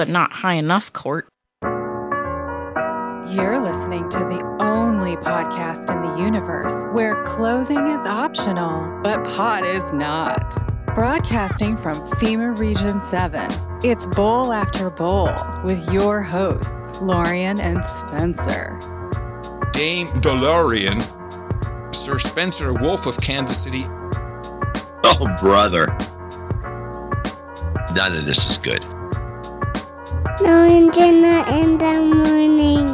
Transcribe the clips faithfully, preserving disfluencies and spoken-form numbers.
but not high enough court. You're listening to the only podcast in the universe where clothing is optional, but pot is not. Broadcasting from FEMA Region seven, it's Bowl After Bowl with your hosts, Lorian and Spencer. Dame DeLorean, Sir Spencer Wolf of Kansas City. Oh, brother. None of this is good. No Agenda in the morning.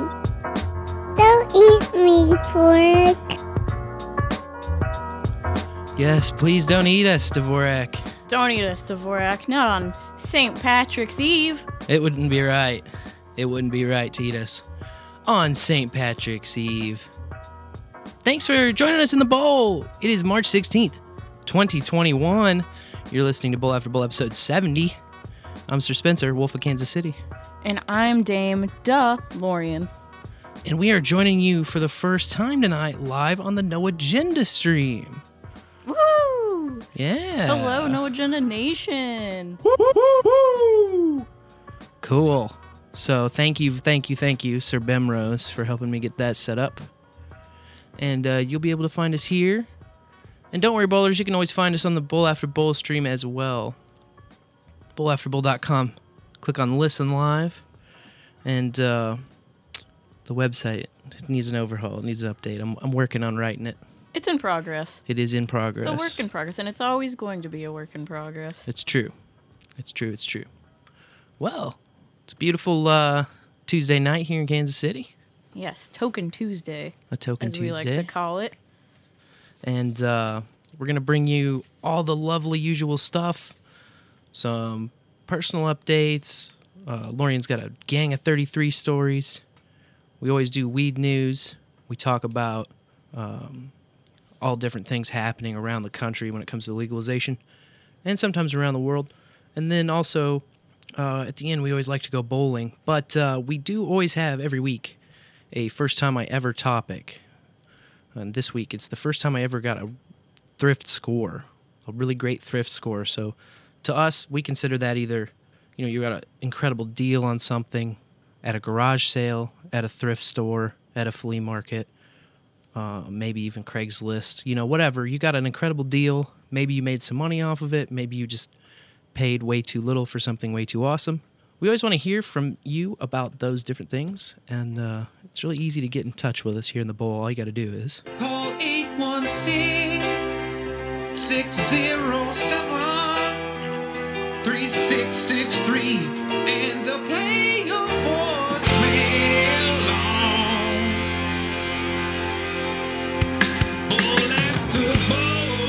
Don't eat me, Dvorak. Yes, please don't eat us, Dvorak. Don't eat us, Dvorak. Not on Saint Patrick's Eve. It wouldn't be right. It wouldn't be right to eat us on Saint Patrick's Eve. Thanks for joining us in the bowl. It is March sixteenth, twenty twenty-one. You're listening to Bowl After Bowl, episode seventy. I'm Sir Spencer, Wolf of Kansas City. And I'm Dame DeLorean. And we are joining you for the first time tonight live on the No Agenda stream. Woo! Yeah. Hello, No Agenda Nation. Woo, woo, woo, woo. Cool. So thank you, thank you, thank you, Sir Bemrose, for helping me get that set up. And uh, you'll be able to find us here. And don't worry, bowlers, you can always find us on the Bowl After Bowl stream as well. bowl after bowl dot com. Click on Listen Live. And uh, the website needs an overhaul. It needs an update. I'm, I'm working on writing it. It's in progress. It is in progress. It's a work in progress, and it's always going to be a work in progress. It's true. It's true. It's true. Well, it's a beautiful uh, Tuesday night here in Kansas City. Yes, Token Tuesday. A Token Tuesday, as we like to call it. And uh, we're going to bring you all the lovely usual stuff. Some personal updates. Uh, Lorian's got a gang of thirty-three stories. We always do weed news. We talk about um, all different things happening around the country when it comes to legalization, and sometimes around the world. And then also, uh, at the end, we always like to go bowling. But uh, we do always have, every week, a first time I ever topic. And this week, it's the first time I ever got a thrift score, a really great thrift score. So to us, we consider that either, you know, you got an incredible deal on something at a garage sale, at a thrift store, at a flea market, uh, maybe even Craigslist, you know, whatever. You got an incredible deal. Maybe you made some money off of it. Maybe you just paid way too little for something way too awesome. We always want to hear from you about those different things, and uh, it's really easy to get in touch with us here in the bowl. All you got to do is call eight one six, six oh seven, three six six three, and the play your voice belong. Bowl after bowl.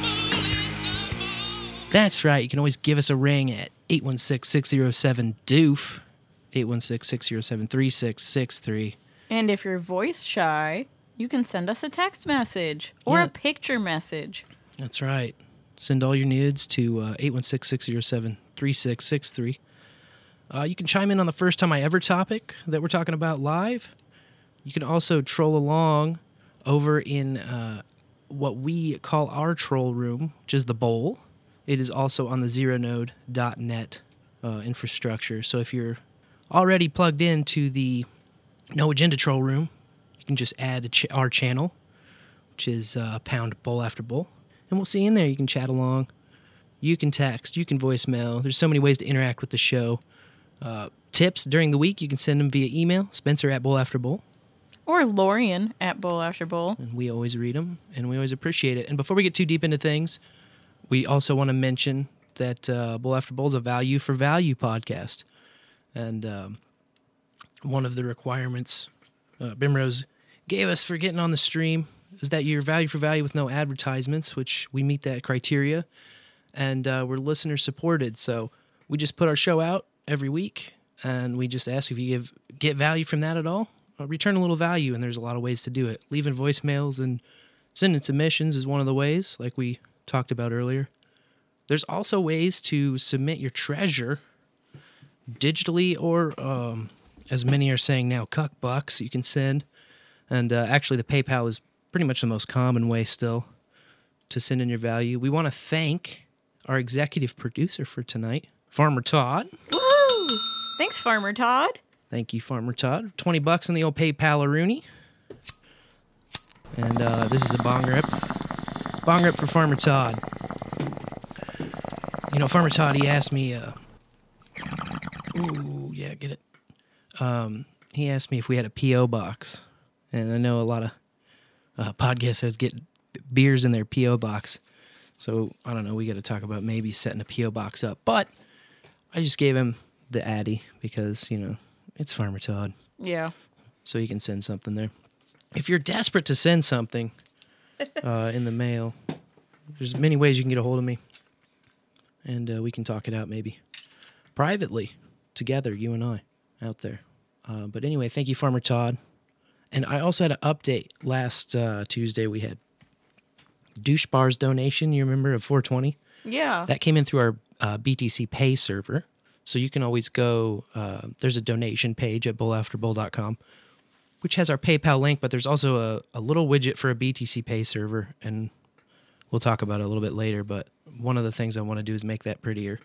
Bowl after bowl. That's right. You can always give us a ring at eight one six, six oh seven, D O O F, eight one six, six oh seven, three six six three. And if you're voice shy, you can send us a text message or yeah. a picture message. That's right. Send all your nudes to uh, eight one six, six oh seven, three six six three. Uh, you can chime in on the first time I ever topic that we're talking about live. You can also troll along over in uh, what we call our troll room, which is the bowl. It is also on the zero node dot net uh, infrastructure. So if you're already plugged into the No Agenda troll room, you can just add ch- our channel, which is uh, pound bowl after bowl. And we'll see you in there. You can chat along. You can text. You can voicemail. There's so many ways to interact with the show. Uh, tips during the week, you can send them via email, Spencer at Bowl After Bowl. Or Lorian at Bowl After Bowl. And we always read them, and we always appreciate it. And before we get too deep into things, we also want to mention that uh, Bowl After Bowl is a value for value podcast. And um, one of the requirements uh, Bemrose gave us for getting on the stream is that you're value for value with no advertisements, which we meet that criteria. And uh, we're listener supported. So we just put our show out every week, and we just ask if you give get value from that at all. Uh, return a little value, and there's a lot of ways to do it. Leaving voicemails and sending submissions is one of the ways, like we talked about earlier. There's also ways to submit your treasure digitally or, um, as many are saying now, cuck bucks you can send. And uh, actually, the PayPal is pretty much the most common way still to send in your value. We want to thank our executive producer for tonight, Farmer Todd. Woo! Thanks, Farmer Todd. Thank you, Farmer Todd. twenty bucks on the old PayPal-a-rooney. And uh, this is a bong rip. Bong rip for Farmer Todd. You know, Farmer Todd, he asked me... Uh, ooh, yeah, get it. Um, he asked me if we had a P O box. And I know a lot of uh, podcast hosts get beers in their P O box. So, I don't know, we got to talk about maybe setting a P O box up. But I just gave him the Addy because, you know, it's Farmer Todd. Yeah. So he can send something there. If you're desperate to send something uh, in the mail, there's many ways you can get a hold of me. And uh, we can talk it out maybe privately, together, you and I, out there. Uh, but anyway, thank you, Farmer Todd. And I also had an update. Last uh, Tuesday we had Douche Bar's donation, you remember, of four twenty? Yeah. That came in through our uh, B T C Pay server. So you can always go, uh, there's a donation page at bowl after bowl dot com, which has our PayPal link, but there's also a, a little widget for a B T C Pay server, and we'll talk about it a little bit later, but one of the things I want to do is make that prettier.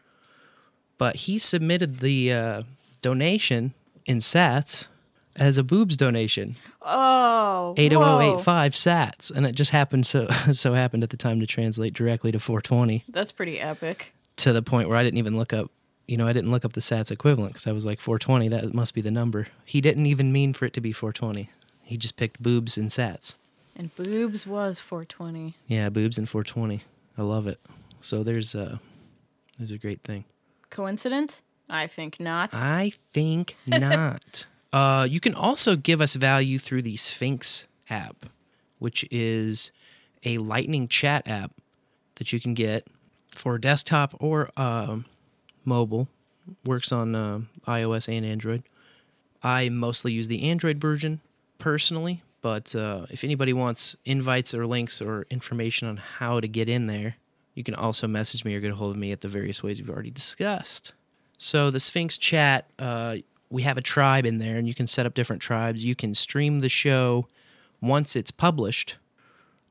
But he submitted the uh, donation in sats as a boobs donation. Oh, eight oh oh eight five sats, and it just happened so, so happened at the time to translate directly to four twenty. That's pretty epic. To the point where I didn't even look up. You know, I didn't look up the sats equivalent because I was like, four twenty, that must be the number. He didn't even mean for it to be four twenty. He just picked boobs and sats. And boobs was four twenty. Yeah, boobs and four twenty. I love it. So there's a, there's a great thing. Coincidence? I think not. I think not. uh, you can also give us value through the Sphinx app, which is a Lightning chat app that you can get for desktop or... Um, mobile, works on uh, iOS and Android. I mostly use the Android version personally, but uh, if anybody wants invites or links or information on how to get in there, you can also message me or get a hold of me at the various ways we've already discussed. So the Sphinx chat, uh, we have a tribe in there, and you can set up different tribes. You can stream the show once it's published,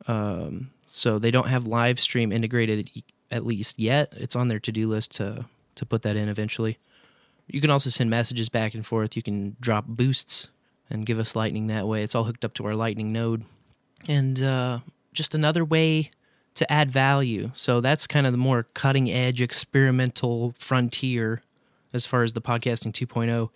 um, so they don't have live stream integrated at least yet. It's on their to-do list to... to put that in eventually. You can also send messages back and forth. You can drop boosts and give us Lightning that way. It's all hooked up to our Lightning node. And uh, just another way to add value. So that's kind of the more cutting edge, experimental frontier as far as the podcasting two point oh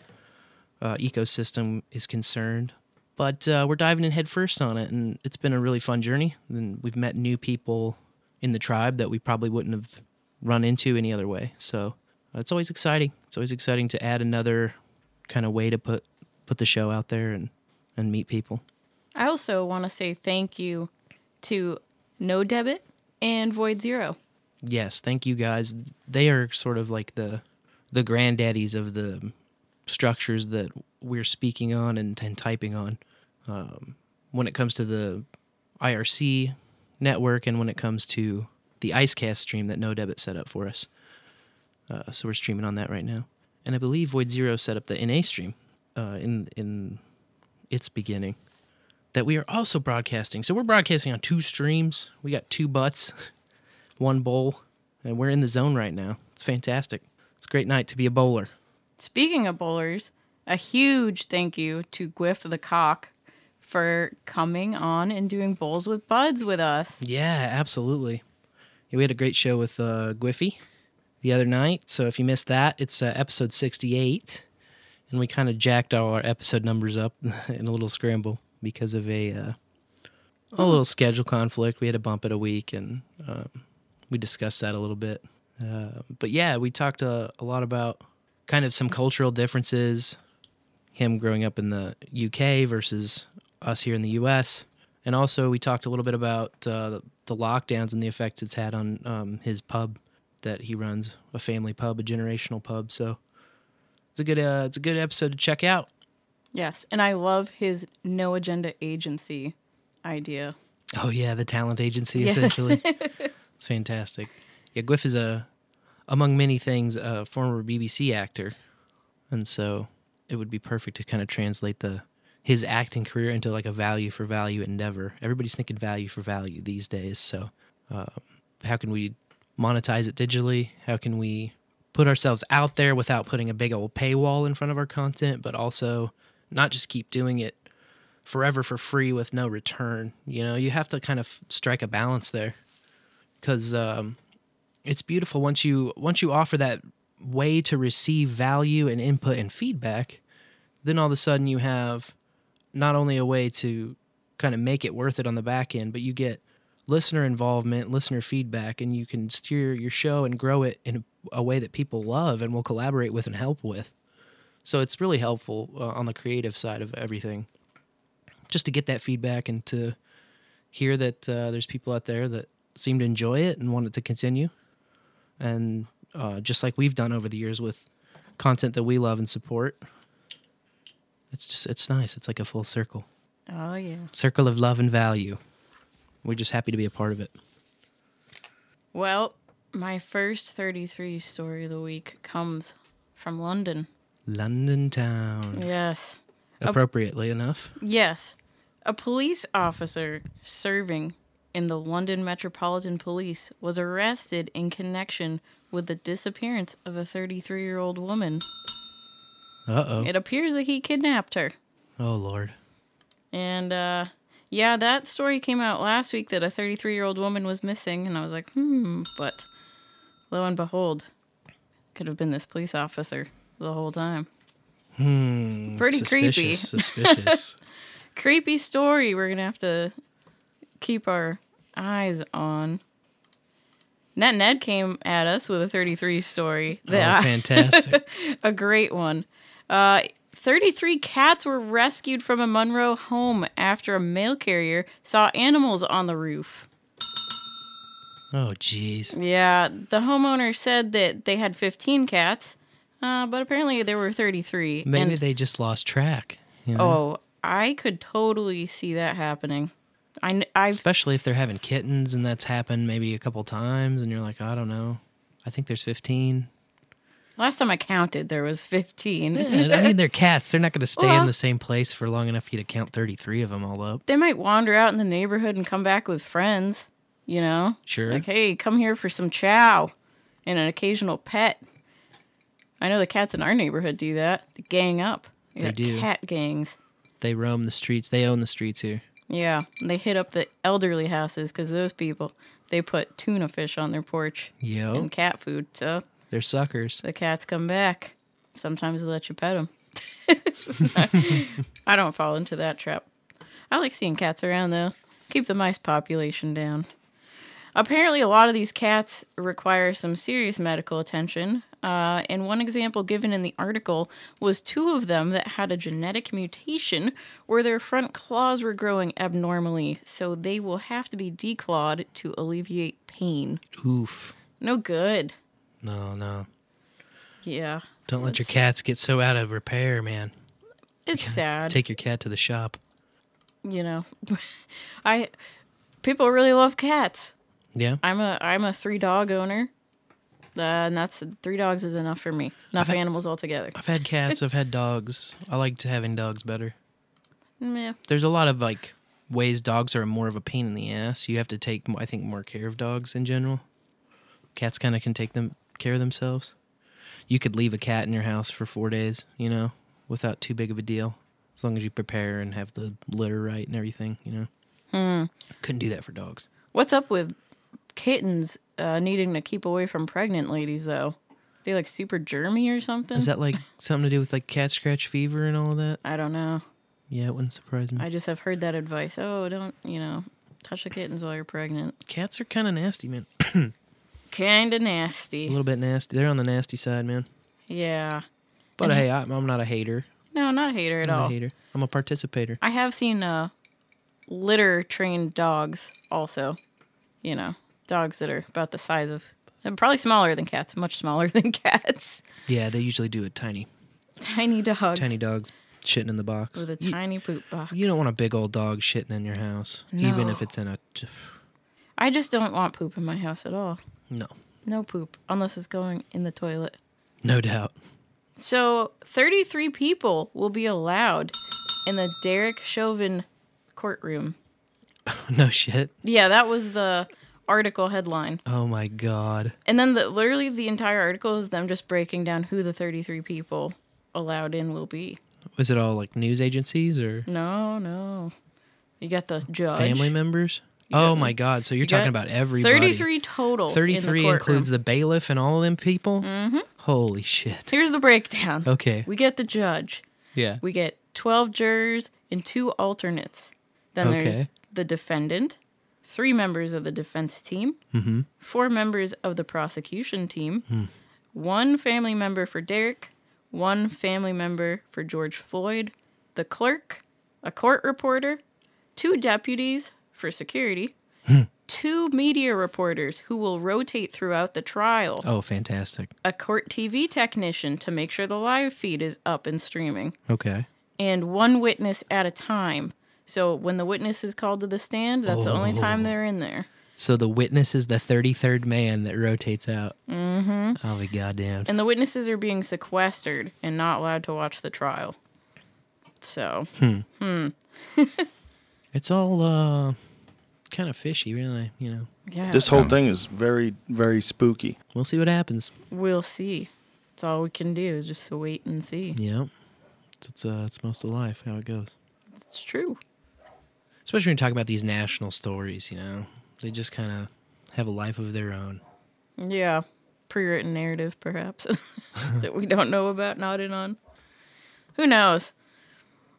uh, ecosystem is concerned. But uh, we're diving in head first on it, and it's been a really fun journey. And we've met new people in the tribe that we probably wouldn't have run into any other way. So... It's always exciting. It's always exciting to add another kind of way to put, put the show out there and, and meet people. I also want to say thank you to No Debit and Void Zero. Yes, thank you guys. They are sort of like the the granddaddies of the structures that we're speaking on and, and typing on um, when it comes to the I R C network and when it comes to the Icecast stream that No Debit set up for us. Uh, so we're streaming on that right now. And I believe Void Zero set up the N A stream uh, in in its beginning that we are also broadcasting. So we're broadcasting on two streams. We got two butts, one bowl, and we're in the zone right now. It's fantastic. It's a great night to be a bowler. Speaking of bowlers, a huge thank you to G W F F the KoK for coming on and doing Bowls with Buds with us. Yeah, absolutely. Yeah, we had a great show with uh, G W F F Y the other night, so if you missed that, it's uh, episode sixty-eight, and we kind of jacked all our episode numbers up in a little scramble because of a uh, a little schedule conflict. We had to bump it a week, and um, we discussed that a little bit. Uh, but yeah, we talked uh, a lot about kind of some cultural differences, him growing up in the U K versus us here in the U S, and also we talked a little bit about uh, the lockdowns and the effects it's had on um, his pub that he runs, a family pub, a generational pub. So it's a good uh, it's a good episode to check out. Yes, and I love his No Agenda agency idea. Oh, yeah, the talent agency, yes. Essentially. It's fantastic. Yeah, G W F F is, a, among many things, a former B B C actor. And so it would be perfect to kind of translate the his acting career into like a value-for-value endeavor. Everybody's thinking value-for-value these days, so uh, how can we monetize it digitally? How can we put ourselves out there without putting a big old paywall in front of our content, but also not just keep doing it forever for free with no return. You know, you have to kind of strike a balance there, because um, it's beautiful once you once you offer that way to receive value and input and feedback. Then all of a sudden you have not only a way to kind of make it worth it on the back end, but you get listener involvement, listener feedback, and you can steer your show and grow it in a way that people love and will collaborate with and help with. So it's really helpful uh, on the creative side of everything, just to get that feedback and to hear that uh, there's people out there that seem to enjoy it and want it to continue. And uh, just like we've done over the years with content that we love and support, it's just, it's nice. It's like a full circle. Oh, yeah. Circle of love and value. We're just happy to be a part of it. Well, my first thirty-three story of the week comes from London. London town. Yes. Appropriately a- enough. Yes. A police officer serving in the London Metropolitan Police was arrested in connection with the disappearance of a thirty-three-year-old woman. Uh-oh. It appears that he kidnapped her. Oh, Lord. And, uh, yeah, that story came out last week that a thirty-three-year-old woman was missing, and I was like, hmm, but lo and behold, could have been this police officer the whole time. Hmm. Pretty suspicious, creepy. Suspicious. Creepy story we're going to have to keep our eyes on. Nat Ned came at us with a thirty-three story. Oh, that fantastic. A great one. Uh, thirty-three cats were rescued from a Monroe home after a mail carrier saw animals on the roof. Oh, jeez. Yeah, the homeowner said that they had fifteen cats, uh, but apparently there were thirty-three. Maybe and, they just lost track. You know? Oh, I could totally see that happening. I, I've, Especially if they're having kittens and that's happened maybe a couple times and you're like, I don't know. I think there's fifteen. Last time I counted, there was fifteen. Yeah, I mean, they're cats. They're not going to stay well, in the same place for long enough for you to count thirty-three of them all up. They might wander out in the neighborhood and come back with friends, you know? Sure. Like, hey, come here for some chow and an occasional pet. I know the cats in our neighborhood do that. They gang up. They, they do. Cat gangs. They roam the streets. They own the streets here. Yeah, they hit up the elderly houses because those people, they put tuna fish on their porch. Yep. And cat food, so... They're suckers. The cats come back. Sometimes they let you pet them. I don't fall into that trap. I like seeing cats around, though. Keep the mice population down. Apparently, a lot of these cats require some serious medical attention. Uh, and one example given in the article was two of them that had a genetic mutation where their front claws were growing abnormally. So they will have to be declawed to alleviate pain. Oof. No good. No, no. Yeah. Don't let your cats get so out of repair, man. It's sad. Take your cat to the shop. You know, I people really love cats. Yeah. I'm a I'm a three dog owner, uh, and that's three dogs is enough for me. Not for animals altogether. I've had cats. I've had dogs. I liked having dogs better. Yeah. There's a lot of like ways dogs are more of a pain in the ass. You have to take, I think, more care of dogs in general. Cats kind of can take them. care of themselves. You could leave a cat in your house for four days, you know, without too big of a deal, as long as you prepare and have the litter right and everything, you know. Hmm. Couldn't do that for dogs. What's up with kittens uh, needing to keep away from pregnant ladies, though? Are they like super germy or something? Is that like something to do with like cat scratch fever and all of that? I don't know. Yeah, it wouldn't surprise me. I just have heard that advice. Oh, don't, you know, touch the kittens while you're pregnant. Cats are kind of nasty, man. Kind of nasty. A little bit nasty. They're on the nasty side, man. Yeah. But and hey, I, I'm not a hater. No, not a hater at I'm all. I'm a hater. I'm a participator. I have seen uh, litter-trained dogs also. You know, dogs that are about the size of... They're probably smaller than cats. Much smaller than cats. Yeah, they usually do it tiny. Tiny dogs. Tiny dogs shitting in the box. With a you, tiny poop box. You don't want a big old dog shitting in your house. No. Even if it's in a... I just don't want poop in my house at all. No. No poop, unless it's going in the toilet. No doubt. So, thirty-three people will be allowed in the Derek Chauvin courtroom. No shit. Yeah, that was the article headline. Oh, my God. And then the, literally the entire article is them just breaking down who the thirty-three people allowed in will be. Was it all, like, news agencies or? No, no. You got the judge. Family members? Oh, my God. So you're you talking about everybody. thirty-three total. thirty-three in the includes the bailiff and all of them people? Mm-hmm. Holy shit. Here's the breakdown. Okay. We get the judge. Yeah. We get twelve jurors and two alternates. Then okay. there's the defendant, three members of the defense team, mm-hmm. four members of the prosecution team, mm. one family member for Derek, one family member for George Floyd, the clerk, a court reporter, two deputies for security, two media reporters who will rotate throughout the trial. Oh, fantastic. A court T V technician to make sure the live feed is up and streaming. Okay. And one witness at a time. So when the witness is called to the stand, that's oh. the only time they're in there. So the witness is the thirty-third man that rotates out. Mm-hmm. Oh, my goddamn. And the witnesses are being sequestered and not allowed to watch the trial. So. Hmm. Hmm. It's all, uh... kind of fishy, really, you know. Yeah. This whole thing is very, very spooky. We'll see what happens. We'll see. It's all we can do is just wait and see. Yeah. It's uh, it's most of life, how it goes. It's true. Especially when you talk about these national stories, you know. They just kind of have a life of their own. Yeah. Pre-written narrative, perhaps, that we don't know about, not in on. Who knows?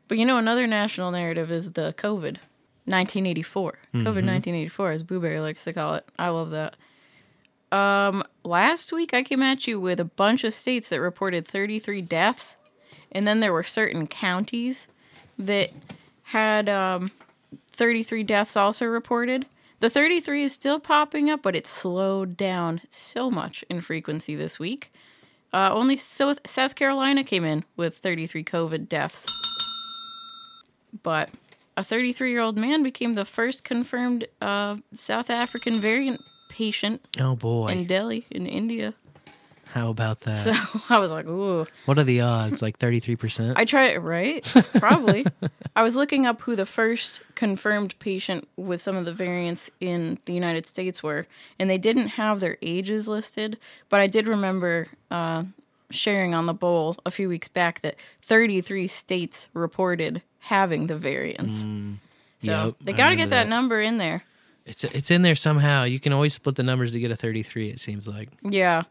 But, you know, another national narrative is the COVID. nineteen eighty-four. Mm-hmm. COVID nineteen eighty-four, as Boo Berry likes to call it. I love that. Um, last week, I came at you with a bunch of states that reported thirty-three deaths, and then there were certain counties that had um, thirty-three deaths also reported. The thirty-three is still popping up, but it slowed down so much in frequency this week. Uh, only South, South Carolina came in with thirty-three COVID deaths. But a thirty-three-year-old man became the first confirmed uh, South African variant patient. Oh, boy. In Delhi, in India. How about that? So I was like, ooh. What are the odds? Like thirty-three percent? I tried it, right? Probably. I was looking up who the first confirmed patient with some of the variants in the United States were, and they didn't have their ages listed, but I did remember uh, sharing on the Bowl a few weeks back that thirty-three states reported having the variants. Mm, so yep, they got to get that, that number in there. It's it's in there somehow. You can always split the numbers to get a thirty-three, it seems like. Yeah.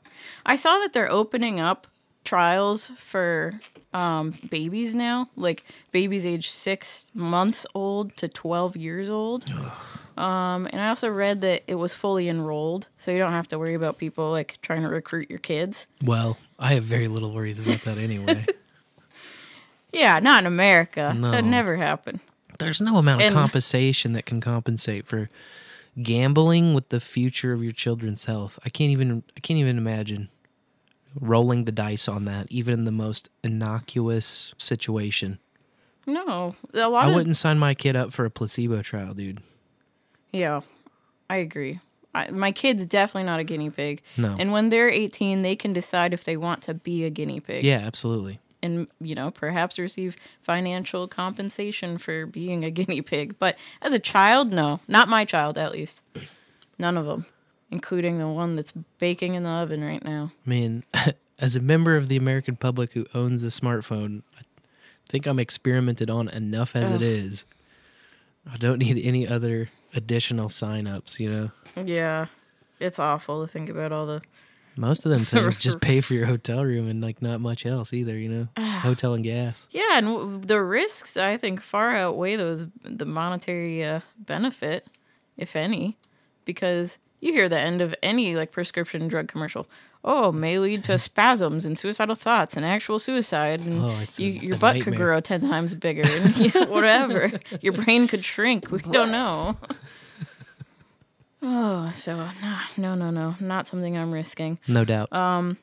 I saw that they're opening up trials for um, babies now, like babies age six months old to twelve years old. um, and I also read that it was fully enrolled, so you don't have to worry about people like trying to recruit your kids. Well, I have very little worries about that anyway. Yeah, not in America. No. That'd never happen. There's no amount of and, compensation that can compensate for gambling with the future of your children's health. I can't even I can't even imagine rolling the dice on that, even in the most innocuous situation. No. A lot I of, wouldn't sign my kid up for a placebo trial, dude. Yeah, I agree. I, my kid's definitely not a guinea pig. No. And when they're eighteen, they can decide if they want to be a guinea pig. Yeah, absolutely. And, you know, perhaps receive financial compensation for being a guinea pig. But as a child, no. Not my child, at least. None of them. Including the one that's baking in the oven right now. I mean, as a member of the American public who owns a smartphone, I think I'm experimented on enough as Ugh. It is. I don't need any other additional sign-ups, you know? Yeah. It's awful to think about all the... Most of them things just pay for your hotel room and, like, not much else either, you know? Hotel and gas. Yeah, and w- the risks, I think, far outweigh those the monetary uh, benefit, if any, because you hear the end of any, like, prescription drug commercial. Oh, may lead to spasms and suicidal thoughts and actual suicide. And oh, it's you, a, your a butt nightmare. Could grow ten times bigger and yeah, whatever. Your brain could shrink. We but. don't know. Oh, so no, no, no, no, not something I'm risking. No doubt. Um,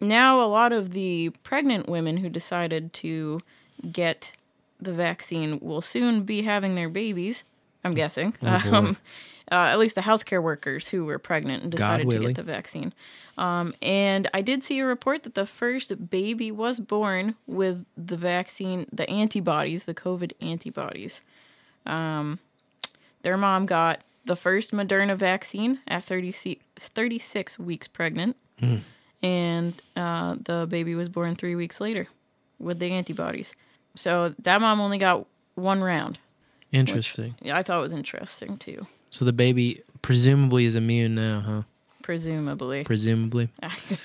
now a lot of the pregnant women who decided to get the vaccine will soon be having their babies, I'm guessing. Oh, um, uh, at least the healthcare workers who were pregnant and decided to get the vaccine. Um, and I did see a report that the first baby was born with the vaccine, the antibodies, the COVID antibodies. Um, their mom got the first Moderna vaccine at thirty, thirty-six weeks pregnant, mm. and uh, the baby was born three weeks later with the antibodies. So that mom only got one round. Interesting. Yeah, I thought it was interesting, too. So the baby presumably is immune now, huh? Presumably. Presumably.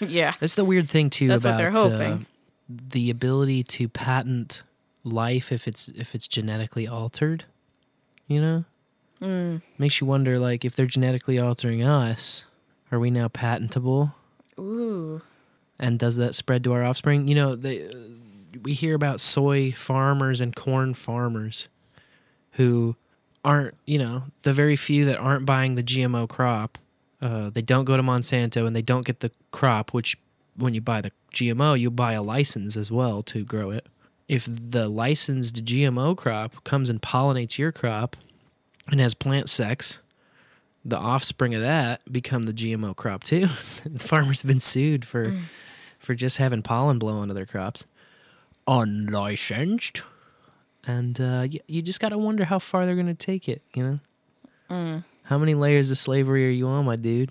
Yeah. That's the weird thing, too, That's about what they're hoping. Uh, the ability to patent life if it's if it's genetically altered, you know? Mm. Makes you wonder, like, if they're genetically altering us, are we now patentable? Ooh. And does that spread to our offspring? You know, they, uh, we hear about soy farmers and corn farmers who aren't, you know, the very few that aren't buying the G M O crop. Uh, they don't go to Monsanto and they don't get the crop, which when you buy the G M O, you buy a license as well to grow it. If the licensed G M O crop comes and pollinates your crop and has plant sex, the offspring of that become the G M O crop too. The farmers have been sued for mm. for just having pollen blow onto their crops. Unlicensed. And uh, you, you just got to wonder how far they're going to take it, you know? Mm. How many layers of slavery are you on, my dude?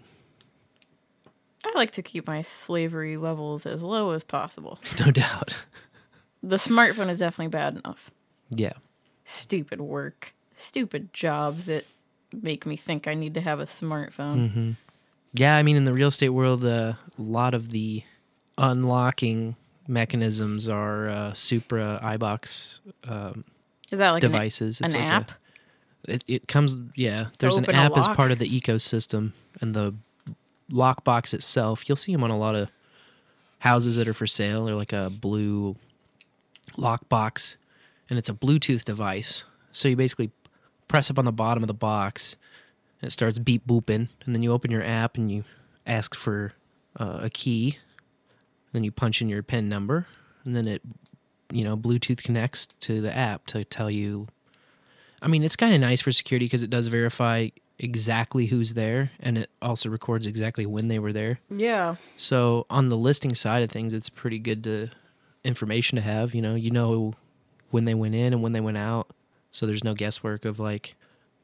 I like to keep my slavery levels as low as possible. No doubt. The smartphone is definitely bad enough. Yeah. Stupid work. Stupid jobs that make me think I need to have a smartphone. Mm-hmm. Yeah, I mean, in the real estate world, uh, a lot of the unlocking mechanisms are uh, Supra, iBox um, is that like devices. An, it's an like app? A, It, it comes, yeah, there's an app as part of the ecosystem, and the lockbox itself, you'll see them on a lot of houses that are for sale. They're like a blue lockbox, and it's a Bluetooth device. So you basically press up on the bottom of the box, and it starts beep booping, and then you open your app, and you ask for uh, a key, and then you punch in your PIN number, and then it, you know, Bluetooth connects to the app to tell you. I mean, it's kind of nice for security because it does verify exactly who's there, and it also records exactly when they were there. Yeah. So on the listing side of things, it's pretty good to information to have. You know, you know when they went in and when they went out, so there's no guesswork of like,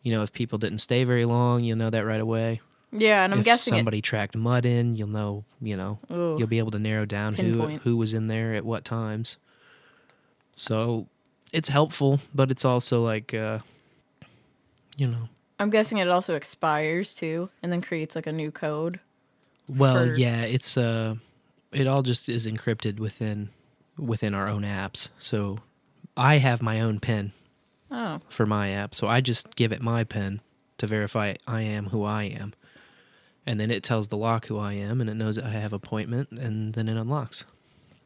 you know, if people didn't stay very long, you'll know that right away. Yeah, and I'm if guessing somebody it... tracked mud in, you'll know. You know, Ooh. You'll be able to narrow down Pinpoint. who who was in there at what times. So. It's helpful, but it's also like, uh, you know. I'm guessing it also expires, too, and then creates like a new code. Well, for... yeah, it's uh, it all just is encrypted within within our own apps. So I have my own PIN oh. for my app, so I just give it my PIN to verify I am who I am. And then it tells the lock who I am, and it knows I have appointment, and then it unlocks.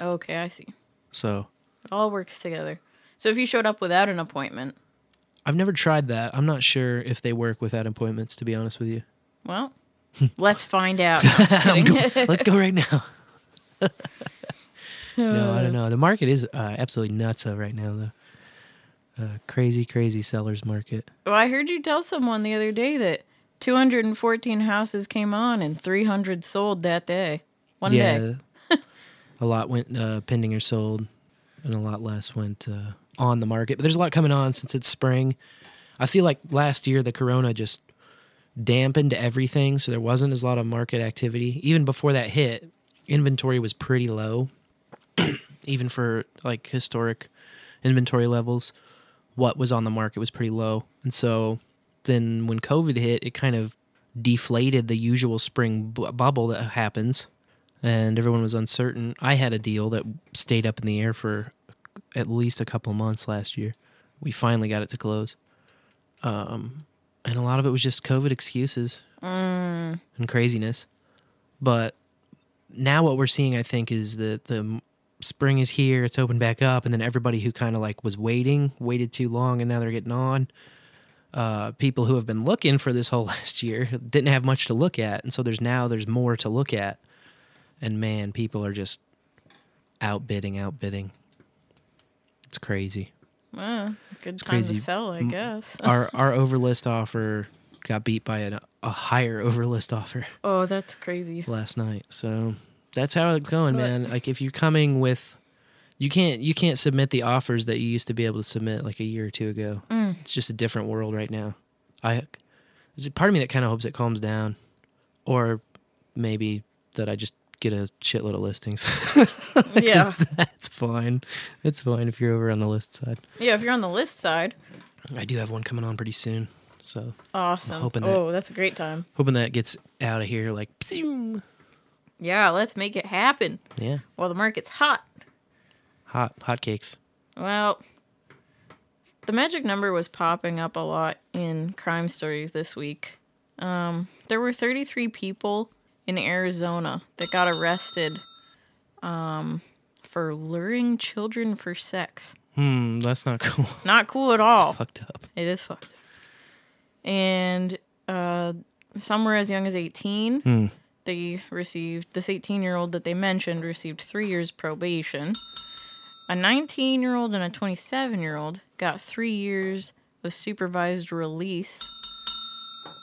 Okay, I see. So. It all works together. So if you showed up without an appointment... I've never tried that. I'm not sure if they work without appointments, to be honest with you. Well, let's find out. No, I'm just kidding. I'm go- let's go right now. No, I don't know. The market is uh, absolutely nutso right now, though. Uh, crazy, crazy seller's market. Well, I heard you tell someone the other day that two hundred fourteen houses came on and three hundred sold that day. One yeah, day. A lot went uh, pending or sold, and a lot less went... Uh, on the market, but there's a lot coming on since it's spring. I feel like last year the corona just dampened everything, so there wasn't as lot of market activity. Even before that hit, inventory was pretty low, even for like historic inventory levels. What was on the market was pretty low, and so then when COVID hit, it kind of deflated the usual spring bu- bubble that happens, and everyone was uncertain. I had a deal that stayed up in the air for at least a couple of months last year. We finally got it to close. Um, and a lot of it was just COVID excuses mm. and craziness. But now what we're seeing, I think, is that the spring is here, it's opened back up, and then everybody who kind of like was waiting, waited too long, and now they're getting on. Uh, people who have been looking for this whole last year didn't have much to look at, and so there's now there's more to look at. And man, people are just outbidding, outbidding. It's crazy. Well, good time to sell, I guess. our our overlist offer got beat by an, a higher overlist offer. Oh, that's crazy. Last night. So that's how it's going, but, man. Like if you're coming with, you can't you can't submit the offers that you used to be able to submit like a year or two ago. Mm. It's just a different world right now. I There's a part of me that kind of hopes it calms down, or maybe that I just get a shitload of listings. Yeah, that's fine. That's fine if you're over on the list side. Yeah, if you're on the list side. I do have one coming on pretty soon, so awesome. I'm hoping that, oh, that's a great time. Hoping that gets out of here like. Psew. Yeah, let's make it happen. Yeah. While the market's hot. Hot, hot cakes. Well, the magic number was popping up a lot in crime stories this week. Um, there were thirty-three people in Arizona that got arrested um, for luring children for sex. Hmm, that's not cool. Not cool at all. It's fucked up. It is fucked up. And uh, some were as young as eighteen. Hmm. They received, this eighteen-year-old that they mentioned received three years probation. A nineteen-year-old and a twenty-seven-year-old got three years of supervised release,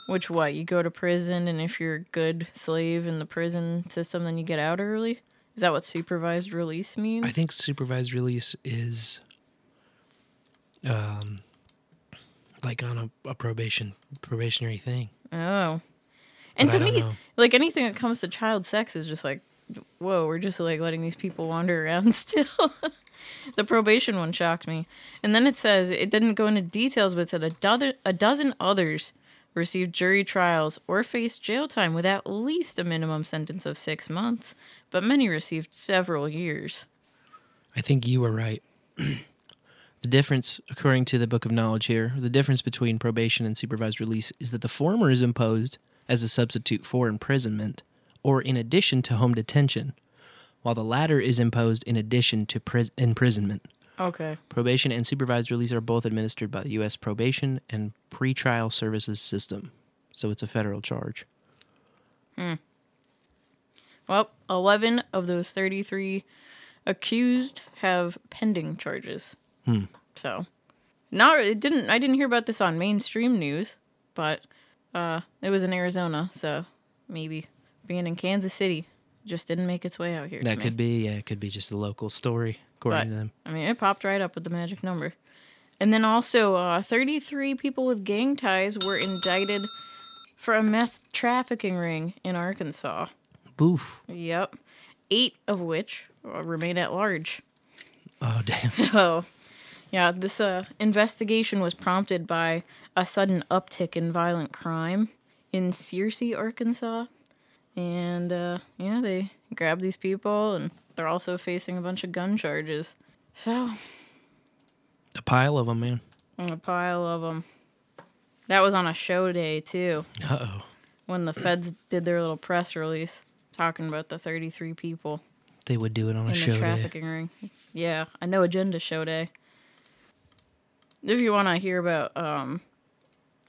which, what, you go to prison, and if you're a good slave in the prison system, then you get out early? Is that what supervised release means? I think supervised release is, um, like on a, a probation, probationary thing. Oh. And but to me, know. like anything that comes to child sex is just like, whoa, we're just like letting these people wander around still. The probation one shocked me. And then it says, it didn't go into details, but it said a, do- a dozen others received jury trials or faced jail time with at least a minimum sentence of six months, but many received several years. I think you were right. The difference, according to the Book of Knowledge here, the difference between probation and supervised release is that the former is imposed as a substitute for imprisonment, or in addition to home detention, while the latter is imposed in addition to pris- imprisonment. Okay. Probation and supervised release are both administered by the U S Probation and Pretrial Services System, so it's a federal charge. Hmm. Well, eleven of those thirty-three accused have pending charges. Hmm. So, not it didn't I didn't hear about this on mainstream news, but. Uh, it was in Arizona, so maybe being in Kansas City just didn't make its way out here. That could be, yeah, it could be just a local story, according to them. I mean, it popped right up with the magic number. And then also, uh, thirty-three people with gang ties were indicted for a meth trafficking ring in Arkansas. Boof. Yep. Eight of which remain at large. Oh, damn. So... Yeah, this uh, investigation was prompted by a sudden uptick in violent crime in Searcy, Arkansas. And, uh, yeah, they grabbed these people, and they're also facing a bunch of gun charges. So. A pile of them, man. A pile of them. That was on a show day, too. Uh-oh. When the feds did their little press release talking about the thirty-three people. They would do it on a show day. In the trafficking ring. Yeah, a No Agenda show day. If you want to hear about, um,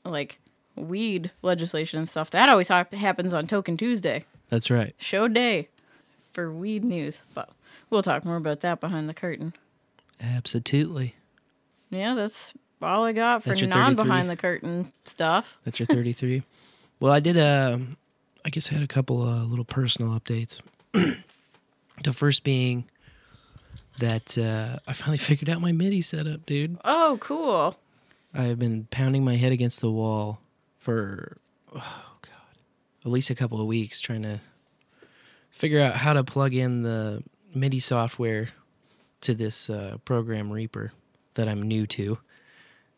like, weed legislation and stuff, that always ha- happens on Token Tuesday. That's right. Show day for weed news. But we'll talk more about that behind the curtain. Absolutely. Yeah, that's all I got for non-behind-the-curtain stuff. That's your thirty-three. Well, I did, uh, I guess I had a couple uh, little personal updates. The first being... That uh, I finally figured out my MIDI setup, dude. Oh, cool. I've been pounding my head against the wall for, oh, God, at least a couple of weeks trying to figure out how to plug in the MIDI software to this uh, program Reaper that I'm new to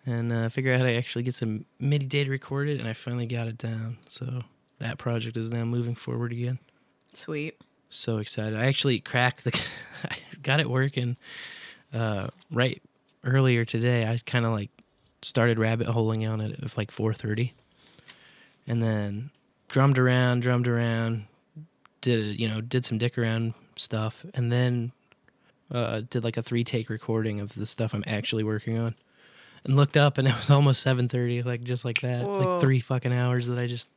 and uh, figure out how to actually get some MIDI data recorded, and I finally got it down. So that project is now moving forward again. Sweet. So excited. I actually cracked the... I got it working uh, right earlier today. I kind of like started rabbit holing on it at like four thirty, and then drummed around, drummed around, did you know did some dick around stuff, and then uh, did like a three take recording of the stuff I'm actually working on, and looked up and it was almost seven thirty, like just like that. It's like three fucking hours that I just.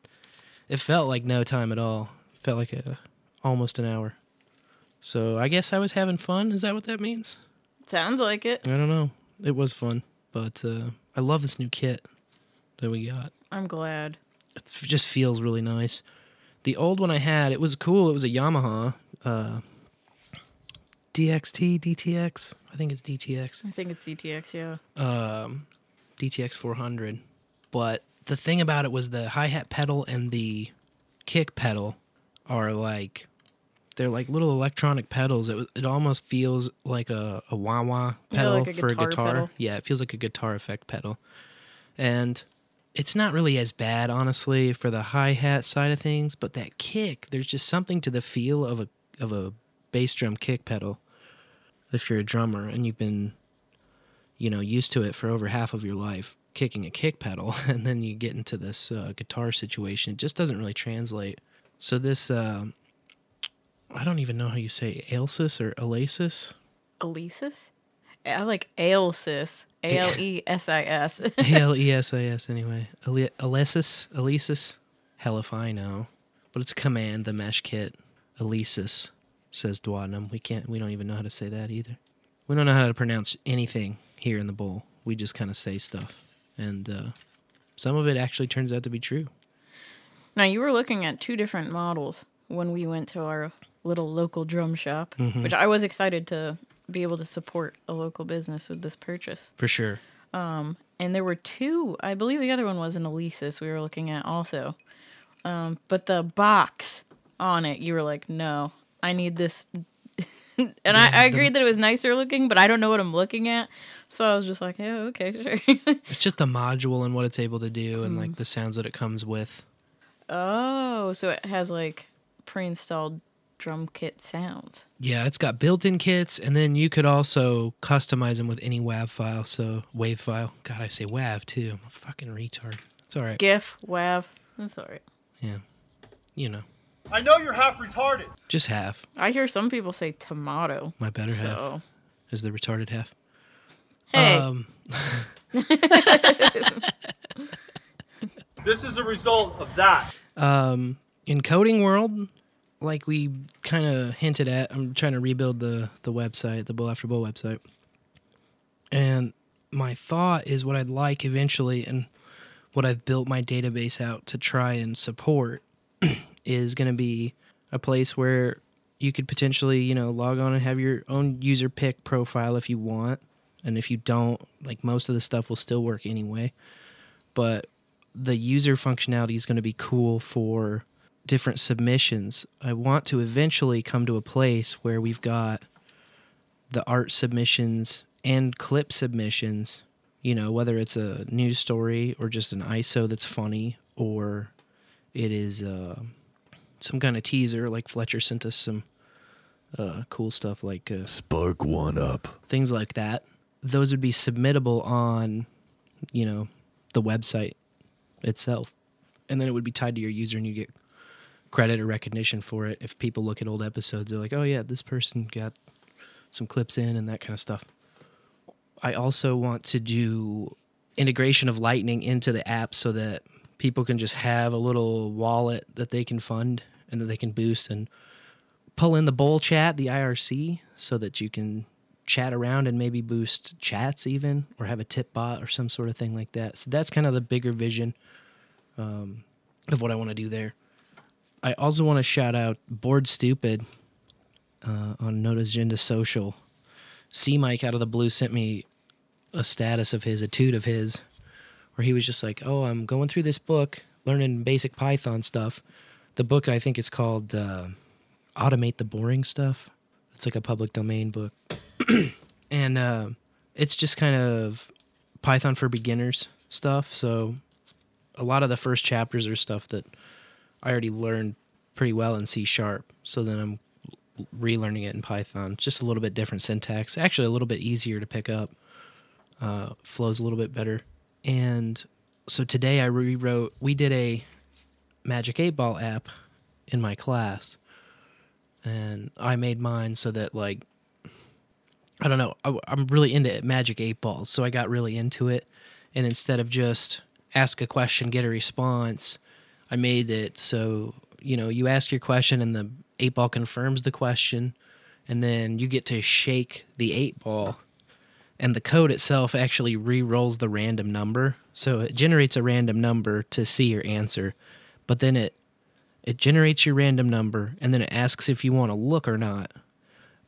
It felt like no time at all. It felt like a almost an hour. So I guess I was having fun. Is that what that means? Sounds like it. I don't know. It was fun, but uh, I love this new kit that we got. I'm glad. It just feels really nice. The old one I had, it was cool. It was a Yamaha uh, D X T, D T X. I think it's D T X. I think it's D T X, yeah. Um, D T X four hundred. But the thing about it was the hi-hat pedal and the kick pedal are like, they're like little electronic pedals. It it almost feels like a, a wah-wah pedal, yeah, like a for guitar a guitar. Pedal. Yeah, it feels like a guitar effect pedal. And it's not really as bad, honestly, for the hi-hat side of things, but that kick, there's just something to the feel of a of a bass drum kick pedal. If you're a drummer and you've been, you know, used to it for over half of your life, kicking a kick pedal, and then you get into this uh, guitar situation, it just doesn't really translate. So this, uh, I don't even know how you say Alesis or Alesis. Alesis? I like Alesis. A L E S I S. A L E S I S, anyway. Ale- Alesis? Alesis? Hell if I know. But it's a command, the mesh kit. Alesis, says Dwadnam. We can't, we don't even know how to say that either. We don't know how to pronounce anything here in the bowl. We just kind of say stuff. And uh, some of it actually turns out to be true. Now, you were looking at two different models when we went to our little local drum shop, mm-hmm. which I was excited to be able to support a local business with this purchase. For sure. Um, and there were two. I believe the other one was an Alesis we were looking at also. Um, but the box on it, you were like, no, I need this. And yeah, I, I agreed the... that it was nicer looking, but I don't know what I'm looking at. So I was just like, yeah, okay, sure. It's just the module and what it's able to do and mm. like the sounds that it comes with. Oh, so it has like pre-installed drum kit sounds. Yeah, it's got built-in kits, and then you could also customize them with any W A V file. So WAV file. God, I say W A V too. I'm a fucking retard. It's all right. GIF, W A V. That's all right. Yeah, you know. I know you're half retarded. Just half. I hear some people say tomato. My better so. half is the retarded half. Hey. Um, this is a result of that. Um, in coding world, like we kind of hinted at, I'm trying to rebuild the, the website, the Bowl After Bowl website. And my thought is what I'd like eventually, and what I've built my database out to try and support, is going to be a place where you could potentially, you know, log on and have your own user pick profile if you want. And if you don't, like, most of the stuff will still work anyway. But the user functionality is going to be cool for different submissions. I want to eventually come to a place where we've got the art submissions and clip submissions, you know, whether it's a news story or just an I S O that's funny, or it is uh, some kind of teaser, like Fletcher sent us some uh, cool stuff like... Uh, Spark one up. Things like that. Those would be submittable on, you know, the website itself. And then it would be tied to your user, and you get credit or recognition for it. If people look at old episodes, they're like, oh yeah, this person got some clips in and that kind of stuff. I also want to do integration of Lightning into the app so that people can just have a little wallet that they can fund and that they can boost and pull in the bowl chat, the I R C, so that you can chat around and maybe boost chats even, or have a tip bot or some sort of thing like that. So that's kind of the bigger vision um, of what I want to do there. I also want to shout out Bored Stupid uh, on No Agenda Social. C-Mike out of the blue sent me a status of his, a toot of his, where he was just like, oh, I'm going through this book, learning basic Python stuff. The book, I think it's called uh, Automate the Boring Stuff. It's like a public domain book. And uh, it's just kind of Python for beginners stuff. So a lot of the first chapters are stuff that I already learned pretty well in C sharp. So then I'm relearning it in Python. Just a little bit different syntax. Actually, a little bit easier to pick up. Uh, flows a little bit better. And so today I rewrote, we did a Magic eight-Ball app in my class, and I made mine so that, like, I don't know, I, I'm really into Magic eight-Balls, so I got really into it, and instead of just ask a question, get a response, I made it so, you know, you ask your question and the eight-Ball confirms the question, and then you get to shake the eight-Ball. And the code itself actually re-rolls the random number. So it generates a random number to see your answer. But then it it generates your random number, and then it asks if you want to look or not.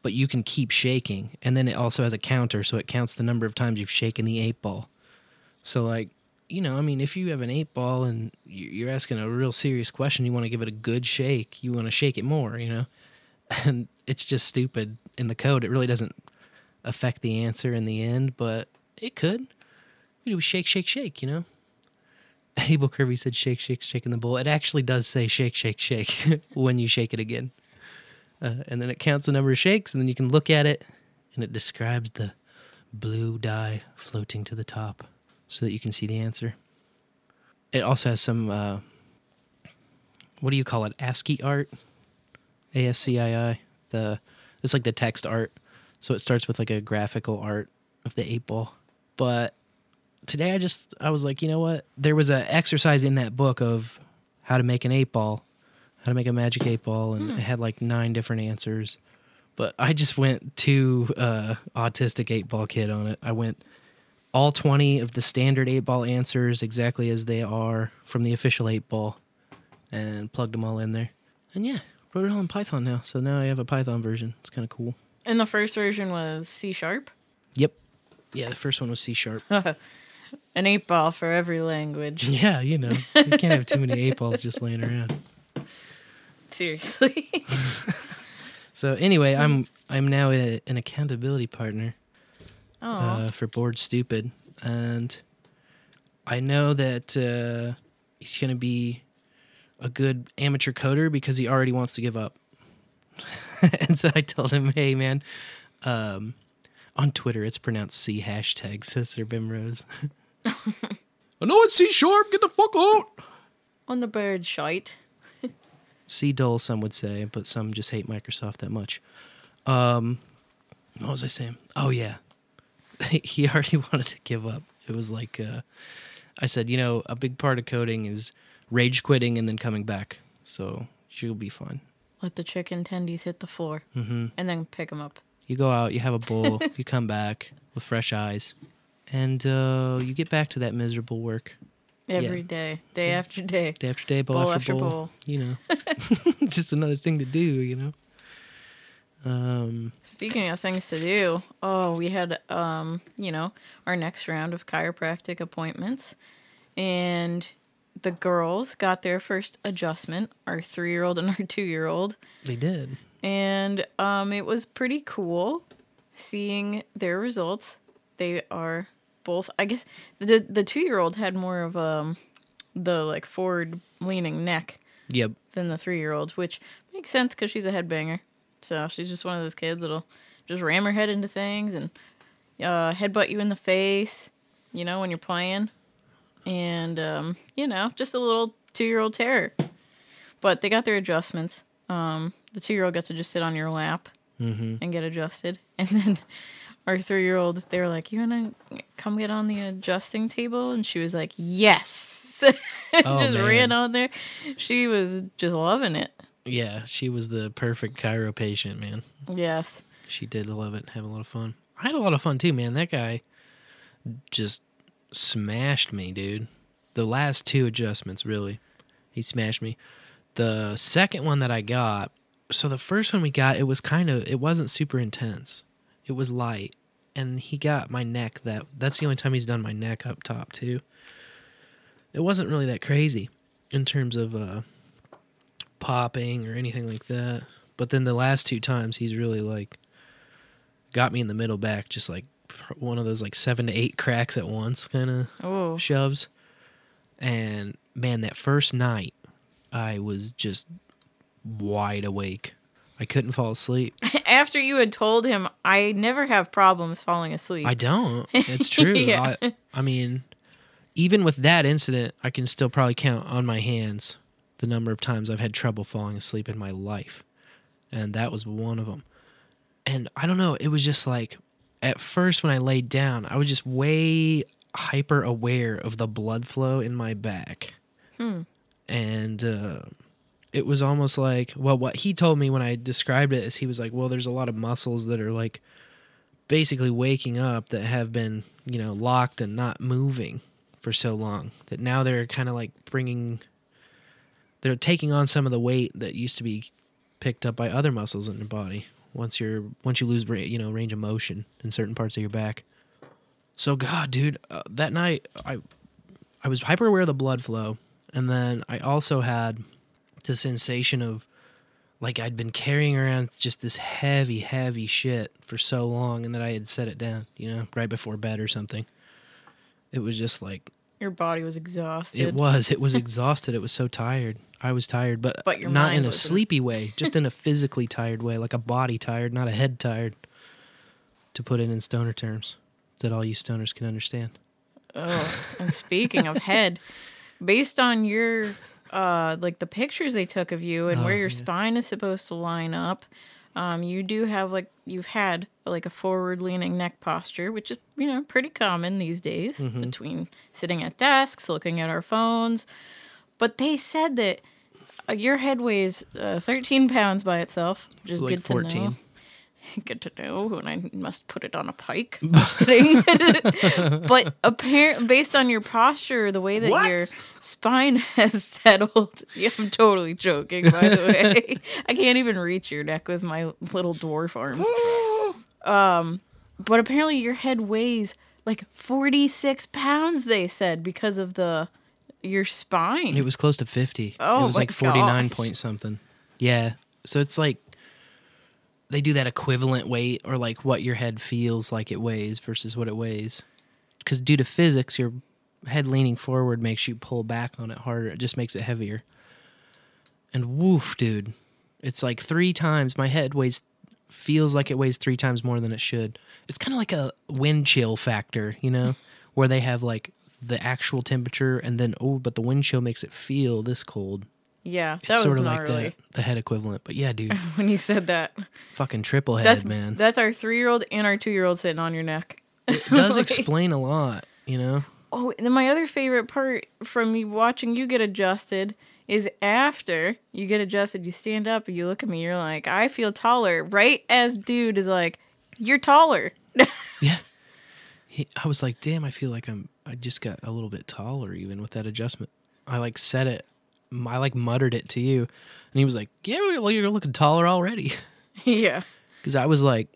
But you can keep shaking. And then it also has a counter, so it counts the number of times you've shaken the eight ball. So, like, you know, I mean, if you have an eight ball and you're asking a real serious question, you want to give it a good shake. You want to shake it more, you know, and it's just stupid in the code. It really doesn't affect the answer in the end, but it could. We do shake, shake, shake, you know. Abel Kirby said shake, shake, shake in the bowl. It actually does say shake, shake, shake when you shake it again. Uh, and then it counts the number of shakes, and then you can look at it, and it describes the blue dye floating to the top so that you can see the answer. It also has some, uh, what do you call it, ASCII art? A S C I I. The, it's like the text art. So it starts with like a graphical art of the eight-ball. But today I just, I was like, you know what? There was an exercise in that book of how to make an eight-ball, how to make a Magic eight-Ball, and hmm. it had like nine different answers. But I just went too uh, autistic eight-Ball kid on it. I went all twenty of the standard eight-Ball answers exactly as they are from the official eight-Ball and plugged them all in there. And yeah, wrote it all in Python now. So now I have a Python version. It's kind of cool. And the first version was C-sharp? Yep. Yeah, the first one was C-sharp. An eight-Ball for every language. Yeah, you know. You can't have too many eight-Balls just laying around. Seriously. So anyway, I'm I'm now a, an accountability partner uh, for Bored Stupid, and I know that uh, he's going to be a good amateur coder because he already wants to give up. And so I told him, hey man, um, on Twitter it's pronounced C hashtag, says Sir Bemrose. I know it's C sharp. Get the fuck out. On the bird shite. C dull, some would say, but some just hate Microsoft that much. Um, what was I saying? Oh, yeah. He already wanted to give up. It was like, uh, I said, you know, a big part of coding is rage quitting and then coming back. So you'll be fine. Let the chicken tendies hit the floor mm-hmm. and then pick them up. You go out, you have a bowl, you come back with fresh eyes, and uh, you get back to that miserable work. Every yeah. day, day yeah. after day. Day after day, bowl, bowl after, after bowl. bowl. You know, just another thing to do, you know. Um, Speaking of things to do, oh, we had, um, you know, our next round of chiropractic appointments. And the girls got their first adjustment, our three-year-old and our two-year-old. They did. And um, it was pretty cool seeing their results. They are... both, I guess the the two-year-old had more of um the like forward leaning neck yep. than the three-year-old, which makes sense because she's a headbanger. So she's just one of those kids that'll just ram her head into things and uh, headbutt you in the face, you know, when you're playing. And, um, you know, just a little two-year-old terror. But they got their adjustments. Um, the two-year-old got to just sit on your lap mm-hmm. and get adjusted. And then... our three-year-old, they were like, you want to come get on the adjusting table? And she was like, yes. Oh, just man. Ran on there. She was just loving it. Yeah, she was the perfect chiro patient, man. Yes. She did love it, have a lot of fun. I had a lot of fun, too, man. That guy just smashed me, dude. The last two adjustments, really. He smashed me. The second one that I got, so the first one we got, it was kind of, it wasn't super intense. It was light, and he got my neck. That That's the only time he's done my neck up top, too. It wasn't really that crazy in terms of uh, popping or anything like that. But then the last two times, he's really, like, got me in the middle back, just, like, one of those, like, seven to eight cracks at once kind of shoves. And, man, that first night, I was just wide awake. I couldn't fall asleep. After you had told him, I never have problems falling asleep. I don't. It's true. yeah. I, I mean, even with that incident, I can still probably count on my hands the number of times I've had trouble falling asleep in my life. And that was one of them. And I don't know. It was just like, at first when I laid down, I was just way hyper aware of the blood flow in my back. Hmm. And, uh... it was almost like, well, what he told me when I described it is he was like, well, there's a lot of muscles that are like basically waking up that have been, you know, locked and not moving for so long that now they're kind of like bringing, they're taking on some of the weight that used to be picked up by other muscles in your body once you're, once you lose, you know, range of motion in certain parts of your back. So, God, dude, uh, that night I, I was hyper aware of the blood flow, and then I also had the sensation of, like, I'd been carrying around just this heavy, heavy shit for so long, and that I had set it down, you know, right before bed or something. It was just like... Your body was exhausted. It was. It was exhausted. It was so tired. I was tired, but, but not in a sleepy way, just in a physically tired way, like a body tired, not a head tired, to put it in stoner terms that all you stoners can understand. Oh, and speaking of head, based on your, uh, like the pictures they took of you and oh, where your yeah. spine is supposed to line up, um, you do have like, you've had like a forward leaning neck posture, which is, you know, pretty common these days mm-hmm. between sitting at desks, looking at our phones. But they said that uh, your head weighs uh, thirteen pounds by itself, which is like good to fourteen. Know. Good to know, and I must put it on a pike. I'm just kidding. But apparently, based on your posture, the way that what? your spine has settled, yeah, I'm totally joking, by the way. I can't even reach your neck with my little dwarf arms. um, but apparently your head weighs like forty-six pounds, they said, because of the... Your spine. It was close to fifty. Oh, it was like forty-nine gosh. Point something. Yeah. So it's like they do that equivalent weight, or like what your head feels like it weighs versus what it weighs. Because due to physics, your head leaning forward makes you pull back on it harder. It just makes it heavier. And woof, dude. It's like three times. My head weighs, feels like it weighs three times more than it should. It's kind of like a wind chill factor, you know, where they have like the actual temperature, and then, oh, but the wind chill makes it feel this cold. Yeah, that it's was sort of like the, the head equivalent. But yeah, dude. When you said that. Fucking triple head, that's, man. That's our three-year-old and our two-year-old sitting on your neck. It does like, explain a lot, you know? Oh, and then my other favorite part from me watching you get adjusted is after you get adjusted, you stand up, and you look at me, you're like, I feel taller, right as dude is like, you're taller. Yeah. He, I was like, damn, I feel like I'm, I just got a little bit taller even with that adjustment. I like said it. I like muttered it to you. And he was like, yeah, you're looking taller already. Yeah. Because I was like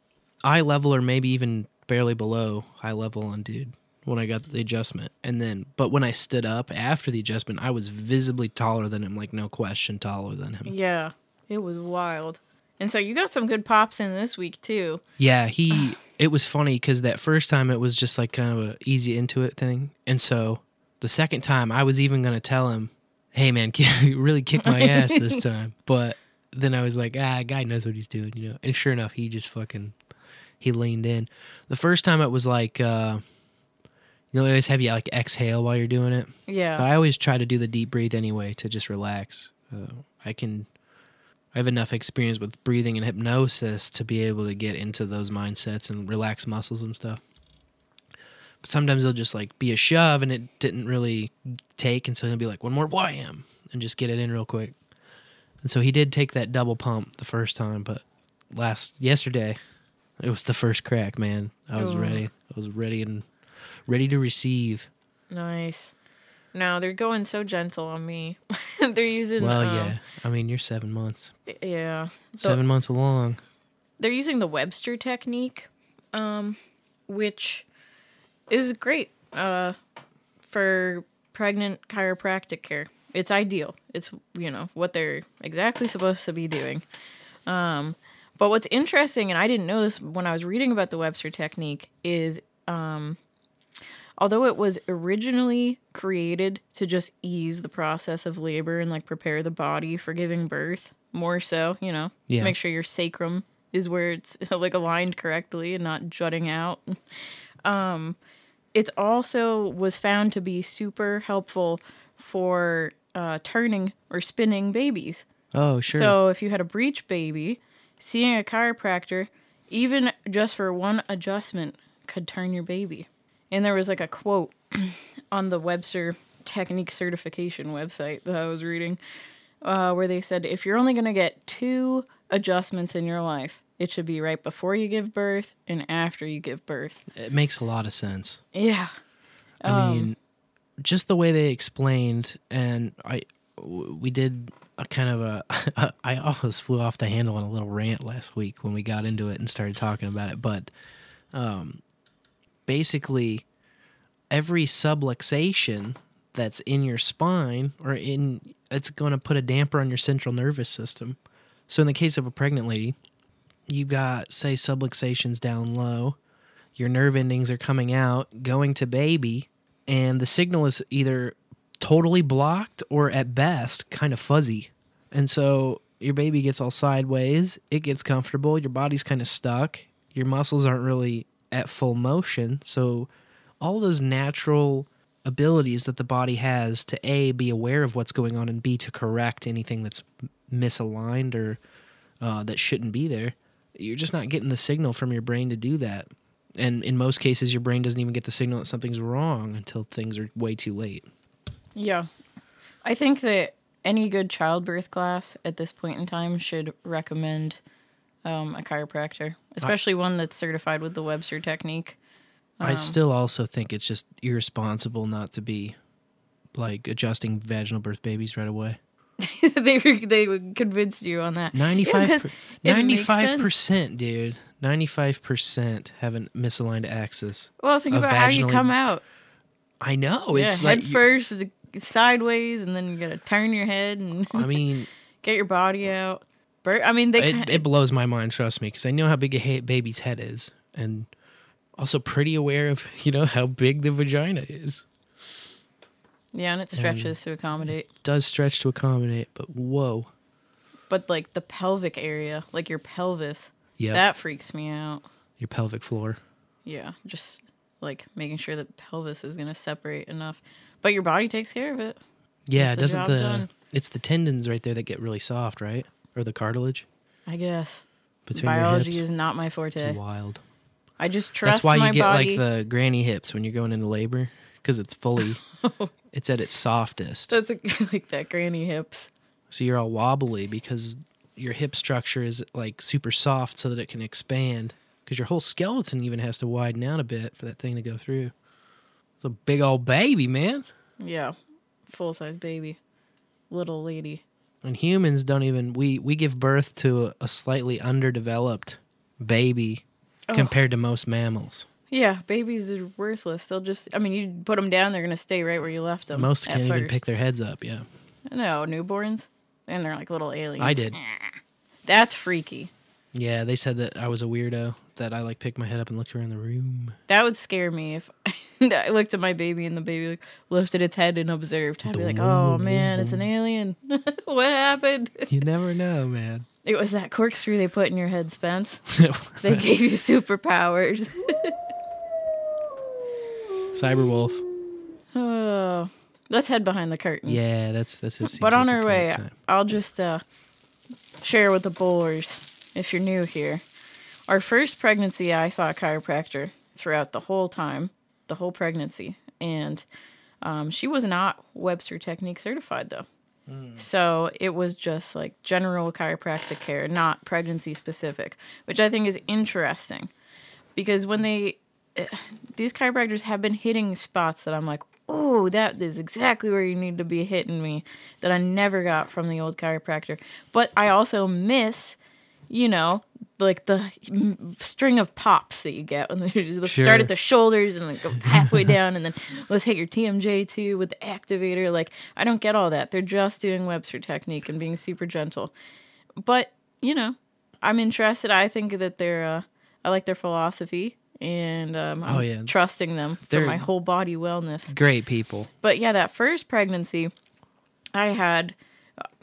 eye level or maybe even barely below eye level on dude when I got the adjustment. And then, but when I stood up after the adjustment, I was visibly taller than him. Like no question taller than him. Yeah. It was wild. And so you got some good pops in this week too. Yeah. He... It was funny because that first time it was just like kind of an easy into it thing. And so the second time I was even going to tell him, hey, man, you really kicked my ass this time. But then I was like, ah, guy knows what he's doing, you know. And sure enough, he just fucking, he leaned in. The first time it was like, uh, you know, they always have you like exhale while you're doing it. Yeah. But I always try to do the deep breathe anyway to just relax. Uh, I can... I have enough experience with breathing and hypnosis to be able to get into those mindsets and relax muscles and stuff. But sometimes they'll just like be a shove and it didn't really take. And so he'll be like, one more wham, and just get it in real quick. And so he did take that double pump the first time, but last yesterday, it was the first crack, man. I was oh. ready. I was ready and ready to receive. Nice. No, they're going so gentle on me. They're using... Well, um, yeah. I mean, you're seven months. Yeah. The, seven months along. They're using the Webster technique, um, which is great uh, for pregnant chiropractic care. It's ideal. It's, you know, what they're exactly supposed to be doing. Um, but what's interesting, and I didn't know this when I was reading about the Webster technique, is... Um, although it was originally created to just ease the process of labor and, like, prepare the body for giving birth, more so, you know, yeah. make sure your sacrum is where it's, like, aligned correctly and not jutting out. Um, it also was found to be super helpful for uh, turning or spinning babies. Oh, sure. So if you had a breech baby, seeing a chiropractor, even just for one adjustment, could turn your baby. And there was, like, a quote on the Webster Technique Certification website that I was reading uh, where they said, if you're only going to get two adjustments in your life, it should be right before you give birth and after you give birth. It makes a lot of sense. Yeah. I um, mean, just the way they explained, and I we did a kind of a... I almost flew off the handle on a little rant last week when we got into it and started talking about it, but... um. Basically, every subluxation that's in your spine or in, it's going to put a damper on your central nervous system. So in the case of a pregnant lady, you've got, say, subluxations down low, your nerve endings are coming out, going to baby, and the signal is either totally blocked or at best kind of fuzzy. And so your baby gets all sideways, it gets comfortable, your body's kind of stuck, your muscles aren't really at full motion. So all those natural abilities that the body has to A, be aware of what's going on, and B, to correct anything that's misaligned or uh, that shouldn't be there, you're just not getting the signal from your brain to do that. And in most cases, your brain doesn't even get the signal that something's wrong until things are way too late. Yeah. I think that any good childbirth class at this point in time should recommend um, a chiropractor, especially I, one that's certified with the Webster technique. Um, I still also think it's just irresponsible not to be, like, adjusting vaginal birth babies right away. they were, they convinced you on that. ninety-five percent, dude. ninety-five percent have a misaligned axis. Well, think about how you come out. I know. It's yeah, head like first, you, sideways, and then you gotta turn your head and I mean, get your body out. I mean, they. It, kinda, it blows my mind. Trust me, because I know how big a baby's head is, and also pretty aware of you know how big the vagina is. Yeah, and it stretches and to accommodate. It does stretch to accommodate, but whoa. But like the pelvic area, like your pelvis, yeah, that freaks me out. Your pelvic floor. Yeah, just like making sure that pelvis is going to separate enough, but your body takes care of it. Yeah, it doesn't the done. It's the tendons right there that get really soft, right? Or the cartilage? I guess. Between biology your hips. Is not my forte. It's wild. I just trust my body. That's why you get body. Like the granny hips when you're going into labor, because it's fully. It's at its softest. That's a, like that granny hips. So you're all wobbly because your hip structure is like super soft so that it can expand. Because your whole skeleton even has to widen out a bit for that thing to go through. It's a big old baby, man. Yeah. Full-size baby. Little lady. And humans don't even... We, we give birth to a, a slightly underdeveloped baby oh. compared to most mammals. Yeah, babies are worthless. They'll just, I mean, you put them down, they're going to stay right where you left them. Most can't even pick their heads up, yeah. No, newborns. And they're like little aliens. I did. That's freaky. Yeah, they said that I was a weirdo, that I like picked my head up and looked around the room. That would scare me if I looked at my baby and the baby like, lifted its head and observed. I'd be like, oh man, it's an alien. What happened? You never know, man. It was that corkscrew they put in your head, Spence. They gave you superpowers. Cyberwolf. Oh, let's head behind the curtain. Yeah, that's that's. It but on like our way, I'll just uh, share with the bowlers if you're new here. Our first pregnancy, I saw a chiropractor throughout the whole time, the whole pregnancy, and um, she was not Webster Technique certified though, mm. so it was just like general chiropractic care, not pregnancy specific, which I think is interesting, because when they these chiropractors have been hitting spots that I'm like, oh, that is exactly where you need to be hitting me, that I never got from the old chiropractor. But I also miss, you know, like the string of pops that you get when they just sure. start at the shoulders and like go halfway down and then let's hit your T M J too with the activator. Like, I don't get all that. They're just doing Webster technique and being super gentle. But, you know, I'm interested. I think that they're, uh, I like their philosophy. And um, I'm oh, yeah. trusting them for They're my whole body wellness. Great people. But yeah, that first pregnancy, I had,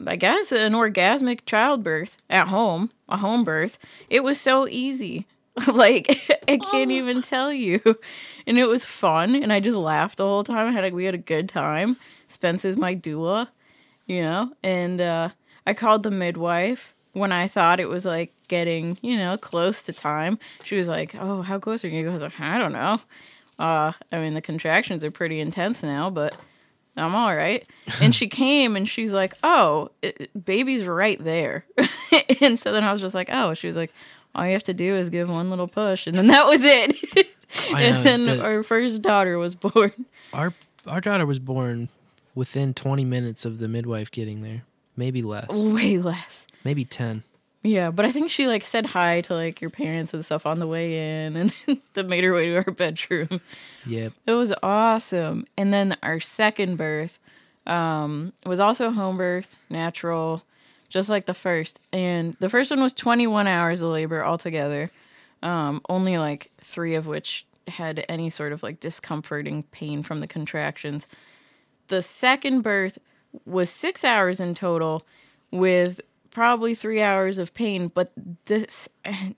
I guess, an orgasmic childbirth at home, a home birth. It was so easy. Like, I can't oh. even tell you. And it was fun, and I just laughed the whole time. I had a, we had a good time. Spence is my doula, you know. And uh, I called the midwife when I thought it was, like, getting, you know, close to time. She was like, oh, how close are you? I was like, I don't know. Uh, I mean, the contractions are pretty intense now, but I'm all right. And she came, and she's like, oh, it, baby's right there. And so then I was just like, oh. She was like, all you have to do is give one little push. And then that was it. And know, then the, our first daughter was born. Our, our daughter was born within twenty minutes of the midwife getting there. Maybe less. Way less. Maybe ten. Yeah, but I think she, like, said hi to, like, your parents and stuff on the way in, and that made her way to her bedroom. Yep. It was awesome. And then our second birth um, was also home birth, natural, just like the first. And the first one was twenty-one hours of labor altogether, um, only, like, three of which had any sort of, like, discomforting pain from the contractions. The second birth was six hours in total with probably three hours of pain, but this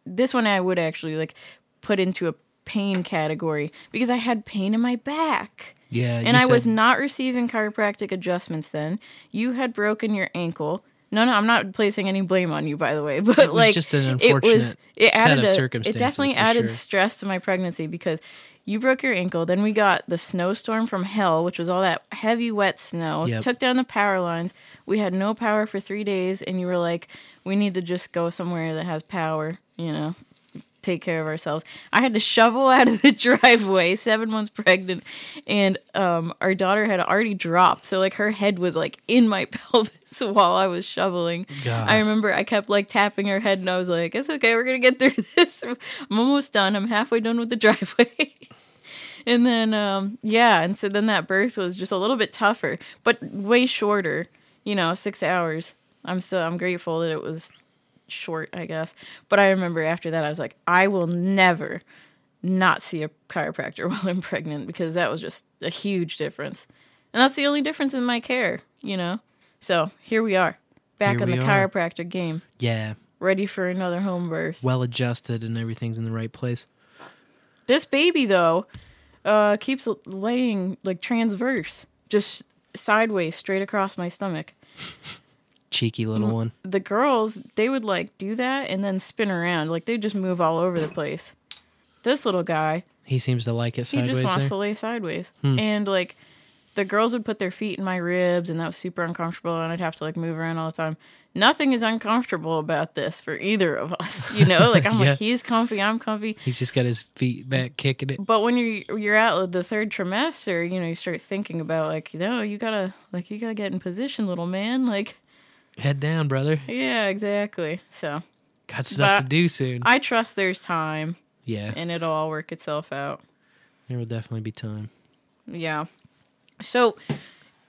this one I would actually, like, put into a pain category because I had pain in my back. Yeah, and I said... was not receiving chiropractic adjustments then. You had broken your ankle. No, no, I'm not placing any blame on you, by the way, but it was like just an unfortunate it was, it added set of a, circumstances. It definitely added sure. stress to my pregnancy because you broke your ankle. Then we got the snowstorm from hell, which was all that heavy, wet snow. Yep. Took down the power lines. We had no power for three days, and you were like, we need to just go somewhere that has power, you know, take care of ourselves. I had to shovel out of the driveway, seven months pregnant, and um, our daughter had already dropped, so, like, her head was, like, in my pelvis while I was shoveling. God. I remember I kept, like, tapping her head, and I was like, it's okay, we're going to get through this. I'm almost done. I'm halfway done with the driveway. And then, um, yeah, and so then that birth was just a little bit tougher, but way shorter, you know, six hours. I'm so, I'm grateful that it was short, I guess. But I remember after that, I was like, I will never not see a chiropractor while I'm pregnant because that was just a huge difference. And that's the only difference in my care, you know? So here we are, back in the are. chiropractor game. Yeah. Ready for another home birth. Well adjusted and everything's in the right place. This baby, though... Uh, keeps laying, like, transverse, just sideways, straight across my stomach. Cheeky little one. The girls, they would, like, do that and then spin around. Like, they just move all over the place. This little guy... He seems to like it sideways. He just wants there. to lay sideways. Hmm. And, like, the girls would put their feet in my ribs, and that was super uncomfortable, and I'd have to, like, move around all the time. Nothing is uncomfortable about this for either of us, you know? Like, I'm yeah. like, he's comfy, I'm comfy. He's just got his feet back kicking it. But when you're you're out the third trimester, you know, you start thinking about, like, you know, you gotta, like, you gotta get in position, little man. Like, head down, brother. Yeah, exactly. So, got stuff to do soon. I trust there's time. Yeah. And it'll all work itself out. There will definitely be time. Yeah. So...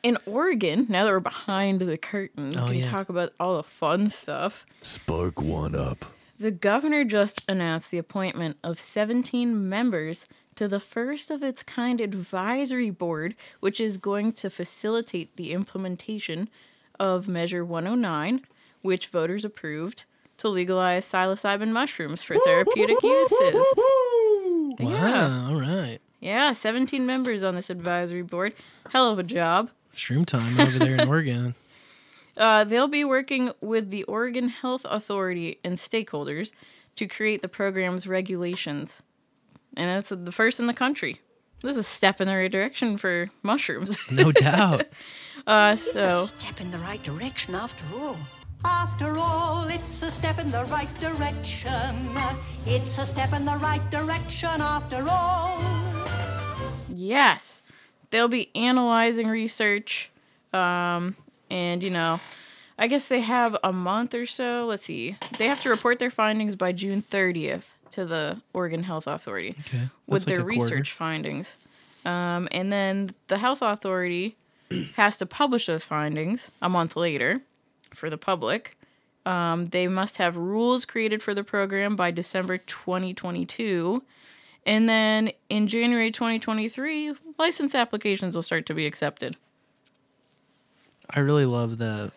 in Oregon, now that we're behind the curtain, we oh, can yes. talk about all the fun stuff. Spark one up. The governor just announced the appointment of seventeen members to the first of its kind advisory board, which is going to facilitate the implementation of Measure one oh nine, which voters approved to legalize psilocybin mushrooms for therapeutic uses. Wow, yeah. All right. Yeah, seventeen members on this advisory board. Hell of a job. Shroom time over there in Oregon. Uh, they'll be working with the Oregon Health Authority and stakeholders to create the program's regulations. And it's the first in the country. This is a step in the right direction for mushrooms. No doubt. uh, so it's a step in the right direction after all. After all, it's a step in the right direction. It's a step in the right direction after all. Yes. They'll be analyzing research, um, and, you know, I guess they have a month or so. Let's see. They have to report their findings by June thirtieth to the Oregon Health Authority okay. with their like research quarter. findings. Um, and then the Health Authority has to publish those findings a month later for the public. Um, they must have rules created for the program by December twenty twenty-two. And then in January twenty twenty-three, license applications will start to be accepted. I really love the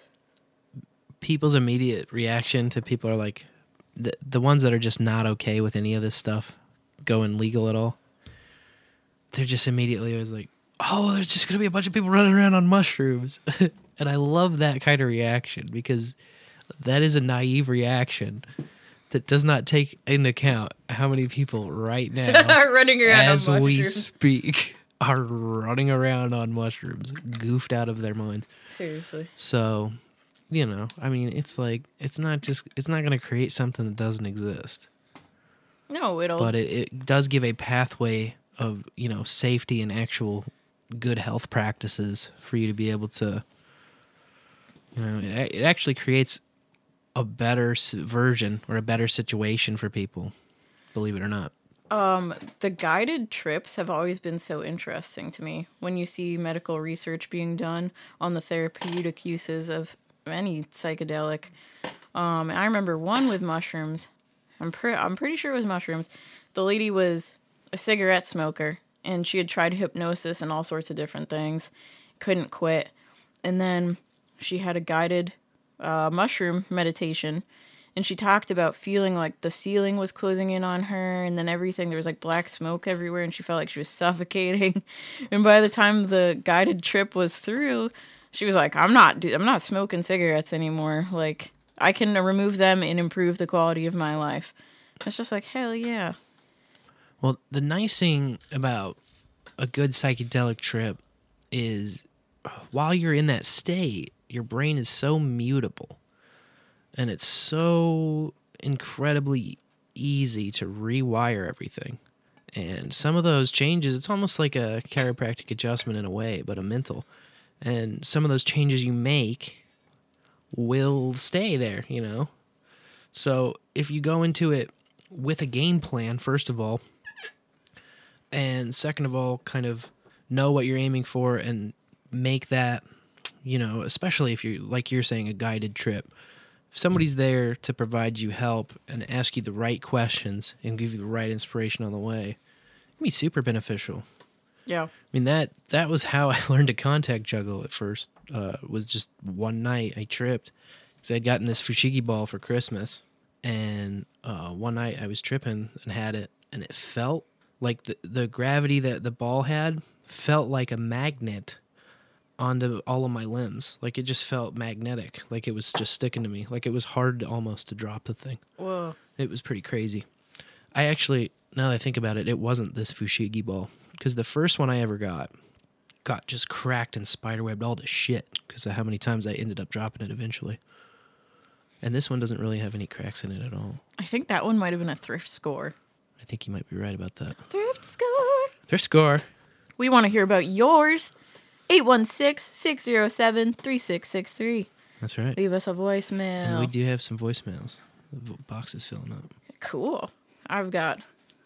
people's immediate reaction to people are like, the, the ones that are just not okay with any of this stuff going legal at all. They're just immediately always like, oh, there's just going to be a bunch of people running around on mushrooms. And I love that kind of reaction because that is a naive reaction that does not take into account how many people right now are running around as on we speak are running around on mushrooms, goofed out of their minds. Seriously. So, you know, I mean, it's like it's not just it's not going to create something that doesn't exist. No, it'll. But it, it does give a pathway of, you know, safety and actual good health practices for you to be able to, you know, it, it actually creates a better version or a better situation for people, believe it or not. Um, the guided trips have always been so interesting to me. When you see medical research being done on the therapeutic uses of any psychedelic, um, and I remember one with mushrooms. I'm pre- I'm pretty sure it was mushrooms. The lady was a cigarette smoker, and she had tried hypnosis and all sorts of different things, couldn't quit, and then she had a guided uh, mushroom meditation. And she talked about feeling like the ceiling was closing in on her, and then everything, there was like black smoke everywhere, and she felt like she was suffocating. And by the time the guided trip was through, she was like, I'm not I'm not smoking cigarettes anymore. Like, I can remove them and improve the quality of my life. It's just like, hell yeah. Well, the nice thing about a good psychedelic trip is while you're in that state, your brain is so mutable. And it's so incredibly easy to rewire everything. And some of those changes, it's almost like a chiropractic adjustment in a way, but a mental. And some of those changes you make will stay there, you know? So if you go into it with a game plan, first of all, and second of all, kind of know what you're aiming for and make that, you know, especially if you're, like you're saying, a guided trip. If somebody's there to provide you help and ask you the right questions and give you the right inspiration on the way, it can be super beneficial. Yeah. I mean, that that was how I learned to contact juggle at first. Uh, was just one night I tripped because I'd gotten this Fushigi ball for Christmas. And uh, one night I was tripping and had it, and it felt like the, the gravity that the ball had felt like a magnet onto all of my limbs. Like, it just felt magnetic. Like, it was just sticking to me. Like, it was hard to almost to drop the thing. Whoa. It was pretty crazy. I actually, now that I think about it, it wasn't this Fushigi ball. Because the first one I ever got, got just cracked and spiderwebbed all to shit. Because of how many times I ended up dropping it eventually. And this one doesn't really have any cracks in it at all. I think that one might have been a thrift score. I think you might be right about that. Thrift score. Thrift score. We want to hear about yours. eight one six, six zero seven, three six six three. That's right. Leave us a voicemail. And we do have some voicemails. The box is filling up. Cool. I've got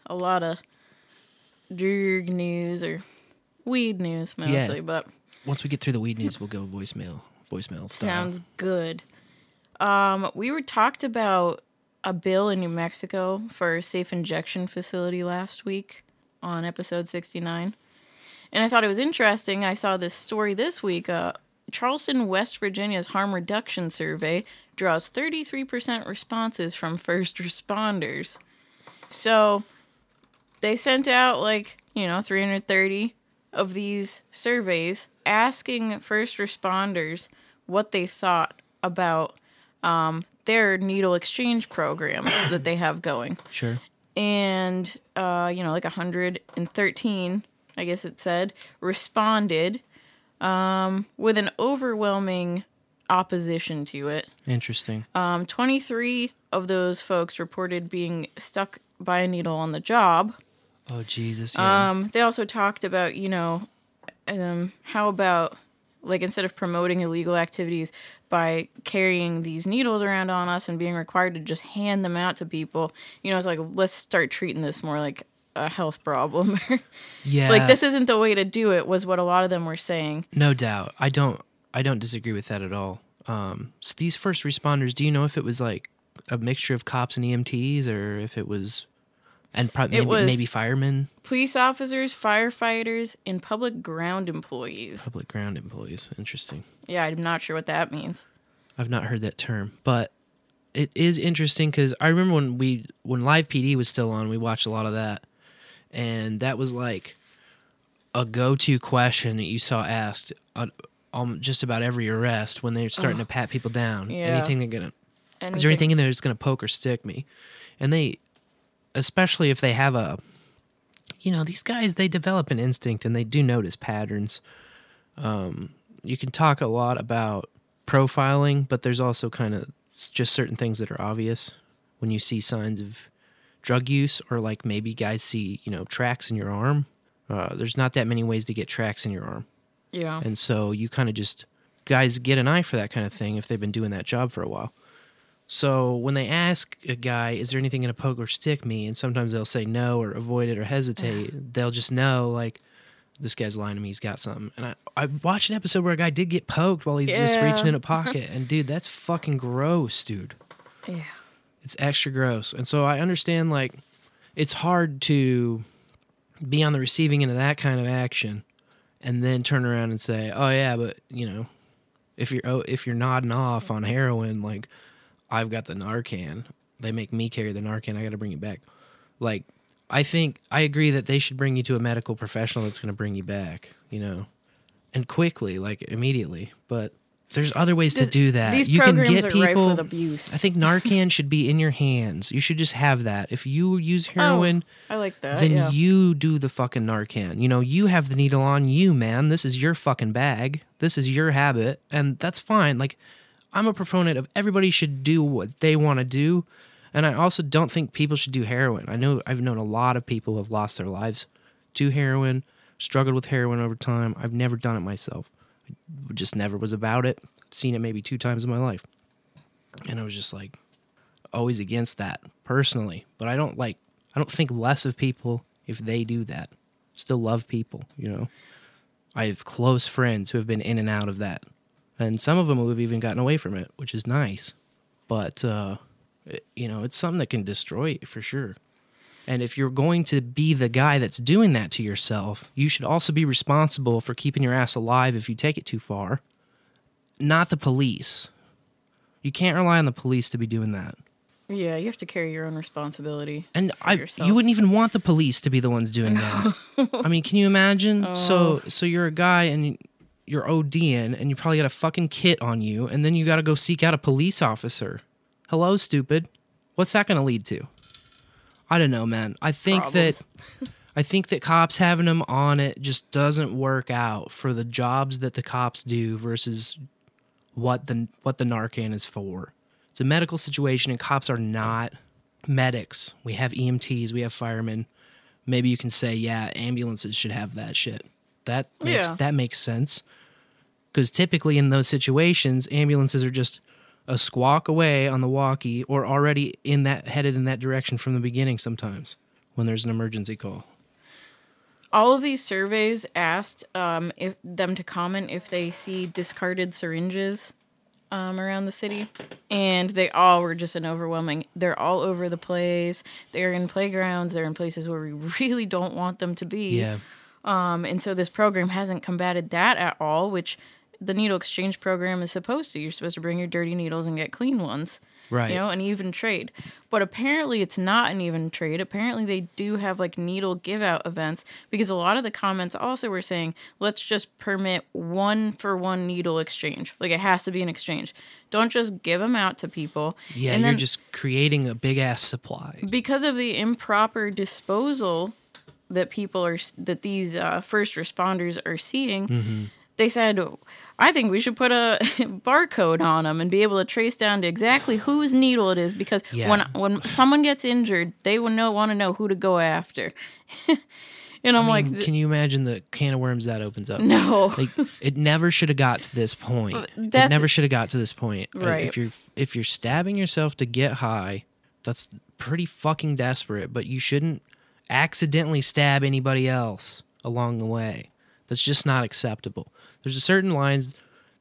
a lot of drug news or weed news mostly, yeah. But once we get through the weed news, we'll go voicemail. Voicemail style. Sounds good. Um, we were talked about a bill in New Mexico for a safe injection facility last week on episode sixty-nine. And I thought it was interesting. I saw this story this week. Uh, Charleston, West Virginia's harm reduction survey draws thirty-three percent responses from first responders. So they sent out, like, you know, three hundred thirty of these surveys asking first responders what they thought about um, their needle exchange programs that they have going. Sure. And, uh, you know, like one hundred thirteen... I guess it said, responded um, with an overwhelming opposition to it. Interesting. Um, twenty-three of those folks reported being stuck by a needle on the job. Oh, Jesus, yeah. Um, they also talked about, you know, um, how about, like, instead of promoting illegal activities by carrying these needles around on us and being required to just hand them out to people, you know, it's like, let's start treating this more like a health problem. Yeah. Like, this isn't the way to do it, was what a lot of them were saying. No doubt. I don't I don't disagree with that at all. Um, so these first responders, do you know if it was like a mixture of cops and E M Ts, or if it was and probably maybe, maybe firemen? Police officers, firefighters, and public ground employees. Public ground employees. Interesting. Yeah, I'm not sure what that means. I've not heard that term, but it is interesting because I remember when we when Live P D was still on, we watched a lot of that. And that was like a go-to question that you saw asked on, on just about every arrest when they're starting Ugh. to pat people down. Yeah. Anything they're going to... Is there anything in there that's going to poke or stick me? And they... Especially if they have a... You know, these guys, they develop an instinct and they do notice patterns. Um, you can talk a lot about profiling, but there's also kind of just certain things that are obvious when you see signs of drug use, or like maybe guys see, you know, tracks in your arm. Uh, there's not that many ways to get tracks in your arm. Yeah. And so you kind of just, guys get an eye for that kind of thing if they've been doing that job for a while. So when they ask a guy, is there anything going to poke or stick me? And sometimes they'll say no or avoid it or hesitate. They'll just know, like, this guy's lying to me. He's got something. And I, I watched an episode where a guy did get poked while he's yeah. just reaching in a pocket. And, dude, that's fucking gross, dude. Yeah. It's extra gross. And so I understand, like, it's hard to be on the receiving end of that kind of action and then turn around and say, oh, yeah, but, you know, if you're oh, if you're nodding off on heroin, like, I've got the Narcan. They make me carry the Narcan. I got to bring it back. Like, I think I agree that they should bring you to a medical professional that's going to bring you back, you know, and quickly, like immediately. But there's other ways Does, to do that. These you programs can get are people, rife with abuse. I think Narcan should be in your hands. You should just have that. If you use heroin, oh, I like that, then yeah. you do the fucking Narcan. You know, you have the needle on you, man. This is your fucking bag. This is your habit. And that's fine. Like, I'm a proponent of everybody should do what they want to do, and I also don't think people should do heroin. I know I've known a lot of people who have lost their lives to heroin, struggled with heroin over time. I've never done it myself. I just never was about it. Seen it maybe two times in my life. And I was just like always against that personally, but I don't like I don't think less of people if they do that. Still love people, you know. I have close friends who have been in and out of that. And some of them will have even gotten away from it, which is nice. But, uh, it, you know, it's something that can destroy you for sure. And if you're going to be the guy that's doing that to yourself, you should also be responsible for keeping your ass alive if you take it too far. Not the police. You can't rely on the police to be doing that. Yeah, you have to carry your own responsibility. And I, yourself. You wouldn't even want the police to be the ones doing that. I mean, can you imagine? Oh. So, so you're a guy and... You, you're ODing, and you probably got a fucking kit on you, and then you got to go seek out a police officer. Hello, stupid. What's that going to lead to? I don't know, man. I think Problems. that I think that cops having them on it just doesn't work out for the jobs that the cops do versus what the what the Narcan is for. It's a medical situation, and cops are not medics. We have E M Ts, we have firemen. Maybe you can say, yeah, ambulances should have that shit. That makes, yeah. that makes sense, because typically in those situations, ambulances are just a squawk away on the walkie or already in that headed in that direction from the beginning sometimes when there's an emergency call. All of these surveys asked um, if them to comment if they see discarded syringes um, around the city, and they all were just an overwhelming. They're all over the place. They're in playgrounds. They're in places where we really don't want them to be. Yeah. Um, and so this program hasn't combated that at all, which the needle exchange program is supposed to. You're supposed to bring your dirty needles and get clean ones. Right. You know, an even trade. But apparently it's not an even trade. Apparently they do have, like, needle give-out events, because a lot of the comments also were saying, let's just permit one-for-one needle exchange. Like, it has to be an exchange. Don't just give them out to people. Yeah, and you're then, just creating a big-ass supply. Because of the improper disposal... that people are, that these uh, first responders are seeing, mm-hmm. they said, I think we should put a barcode on them and be able to trace down to exactly whose needle it is, because yeah. when when someone gets injured, they will know, want to know who to go after. And I'm I mean, like... Can you imagine the can of worms that opens up? No. Like, it never should have got to this point. That's, it never should have got to this point. Right. If you're, if you're stabbing yourself to get high, that's pretty fucking desperate, but you shouldn't accidentally stab anybody else along the way. That's just not acceptable. There's a certain lines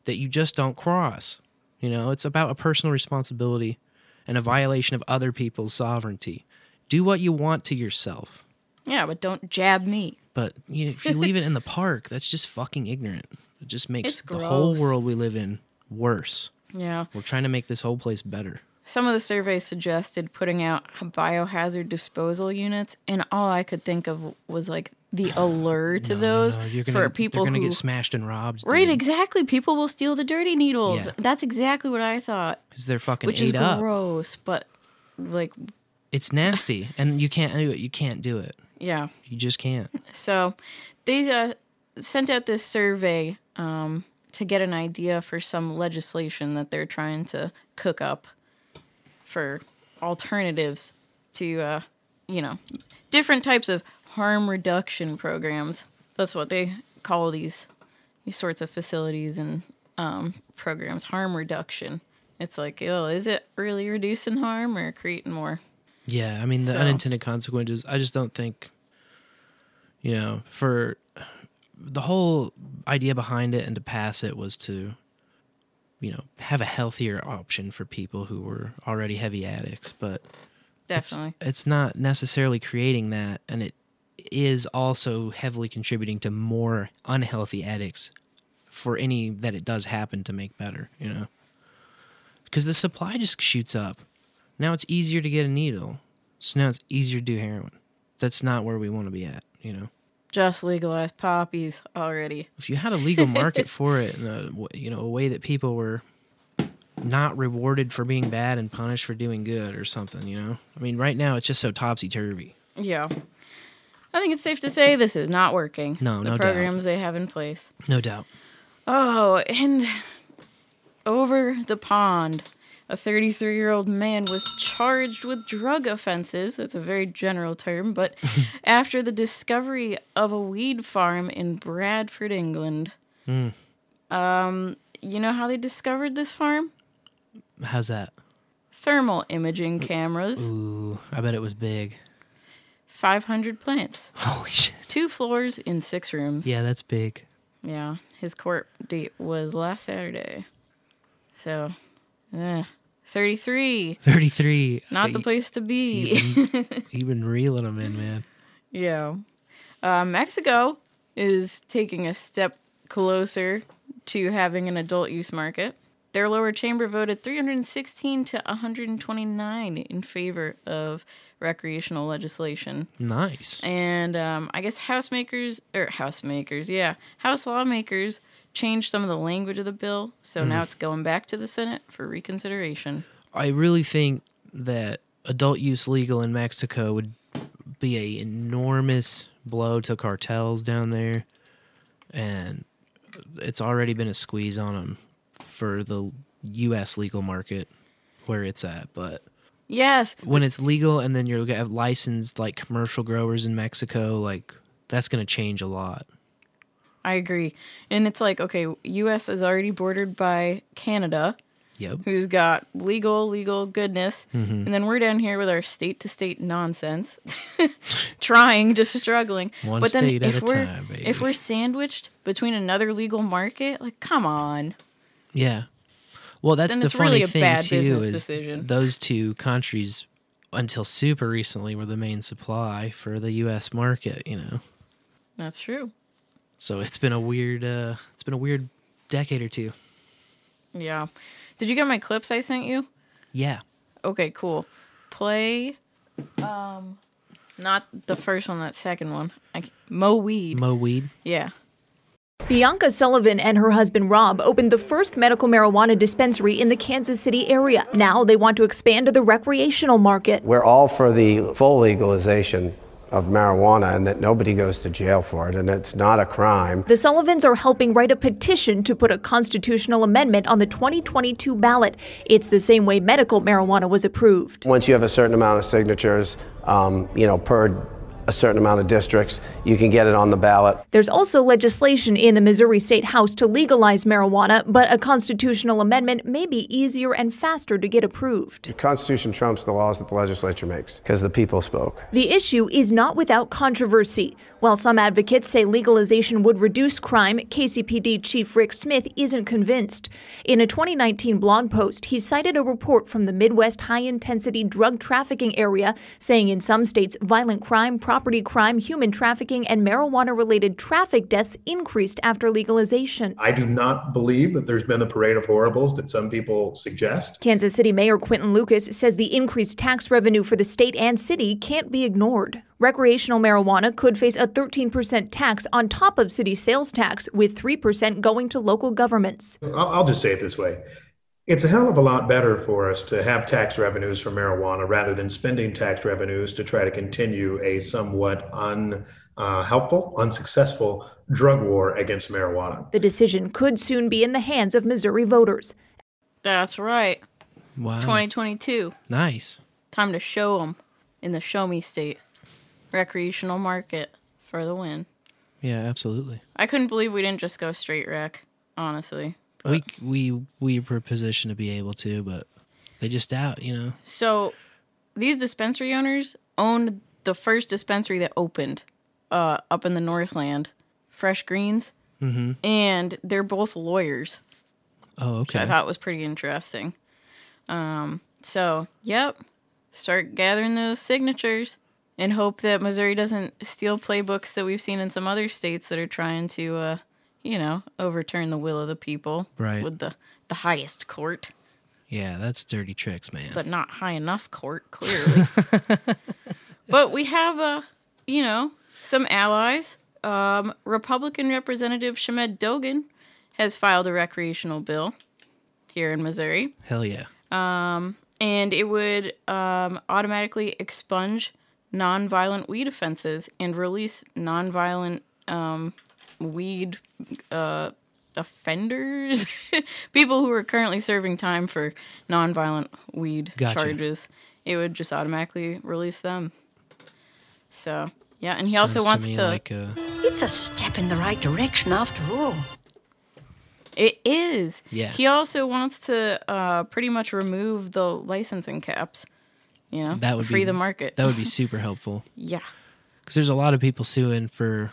that you just don't cross. You know, it's about a personal responsibility and a violation of other people's sovereignty. Do what you want to yourself. Yeah, but don't jab me. But you know, if you leave it in the park, that's just fucking ignorant. It just makes it's the gross. Whole world we live in worse. Yeah. We're trying to make this whole place better. Some of the surveys suggested putting out biohazard disposal units, and all I could think of was, like, the allure to no, those no, no. You're gonna, for people who... They're going to get smashed and robbed. Right, dude. Exactly. People will steal the dirty needles. Yeah. That's exactly what I thought. Because they're fucking ate up. Which is gross, but, like... It's nasty, and you can't do it. You can't do it. Yeah. You just can't. So they uh, sent out this survey um, to get an idea for some legislation that they're trying to cook up. For alternatives to, uh, you know, different types of harm reduction programs. That's what they call these, these sorts of facilities and um, programs, harm reduction. It's like, oh, is it really reducing harm or creating more? Yeah, I mean, the so. unintended consequences, I just don't think, you know, for the whole idea behind it and to pass it was to, you know, have a healthier option for people who were already heavy addicts, but definitely it's, it's not necessarily creating that, and it is also heavily contributing to more unhealthy addicts for any that it does happen to make better, you know, because the supply just shoots up. Now it's easier to get a needle, so now it's easier to do heroin. That's not where we want to be at, you know. Just legalize poppies already. If you had a legal market for it, in a, you know, a way that people were not rewarded for being bad and punished for doing good or something, you know? I mean, right now it's just so topsy-turvy. Yeah. I think it's safe to say this is not working. No, no doubt. The programs they have in place. No doubt. Oh, and over the pond, a thirty-three-year-old man was charged with drug offenses. That's a very general term, but after the discovery of a weed farm in Bradford, England. Mm. Um, you know how they discovered this farm? How's that? Thermal imaging cameras. Ooh, I bet it was big. five hundred plants. Holy shit. Two floors in six rooms. Yeah, that's big. Yeah, his court date was last Saturday. So... yeah, thirty-three. thirty-three. Not the you, place to be. You've been, you've been reeling them in, man. Yeah. Uh, Mexico is taking a step closer to having an adult use market. Their lower chamber voted three hundred sixteen to one hundred twenty-nine in favor of recreational legislation. Nice. And um, I guess housemakers, or housemakers, yeah, house lawmakers changed some of the language of the bill, so mm. now it's going back to the Senate for reconsideration. I really think that adult use legal in Mexico would be an enormous blow to cartels down there, and it's already been a squeeze on them for the U S legal market where it's at, but... yes! When it's legal and then you're have licensed, like, commercial growers in Mexico, like, that's going to change a lot. I agree. And it's like, okay, U S is already bordered by Canada, yep, who's got legal, legal goodness. Mm-hmm. And then we're down here with our state-to-state nonsense, trying, just struggling. One but state then at if a we're, time, baby. If we're sandwiched between another legal market, like, come on. Yeah. Well, that's then the funny really thing, too, is decision. Those two countries, until super recently, were the main supply for the U S market, you know. That's true. So it's been a weird, uh, it's been a weird decade or two. Yeah. Did you get my clips I sent you? Yeah. Okay, cool. Play, um, not the first one, that second one. I, Mo Weed. Mo Weed? Yeah. Bianca Sullivan and her husband Rob opened the first medical marijuana dispensary in the Kansas City area. Now they want to expand to the recreational market. We're all for the full legalization of marijuana and that nobody goes to jail for it, and it's not a crime. The Sullivans are helping write a petition to put a constitutional amendment on the twenty twenty-two ballot. It's the same way medical marijuana was approved. Once you have a certain amount of signatures, um, you know, per a certain amount of districts, you can get it on the ballot. There's also legislation in the Missouri State House to legalize marijuana, but a constitutional amendment may be easier and faster to get approved. The Constitution trumps the laws that the legislature makes, because the people spoke. The issue is not without controversy. While some advocates say legalization would reduce crime, K C P D Chief Rick Smith isn't convinced. In a twenty nineteen blog post, he cited a report from the Midwest high-intensity drug trafficking area, saying in some states, violent crime, property crime, human trafficking, and marijuana-related traffic deaths increased after legalization. I do not believe that there's been a parade of horribles that some people suggest. Kansas City Mayor Quentin Lucas says the increased tax revenue for the state and city can't be ignored. Recreational marijuana could face a thirteen percent tax on top of city sales tax, with three percent going to local governments. I'll just say it this way. It's a hell of a lot better for us to have tax revenues from marijuana rather than spending tax revenues to try to continue a somewhat unhelpful, uh, unsuccessful drug war against marijuana. The decision could soon be in the hands of Missouri voters. That's right. Wow. twenty twenty-two. Nice. Time to show them in the show me state. Recreational market for the win. Yeah, absolutely. I couldn't believe we didn't just go straight rec, honestly. We we we were positioned to be able to, but they just out, you know. So these dispensary owners owned the first dispensary that opened uh, up in the Northland, Fresh Greens, mm-hmm. and they're both lawyers. Oh, okay. Which I thought was pretty interesting. Um, so, yep, start gathering those signatures and hope that Missouri doesn't steal playbooks that we've seen in some other states that are trying to, uh, you know, overturn the will of the people. Right. With the, the highest court. Yeah, that's dirty tricks, man. But not high enough court, clearly. But we have, uh, you know, some allies. Um, Republican Representative Shamed Dogan has filed a recreational bill here in Missouri. Hell yeah. Um, and it would um, automatically expunge nonviolent weed offenses and release nonviolent um, weed uh, offenders, people who are currently serving time for nonviolent weed gotcha. charges. It would just automatically release them. So, yeah, and he Sounds also wants to... to like a... It's a step in the right direction after all. It is. Yeah. He also wants to uh, pretty much remove the licensing caps. You know, that would free be, the market. That would be super helpful. Yeah. Because there's a lot of people suing for,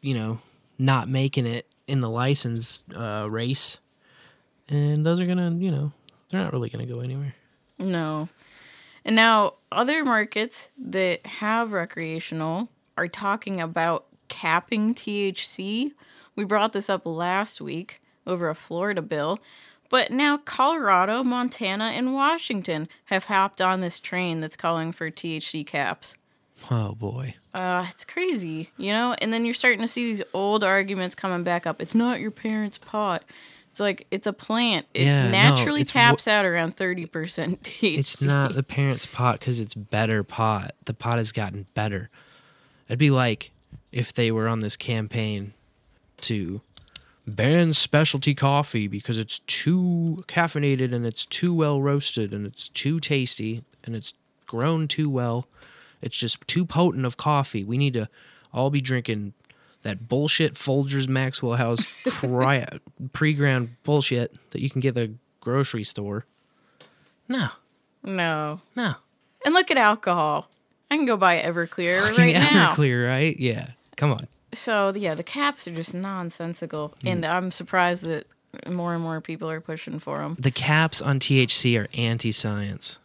you know, not making it in the license uh, race. And those are going to, you know, they're not really going to go anywhere. No. And now other markets that have recreational are talking about capping T H C. We brought this up last week over a Florida bill. But now Colorado, Montana, and Washington have hopped on this train that's calling for T H C caps. Oh, boy. Uh, it's crazy, you know? And then you're starting to see these old arguments coming back up. It's not your parents' pot. It's like, it's a plant. It yeah, naturally no, taps w- out around thirty percent T H C. It's not the parents' pot because it's better pot. The pot has gotten better. It'd be like if they were on this campaign to... ban specialty coffee because it's too caffeinated and it's too well roasted and it's too tasty and it's grown too well. It's just too potent of coffee. We need to all be drinking that bullshit Folgers Maxwell House pre-ground bullshit that you can get at the grocery store. No. No. No. And look at alcohol. I can go buy Everclear Fucking right Everclear, now. Everclear, right? Yeah. Come on. So, yeah, the caps are just nonsensical, mm. and I'm surprised that more and more people are pushing for them. The caps on T H C are anti-science,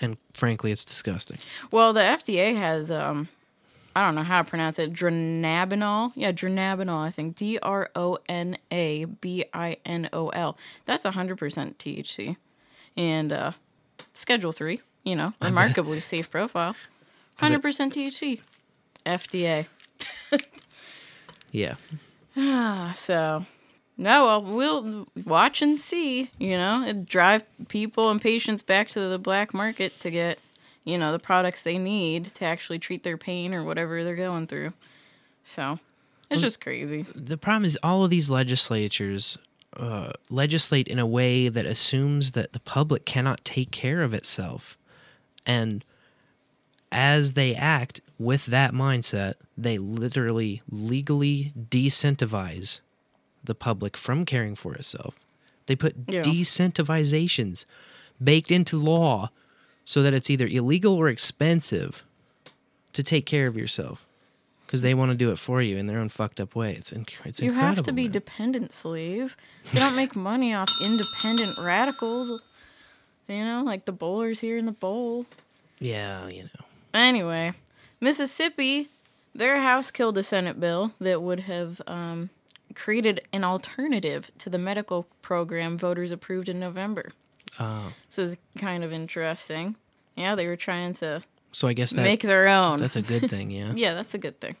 and frankly, it's disgusting. Well, the F D A has, um, I don't know how to pronounce it, dronabinol? Yeah, dronabinol, I think. D R O N A B I N O L. That's one hundred percent T H C. And uh, Schedule three, you know, remarkably safe profile. one hundred percent T H C. F D A. Yeah. Ah, so, no, well, we'll watch and see, you know. It'd drive people and patients back to the black market to get, you know, the products they need to actually treat their pain or whatever they're going through. So, it's well, just crazy. The problem is all of these legislatures uh, legislate in a way that assumes that the public cannot take care of itself. And as they act... with that mindset, they literally legally de-incentivize the public from caring for itself. They put yeah. de-incentivizations baked into law so that it's either illegal or expensive to take care of yourself because they want to do it for you in their own fucked up way. It's, inc- it's you incredible. You have to be man. dependent, slave. They don't make money off independent radicals, you know, like the bowlers here in the bowl. Yeah, you know. Anyway... Mississippi, their House killed a Senate bill that would have um, created an alternative to the medical program voters approved in November. Oh. So it's kind of interesting. Yeah, they were trying to so I guess that, make their own. That's a good thing, yeah. Yeah, that's a good thing.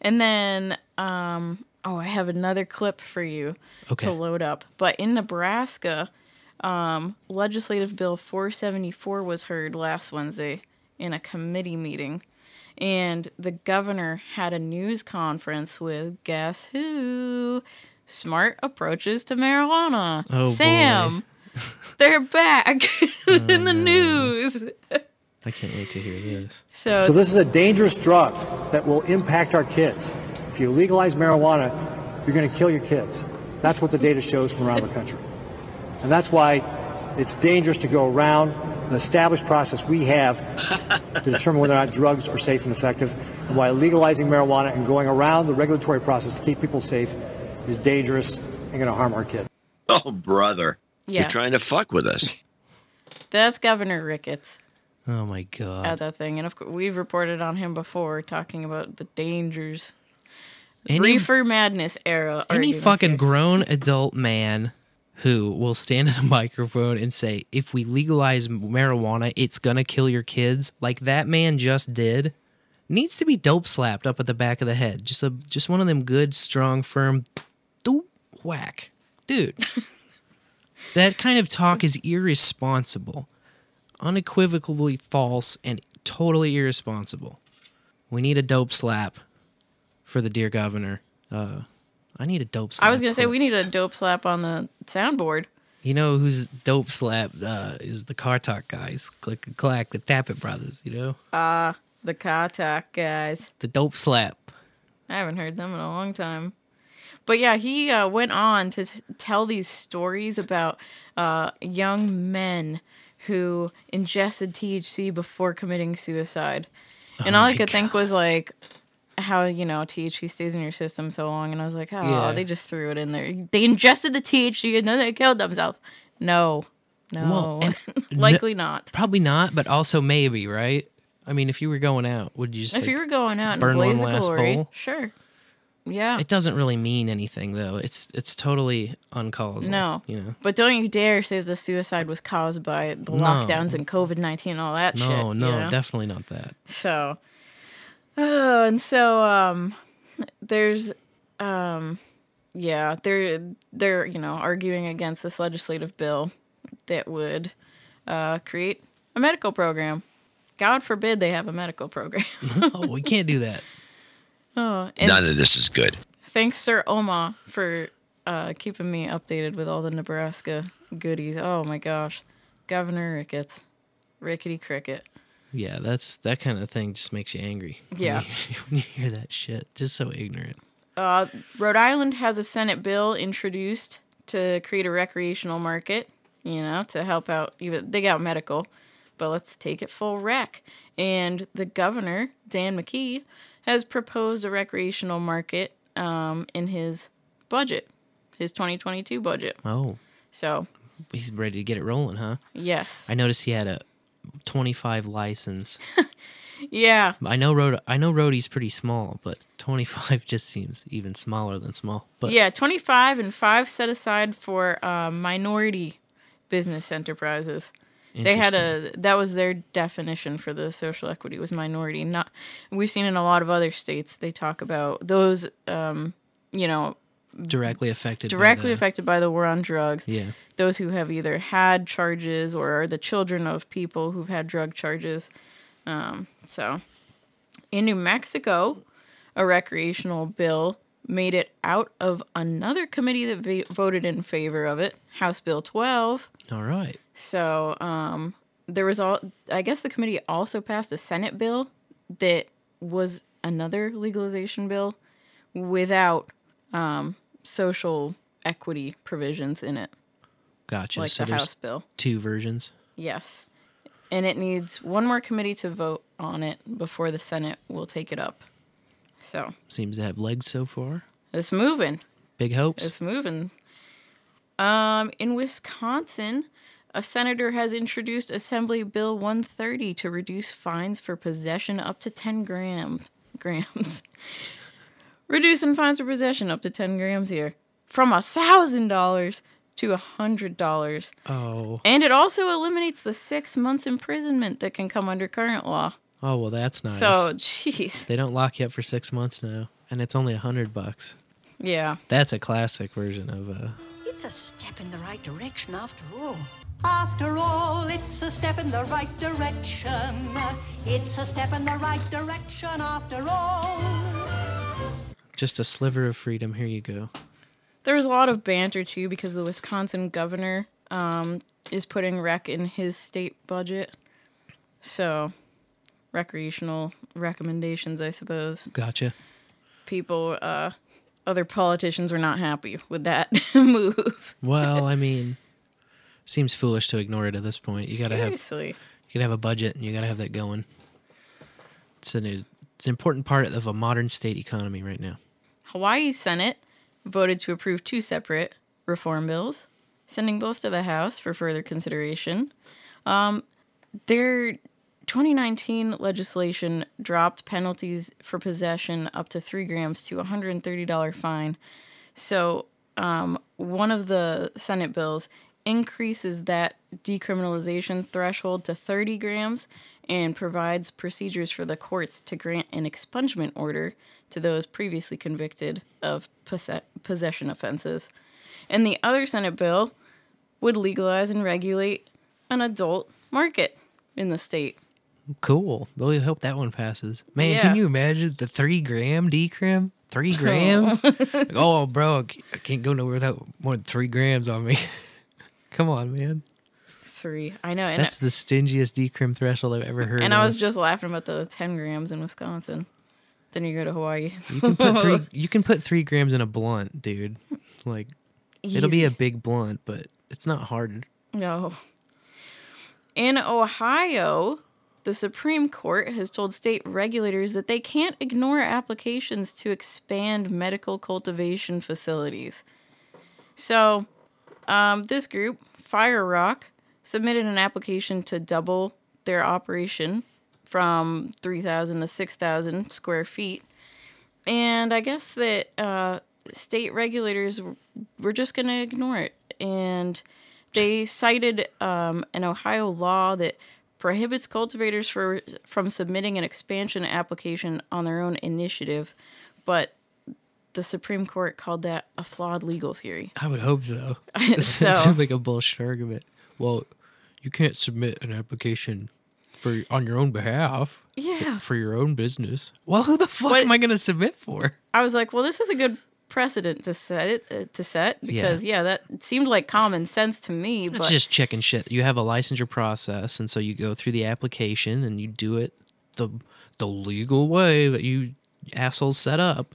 And then, um, oh, I have another clip for you okay. to load up. But in Nebraska, um, Legislative Bill four seventy-four was heard last Wednesday in a committee meeting. And the governor had a news conference with, guess who? Smart Approaches to Marijuana. Oh, Sam. Boy. They're back oh, in the no. news. I can't wait to hear this. So, so this is a dangerous drug that will impact our kids. If you legalize marijuana, you're going to kill your kids. That's what the data shows from around the country. And that's why it's dangerous to go around the established process we have to determine whether or not drugs are safe and effective, and why legalizing marijuana and going around the regulatory process to keep people safe is dangerous and going to harm our kids. Oh, brother. Yeah. You're trying to fuck with us. That's Governor Ricketts. Oh, my God. At that thing. And of course, we've reported on him before, talking about the dangers. Any, Reefer madness era. Any fucking here. grown adult man who will stand at a microphone and say, if we legalize marijuana, it's going to kill your kids, like that man just did, needs to be dope slapped up at the back of the head. Just a just one of them good, strong, firm, doop, whack. Dude, that kind of talk is irresponsible, unequivocally false, and totally irresponsible. We need a dope slap for the dear governor. Uh, I need a dope slap. I was going to say, we need a dope slap on the soundboard. You know who's dope slap uh, is the Car Talk guys. Click and clack, the Tap It Brothers, you know? Ah, uh, the Car Talk guys. The dope slap. I haven't heard them in a long time. But yeah, he uh, went on to t- tell these stories about uh, young men who ingested T H C before committing suicide. Oh, and all I could God. think was like, how, you know, T H C stays in your system so long. And I was like, oh, yeah. They just threw it in there. They ingested the T H C and then they killed themselves. No, no, well, likely n- not. Probably not, but also maybe, right? I mean, if you were going out, would you just if like, you were going out and burn blaze one last glory, bowl? Sure. Yeah. It doesn't really mean anything, though. It's it's totally uncausable. No. You know? But don't you dare say the suicide was caused by the no. lockdowns and COVID nineteen and all that no, shit. No, no, you know? Definitely not that. So, oh, and so um, there's, um, yeah, they're, they're, you know, arguing against this legislative bill that would uh, create a medical program. God forbid they have a medical program. No, we can't do that. Oh, none of this is good. Thanks, Sir Oma, for uh, keeping me updated with all the Nebraska goodies. Oh, my gosh. Governor Ricketts. Rickety cricket. Yeah, that's that kind of thing just makes you angry. Yeah. When you, when you hear that shit. Just so ignorant. Uh, Rhode Island has a Senate bill introduced to create a recreational market, you know, to help out. Even they got medical, but let's take it full rec. And the governor, Dan McKee, has proposed a recreational market um, in his budget, his twenty twenty-two budget. Oh. So. He's ready to get it rolling, huh? Yes. I noticed he had a twenty-five license. Yeah. I know Rhode, I know Rhodey's pretty small, but twenty-five just seems even smaller than small. But yeah, twenty-five and five set aside for uh, minority business enterprises. They had a, that was their definition for the social equity was minority. Not, we've seen in a lot of other states, they talk about those, um, you know, directly affected, directly by the, affected by the war on drugs. Yeah. Those who have either had charges or are the children of people who've had drug charges. Um, so in New Mexico, a recreational bill made it out of another committee that v- voted in favor of it, House Bill twelve. All right. So um, there was all. I guess the committee also passed a Senate bill that was another legalization bill without um, social equity provisions in it. Gotcha. Like so the House bill. Two versions. Yes, and it needs one more committee to vote on it before the Senate will take it up. So seems to have legs so far. It's moving. Big hopes. It's moving. Um, in Wisconsin, a senator has introduced Assembly Bill one thirty to reduce fines for possession up to ten gram, grams. Reducing fines for possession up to ten grams here from a thousand dollars to a hundred dollars. Oh. And it also eliminates the six months imprisonment that can come under current law. Oh, well, that's nice. So, jeez. They don't lock you up for six months now, and it's only a hundred bucks. Yeah. That's a classic version of a... It's a step in the right direction after all. After all, it's a step in the right direction. It's a step in the right direction after all. Just a sliver of freedom. Here you go. There was a lot of banter, too, because the Wisconsin governor um, is putting rec in his state budget. So... recreational recommendations, I suppose. Gotcha. People uh, other politicians were not happy with that move. Well, I mean, seems foolish to ignore it at this point. You gotta Seriously. have you gotta have a budget, and you gotta have that going. It's an it's an important part of a modern state economy right now. Hawaii Senate voted to approve two separate reform bills, sending both to the House for further consideration. Um, their twenty nineteen legislation dropped penalties for possession up to three grams to a one hundred thirty dollars fine. So um, one of the Senate bills increases that decriminalization threshold to thirty grams and provides procedures for the courts to grant an expungement order to those previously convicted of posse- possession offenses. And the other Senate bill would legalize and regulate an adult market in the state. Cool. Well, we hope that one passes. Man, yeah. Can you imagine the three-gram decrim? Three grams? Oh. Like, oh, bro, I can't go nowhere without more than three grams on me. Come on, man. Three. I know. And That's I, the stingiest decrim threshold I've ever heard. And of. I was just laughing about the ten grams in Wisconsin. Then you go to Hawaii. you, can put three, you can put three grams in a blunt, dude. Like, Easy. It'll be a big blunt, but it's not hard. No. In Ohio, the Supreme Court has told state regulators that they can't ignore applications to expand medical cultivation facilities. So, um, this group, Fire Rock, submitted an application to double their operation from three thousand to six thousand square feet. And I guess that uh, state regulators were just going to ignore it. And they cited um, an Ohio law that prohibits cultivators for, from submitting an expansion application on their own initiative, but the Supreme Court called that a flawed legal theory. I would hope so. so that sounds like a bullshit argument. Well, you can't submit an application for on your own behalf. Yeah. For your own business. Well, who the fuck what, am I going to submit for? I was like, well, this is a good precedent to set it uh, to set because yeah. yeah that seemed like common sense to me. It's but... just chicken shit. You have a licensure process, and so you go through the application and you do it the the legal way that you assholes set up,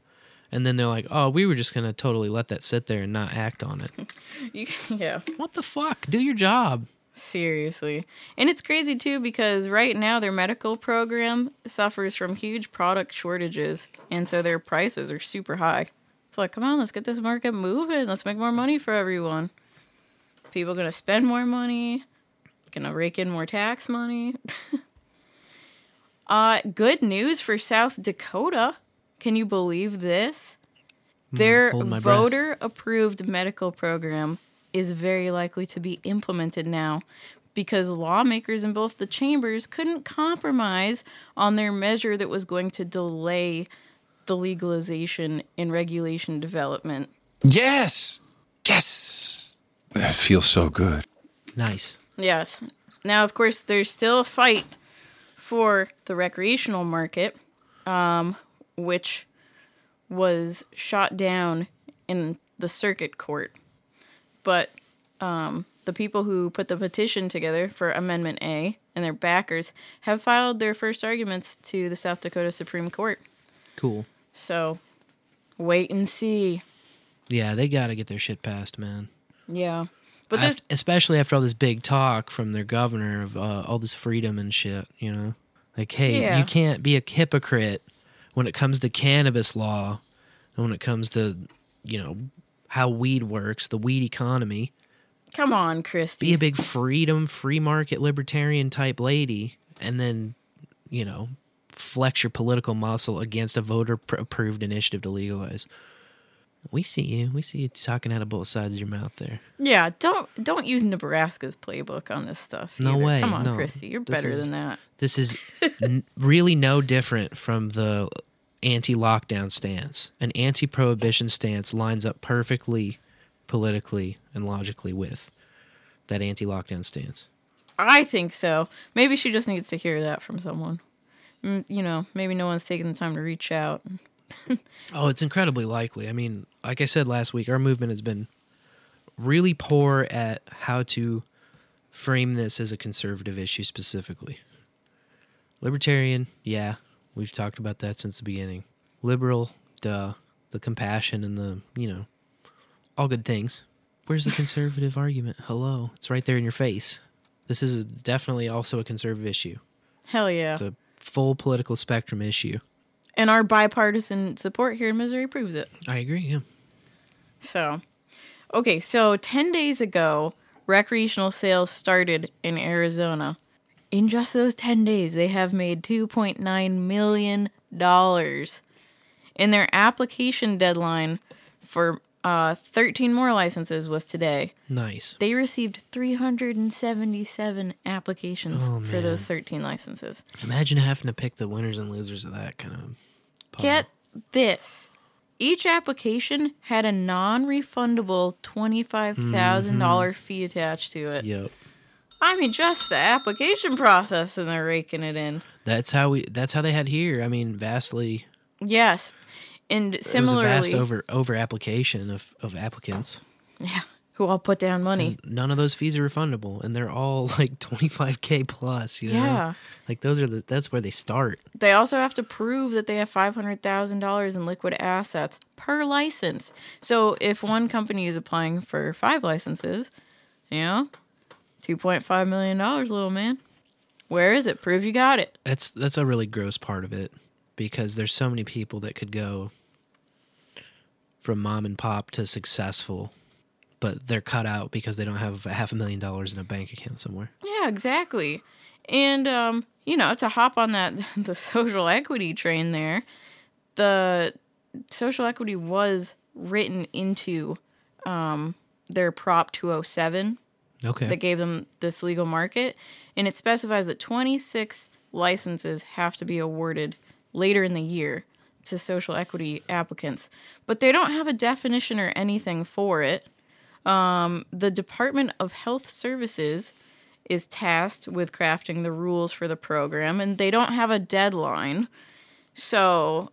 and then they're like, oh, we were just gonna totally let that sit there and not act on it. you, yeah what the fuck? Do your job. Seriously. And it's crazy too because right now their medical program suffers from huge product shortages, and so their prices are super high. It's like, come on, let's get this market moving. Let's make more money for everyone. People are going to spend more money, going to rake in more tax money. uh, good news for South Dakota. Can you believe this? Their voter-approved medical program is very likely to be implemented now because lawmakers in both the chambers couldn't compromise on their measure that was going to delay the legalization and regulation development. Yes! Yes! That feels so good. Nice. Yes. Now, of course, there's still a fight for the recreational market, um, which was shot down in the circuit court. But um, the people who put the petition together for Amendment A and their backers have filed their first arguments to the South Dakota Supreme Court. Cool. So, wait and see. Yeah, they got to get their shit passed, man. Yeah. but after, Especially after all this big talk from their governor of uh, all this freedom and shit, you know? Like, hey, yeah. You can't be a hypocrite when it comes to cannabis law and when it comes to, you know, how weed works, the weed economy. Come on, Christy. Be a big freedom, free market, libertarian type lady and then, you know, flex your political muscle against a voter-approved initiative to legalize. We see you. We see you talking out of both sides of your mouth there. Yeah, don't don't use Nebraska's playbook on this stuff. No either. way. Come on, no. Chrissy. You're this better is, than that. This is n- really no different from the anti-lockdown stance. An anti-prohibition stance lines up perfectly politically and logically with that anti-lockdown stance. I think so. Maybe she just needs to hear that from someone. You know, maybe no one's taking the time to reach out. Oh, it's incredibly likely. I mean, like I said last week, our movement has been really poor at how to frame this as a conservative issue specifically. Libertarian, yeah, we've talked about that since the beginning. Liberal, duh. the compassion and the, you know, all good things. Where's the conservative argument? Hello. It's right there in your face. This is definitely also a conservative issue. Hell yeah. It's a full political spectrum issue. And our bipartisan support here in Missouri proves it. I agree, yeah. So, okay, so ten days ago, recreational sales started in Arizona. In just those ten days, they have made two point nine million dollars. And their application deadline for uh, thirteen more licenses was today. Nice. They received three hundred seventy-seven applications oh, for those thirteen licenses. Imagine having to pick the winners and losers of that kind of pile. Get this. Each application had a non-refundable twenty-five thousand dollars mm-hmm. fee attached to it. Yep. I mean, just the application process, and they're raking it in. That's how we. That's how they had here. I mean, vastly. Yes, and similarly, it was a vast over over application of, of applicants. Yeah, who all put down money. And none of those fees are refundable, and they're all like twenty-five K plus. You know? Yeah, like those are the. That's where they start. They also have to prove that they have five hundred thousand dollars in liquid assets per license. So if one company is applying for five licenses, you know. two point five million dollars, little man. Where is it? Prove you got it. That's that's a really gross part of it, because there's so many people that could go from mom and pop to successful, but they're cut out because they don't have a half a million dollars in a bank account somewhere. Yeah, exactly. And, um, you know, to hop on that the social equity train there, the social equity was written into um, their Prop two oh seven. Okay. That gave them this legal market, and it specifies that twenty-six licenses have to be awarded later in the year to social equity applicants, but they don't have a definition or anything for it. Um, the Department of Health Services is tasked with crafting the rules for the program, and they don't have a deadline, so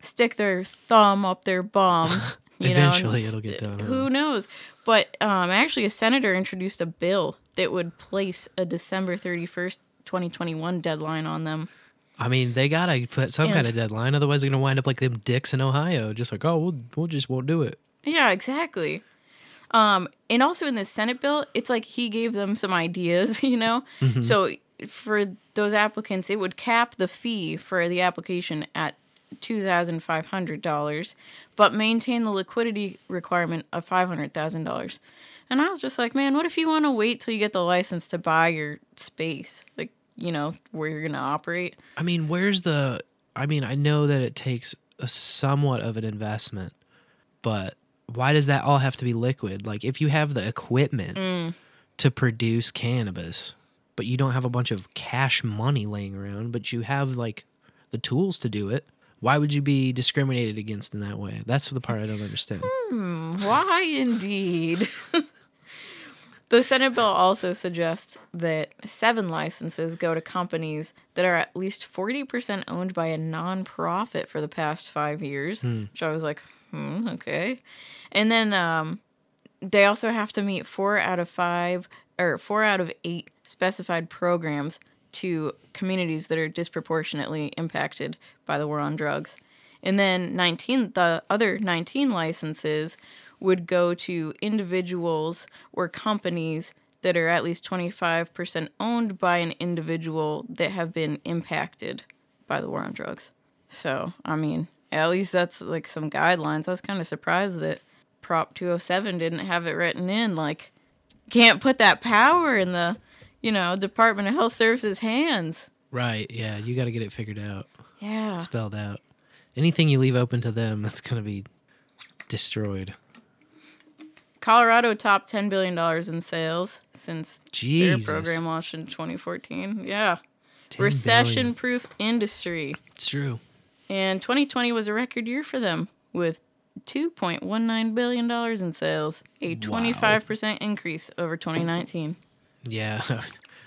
stick their thumb up their bum. You Eventually know, it'll get done. Who right? knows? But um, actually, a senator introduced a bill that would place a December thirty-first, twenty twenty-one deadline on them. I mean, they got to put some and, kind of deadline. Otherwise, they're going to wind up like them dicks in Ohio. Just like, oh, we'll, we'll just won't do it. Yeah, exactly. Um, and also in this Senate bill, it's like he gave them some ideas, you know? Mm-hmm. So for those applicants, it would cap the fee for the application at two thousand five hundred dollars, but maintain the liquidity requirement of five hundred thousand dollars. And I was just like, man, what if you want to wait till you get the license to buy your space? Like, you know, where you're going to operate? I mean, where's the... I mean, I know that it takes a somewhat of an investment, but why does that all have to be liquid? Like, if you have the equipment mm. to produce cannabis, but you don't have a bunch of cash money laying around, but you have, like, the tools to do it, why would you be discriminated against in that way? That's the part I don't understand. Hmm, why indeed? The Senate bill also suggests that seven licenses go to companies that are at least forty percent owned by a nonprofit for the past five years, hmm. which I was like, hmm, okay. And then um, they also have to meet four out of five or four out of eight specified programs to communities that are disproportionately impacted by the war on drugs. And then nineteen the other nineteen licenses would go to individuals or companies that are at least twenty-five percent owned by an individual that have been impacted by the war on drugs. So, I mean, at least that's like some guidelines. I was kind of surprised that Prop two oh seven didn't have it written in. Like, can't put that power in the... you know, Department of Health Services hands. Right, yeah. You got to get it figured out. Yeah. Spelled out. Anything you leave open to them, that's going to be destroyed. Colorado topped ten billion dollars in sales since Jesus. Their program launched in twenty fourteen. Yeah. Recession-proof industry. It's true. And twenty twenty was a record year for them with two point one nine billion dollars in sales, a twenty-five percent wow. increase over twenty nineteen. Yeah,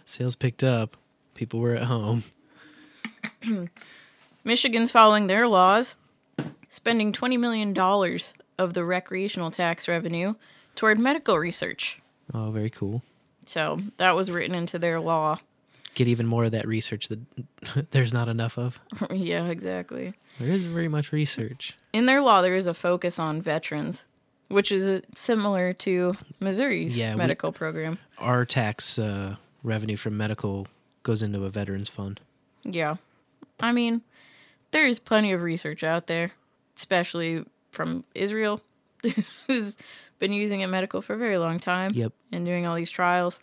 sales picked up. People were at home. Michigan's following their laws, spending twenty million dollars of the recreational tax revenue toward medical research. Oh, very cool. So that was written into their law. Get even more of that research that there's not enough of. Yeah, exactly. There isn't very much research. in their law, there is a focus on veterans, which is similar to Missouri's yeah, medical we, program. Our tax uh, revenue from medical goes into a veterans fund. Yeah. I mean, there is plenty of research out there, especially from Israel, who's been using it medical for a very long time. Yep. And doing all these trials.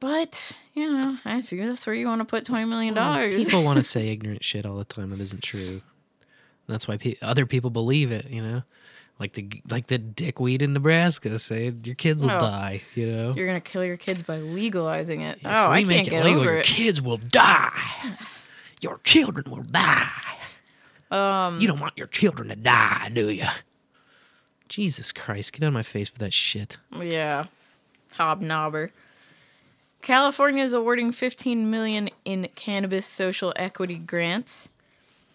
But, you know, I figure that's where you want to put twenty million dollars. Well, people want to say ignorant shit all the time that isn't true. That's why pe- other people believe it, you know? Like the like the dickweed in Nebraska saying your kids will oh, die, you know? You're going to kill your kids by legalizing it. If oh, I can't it get legal, over it. Your kids will die. Your children will die. Um, you don't want your children to die, do you? Jesus Christ, get out of my face with that shit. Yeah. Hobnobber. California is awarding fifteen million dollars in cannabis social equity grants,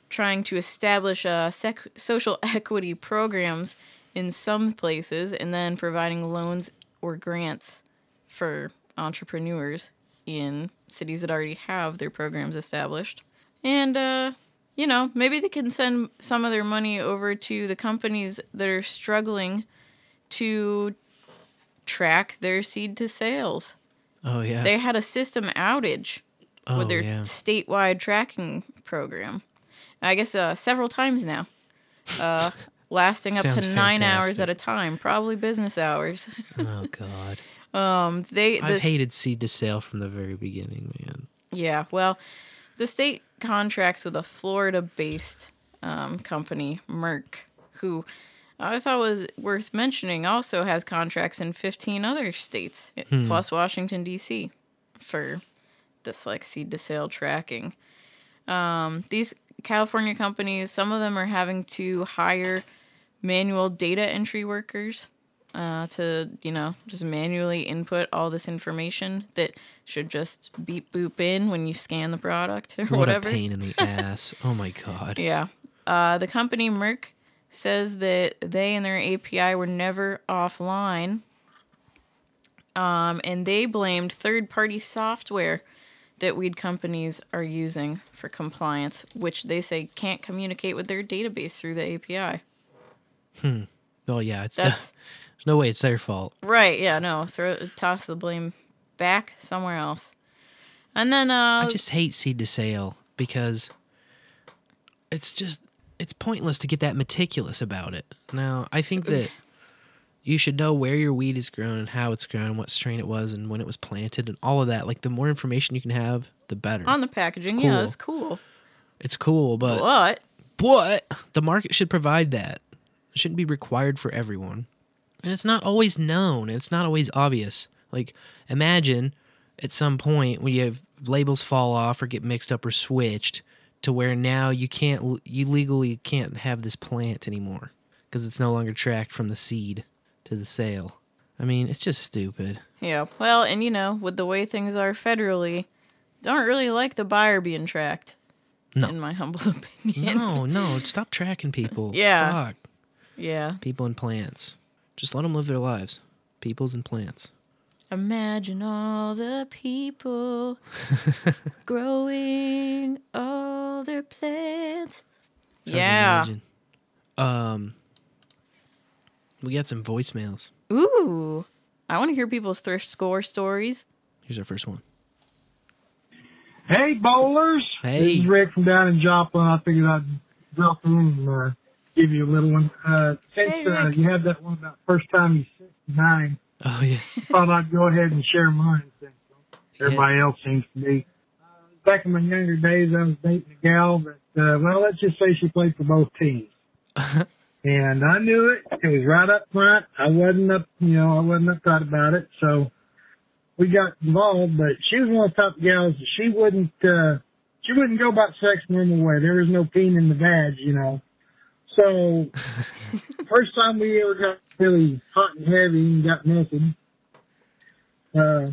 trying to establish uh, sec- social equity programs in some places, and then providing loans or grants for entrepreneurs in cities that already have their programs established. And, uh, you know, maybe they can send some of their money over to the companies that are struggling to track their seed to sales. Oh, yeah. They had a system outage oh, with their yeah. statewide tracking program. I guess uh, several times now, uh, lasting up to nine fantastic. hours at a time, probably business hours. Oh, God. Um, they. I've the, hated seed to sale from the very beginning, man. Yeah, well, the state contracts with a Florida-based um, company, Merck, who I thought was worth mentioning, also has contracts in fifteen other states, hmm. plus Washington, D C, for this like seed-to-sale tracking. Um, these California companies, some of them are having to hire manual data entry workers uh, to, you know, just manually input all this information that should just beep boop in when you scan the product or what whatever. What a pain in the ass. Oh, my God. Yeah. Uh, the company Merck says that they and their A P I were never offline, um, and they blamed third-party software that weed companies are using for compliance, which they say can't communicate with their database through the A P I. Hmm. Well, yeah, it's That's, the, there's no way it's their fault. Right, yeah, no. Throw, toss the blame back somewhere else. And then... Uh, I just hate seed to sale because it's just... It's pointless to get that meticulous about it. Now, I think that you should know where your weed is grown and how it's grown and what strain it was and when it was planted and all of that. Like, the more information you can have, the better. On the packaging, it's cool. yeah, it's cool. It's cool, but... What? But the market should provide that. It shouldn't be required for everyone. And it's not always known. It's not always obvious. Like, imagine at some point when you have labels fall off or get mixed up or switched... to where now you can't, you legally can't have this plant anymore because it's no longer tracked from the seed to the sale. I mean, it's just stupid. Yeah, well, and you know, with the way things are federally, don't really like the buyer being tracked, no. in my humble opinion. No, no, stop tracking people. Yeah. Fuck. Yeah. People and plants. Just let them live their lives. Peoples and plants. Imagine all the people growing all their plants. Sorry yeah. Um, we got some voicemails. Ooh. I want to hear people's thrift score stories. Here's our first one. Hey, bowlers. Hey. This is Rick from down in Joplin. I figured I'd drop in and uh, give you a little one. Uh, since hey, uh, you had that one about first time you six nine. Oh, yeah. Thought I'd go ahead and share mine since everybody yeah. else seems to be. Uh, back in my younger days, I was dating a gal that, uh, well, let's just say she played for both teams. And I knew it. It was right up front. I wasn't up, you know, I wasn't uptight about it. So we got involved, but she was one of the top gals. She wouldn't, uh, she wouldn't go about sex normal way. There was no peen in the badge, you know. So, first time we ever got really hot and heavy and got nothing, uh,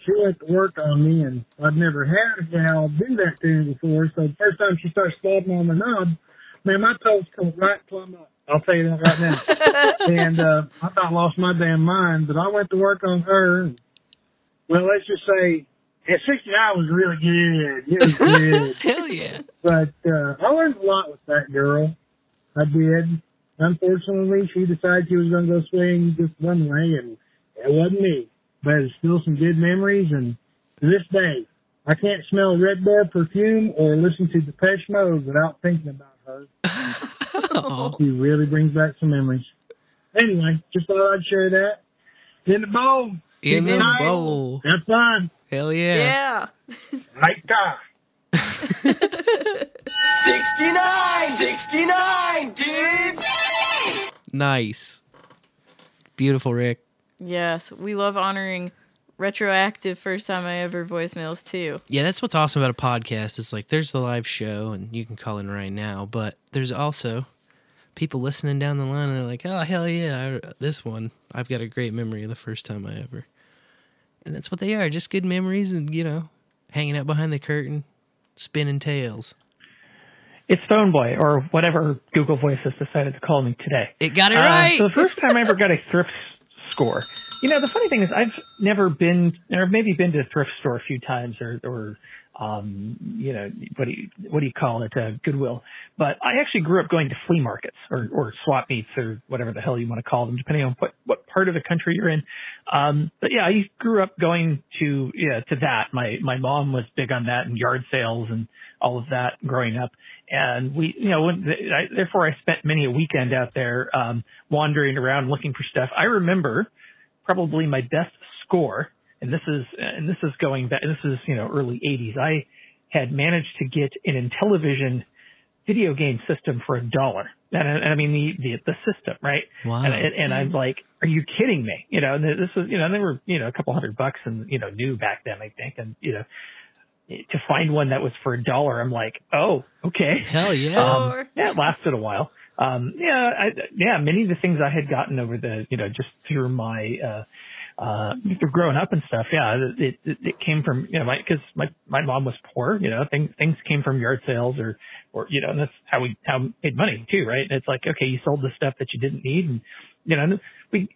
she went to work on me, and I'd never had a gal do that to me before, so the first time she started slapping on the knob, man, my toes come right plumb up. I'll tell you that right now. And uh, I about lost my damn mind, but I went to work on her, and, well, let's just say, yeah, sixty-nine was really good. It was good. Hell yeah. But uh, I learned a lot with that girl. I did. Unfortunately, she decided she was going to go swing just one way, and it wasn't me. But it's still some good memories, and to this day, I can't smell Red Bear perfume or listen to Depeche Mode without thinking about her. Oh. She really brings back some memories. Anyway, just thought I'd share that. In the bowl. In the night. Bowl. Have fun. Hell yeah. Yeah. Like that. sixty-nine! sixty-nine, dudes! Nice. Beautiful, Rick. Yes, we love honoring retroactive first time I ever voicemails, too. Yeah, that's what's awesome about a podcast. It's like, there's the live show, and you can call in right now, but there's also people listening down the line, and they're like, oh, hell yeah, I, this one, I've got a great memory of the first time I ever. And that's what they are, just good memories and, you know, hanging out behind the curtain, spinning tales. It's Phoneboy, or whatever Google Voice has decided to call me today. It got it uh, right! So the first time I ever got a thrift score. You know, the funny thing is I've never been, or maybe been to a thrift store a few times, or, or um, you know, what do you, what do you call it, uh, Goodwill. But I actually grew up going to flea markets, or, or swap meets, or whatever the hell you want to call them, depending on what, what part of the country you're in. Um, but yeah, I grew up going to, yeah, to that. My, my mom was big on that, and yard sales and all of that growing up. And we, you know, when, I, therefore I spent many a weekend out there, um, wandering around looking for stuff. I remember probably my best score, and this is and this is going back. This is, you know, early eighties. I had managed to get an Intellivision video game system for a dollar, and, and I mean the, the the system, right? Wow. And, and, and I'm like, are you kidding me? You know, this was, you know, they were, you know, a couple hundred bucks, and, you know, new back then, I think, and, you know, to find one that was for a dollar, I'm like, oh, okay, hell yeah, um, yeah. It lasted a while. Um, yeah, I, yeah, many of the things I had gotten over the, you know, just through my, uh, uh, growing up and stuff. Yeah. It, it, it came from, you know, my, cause my, my mom was poor, you know, things, things came from yard sales or, or, you know, and that's how we, how we made money too. Right. And it's like, okay, you sold the stuff that you didn't need. And, you know, we,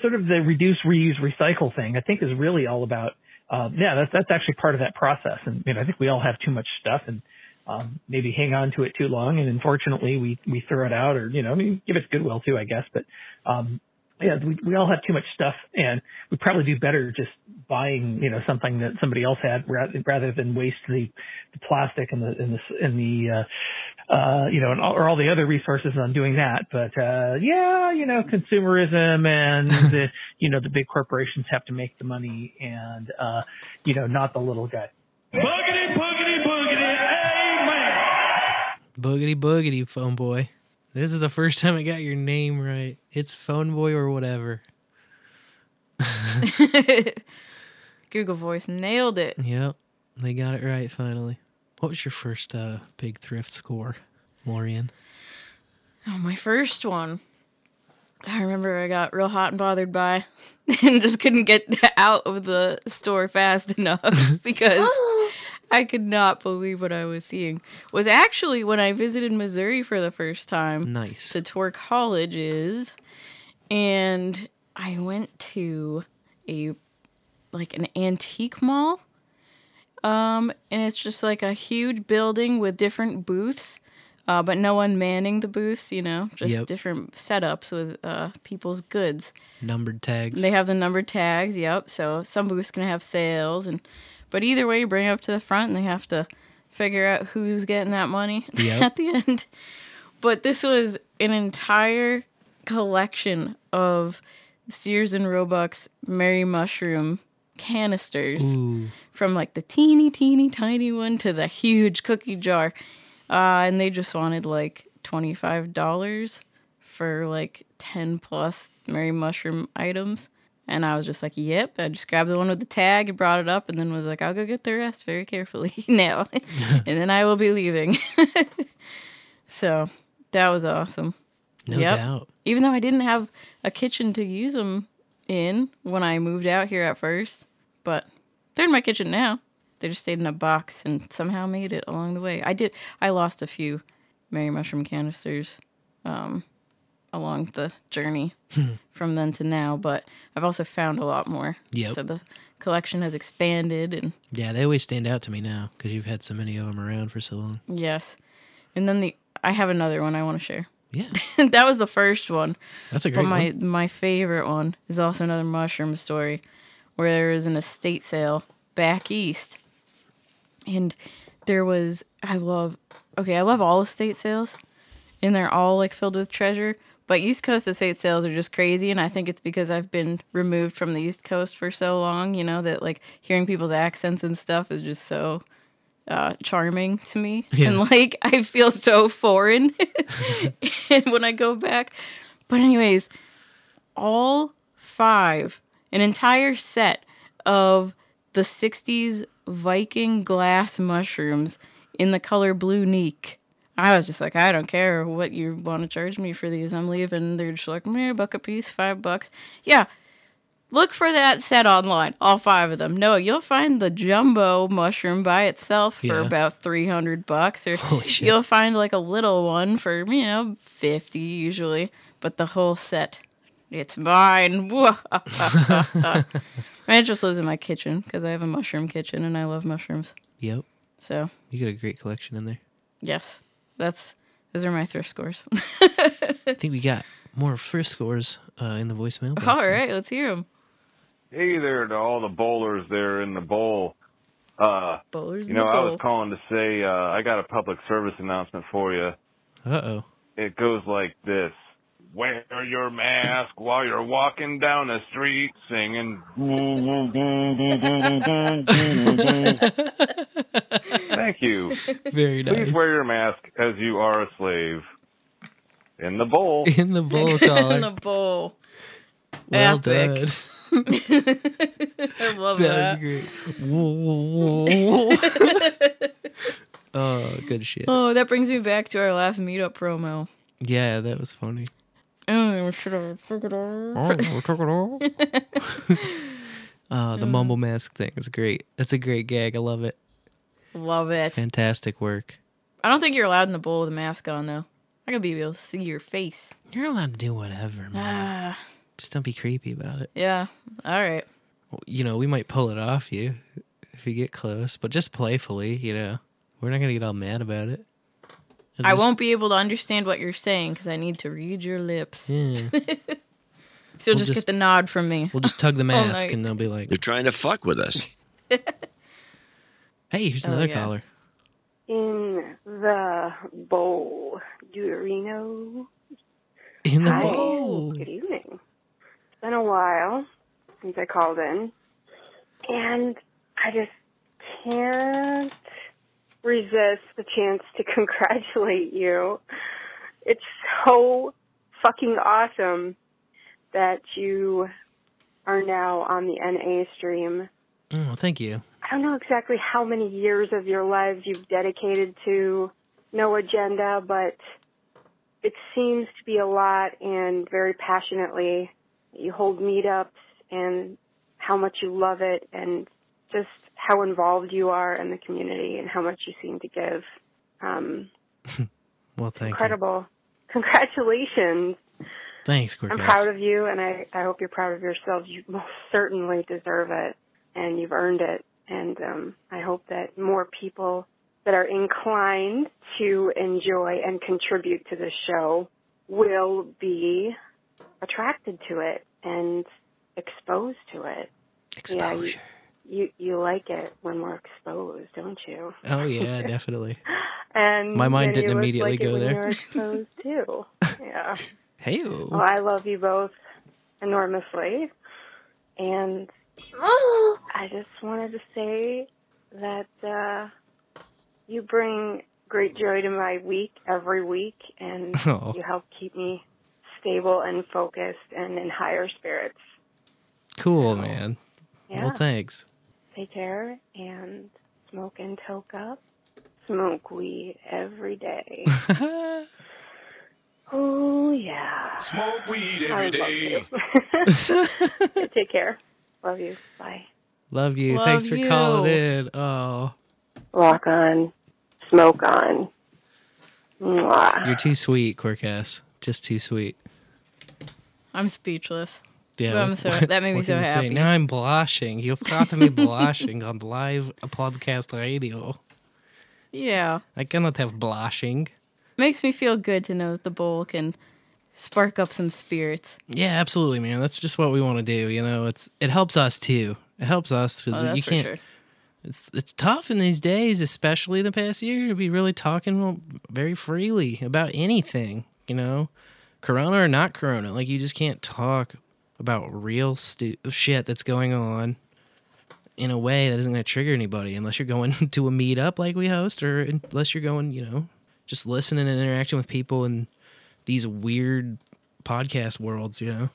sort of the reduce, reuse, recycle thing, I think is really all about, um, yeah, that's, that's actually part of that process. And, you know, I think we all have too much stuff, and, Um, maybe hang on to it too long, and unfortunately we, we throw it out, or, you know, I mean, give it to Goodwill too, I guess. But, um, yeah, we, we all have too much stuff, and we probably do better just buying, you know, something that somebody else had rather, rather than waste the, the plastic and the, and the, and the, uh, uh, you know, and all, or all the other resources on doing that. But, uh, yeah, you know, consumerism and the, you know, the big corporations have to make the money, and, uh, you know, not the little guy. Boogity, boogity, boogity. Boogity boogity, phone boy. This is the first time I got your name right. It's phone boy or whatever. Google Voice nailed it. Yep, they got it right finally. What was your first uh, big thrift score, Lorian? Oh, my first one. I remember I got real hot and bothered by, and just couldn't get out of the store fast enough because I could not believe what I was seeing. Was actually when I visited Missouri for the first time. Nice. To tour colleges. And I went to a, like, an antique mall. Um, and it's just like a huge building with different booths, uh, but no one manning the booths, you know, just yep. different setups with uh, people's goods. Numbered tags. They have the numbered tags, yep. So some booths can have sales, and but either way, you bring it up to the front, and they have to figure out who's getting that money yep. at the end. But this was an entire collection of Sears and Roebuck's Merry Mushroom canisters. Ooh. From, like, the teeny, teeny, tiny one to the huge cookie jar. Uh, and they just wanted, like, twenty-five dollars for, like, ten-plus Merry Mushroom items. And I was just like, yep. I just grabbed the one with the tag and brought it up, and then was like, I'll go get the rest very carefully now. And then I will be leaving. So that was awesome. No yep. doubt. Even though I didn't have a kitchen to use them in when I moved out here at first. But they're in my kitchen now. They just stayed in a box and somehow made it along the way. I did. I lost a few Merry Mushroom canisters. Um... along the journey from then to now, but I've also found a lot more. Yep. So the collection has expanded. And yeah, they always stand out to me now because you've had so many of them around for so long. Yes. And then the I have another one I want to share. Yeah. That was the first one. That's a great but my, one. But my favorite one is also another mushroom story where there was an estate sale back east. And there was, I love, okay, I love all estate sales. And they're all, like, filled with treasure. But East Coast estate sales are just crazy. And I think it's because I've been removed from the East Coast for so long, you know, that, like, hearing people's accents and stuff is just so... Uh, charming to me, yeah. And like I feel so foreign and when I go back. But anyways, all five, an entire set of the sixties Viking glass mushrooms in the color blue neek. I was just like, I don't care what you want to charge me for these. I'm leaving. They're just like, meh, buck a piece, five bucks. Yeah. Look for that set online, all five of them. No, you'll find the jumbo mushroom by itself for yeah. about three hundred bucks, or holy shit. You'll find like a little one for, you know, fifty usually, but the whole set, it's mine. I just lives in my kitchen because I have a mushroom kitchen and I love mushrooms. Yep. So you got a great collection in there. Yes. That's those are my thrift scores. I think we got more thrift scores uh, in the voicemail box. All right, let's hear them. Hey there to all the bowlers there in the bowl. Uh, Bowlers in the bowl. You know, I was calling to say uh, I got a public service announcement for you. Uh-oh. It goes like this. Wear your mask while you're walking down the street singing. Thank you. Very nice. Please wear your mask as you are a slave. In the bowl. In the bowl, dog. In the bowl. Well done. I love that. That was great. Whoa, whoa, whoa. Oh, good shit. Oh, that brings me back to our last meetup promo. Yeah, that was funny. Oh, should I took it off? Oh, took it off. uh, the mumble mask thing is great. That's a great gag. I love it. Love it. Fantastic work. I don't think you're allowed in the bowl with a mask on, though. I gotta be able to see your face. You're allowed to do whatever, man. Uh, Just don't be creepy about it. Yeah. All right. You know, we might pull it off you if you get close, but just playfully, you know. We're not going to get all mad about it. It'll I just... won't be able to understand what you're saying because I need to read your lips. Yeah. So we'll just, just get the nod from me. We'll just tug the mask oh, and they'll be like... They're trying to fuck with us. Hey, here's another oh, yeah. caller. In the bowl. Do Reno. In the Hi. Bowl. Good evening. Been a while since I called in, and I just can't resist the chance to congratulate you. It's so fucking awesome that you are now on the N A stream. Oh, thank you. I don't know exactly how many years of your lives you've dedicated to No Agenda, but it seems to be a lot, and very passionately. You hold meetups and how much you love it and just how involved you are in the community and how much you seem to give. Um, well, thank incredible. You. Incredible. Congratulations. Thanks, Cortez. I'm proud of you, and I, I hope you're proud of yourselves. You most certainly deserve it, and you've earned it. And um, I hope that more people that are inclined to enjoy and contribute to the show will be attracted to it and exposed to it. Exposure. Yeah, you, you you like it when we're exposed, don't you? Oh yeah, definitely. And my mind didn't immediately like go it there. When you're exposed too. Yeah. Hey. Well, I love you both enormously, and I just wanted to say that uh, you bring great joy to my week every week, and oh. you help keep me stable and focused and in higher spirits. Cool, so, man. Yeah. Well, thanks. Take care and smoke and toke up. Smoke weed every day. Oh, yeah. Smoke weed every day. Take care. Love you. Bye. Love you. Love thanks for you. Calling in. Oh. Walk on. Smoke on. Mwah. You're too sweet, Corkass. Just too sweet. I'm speechless. Yeah, but I'm so, that made me so happy. Say? Now I'm blushing. You've got me blushing on live podcast radio. Yeah. I cannot have blushing. makes me feel good to know that the bowl can spark up some spirits. Yeah, absolutely, man. That's just what we want to do. You know, it's it helps us too. It helps us because oh, you can't. Sure. It's it's tough in these days, especially the past year, to be really talking very freely about anything. You know, corona or not corona, like you just can't talk about real stu- shit that's going on in a way that isn't going to trigger anybody unless you're going to a meetup like we host, or unless you're going, you know, just listening and interacting with people in these weird podcast worlds, you know,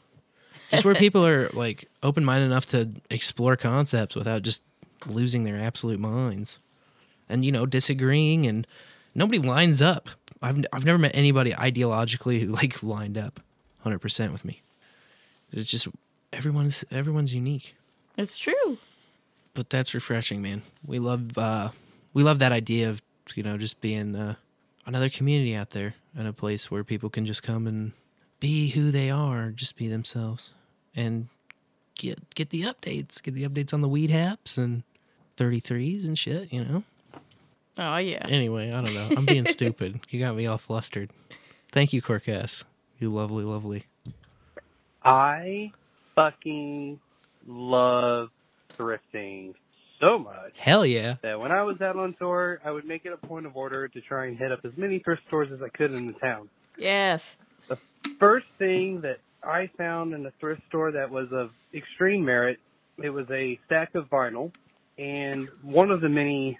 just where people are like open-minded enough to explore concepts without just losing their absolute minds and, you know, disagreeing, and nobody lines up. I've I've never met anybody ideologically who like lined up one hundred percent with me. It's just everyone's everyone's unique. It's true. But that's refreshing, man. We love uh, we love that idea of, you know, just being uh, another community out there, and a place where people can just come and be who they are, just be themselves, and get get the updates, get the updates on the weed haps and thirty-threes and shit, you know. Oh yeah. Anyway, I don't know. I'm being stupid. You got me all flustered. Thank you, Corkess. You lovely, lovely. I fucking love thrifting so much. Hell yeah. That when I was out on tour, I would make it a point of order to try and hit up as many thrift stores as I could in the town. Yes. The first thing that I found in a thrift store that was of extreme merit, it was a stack of vinyl, and one of the many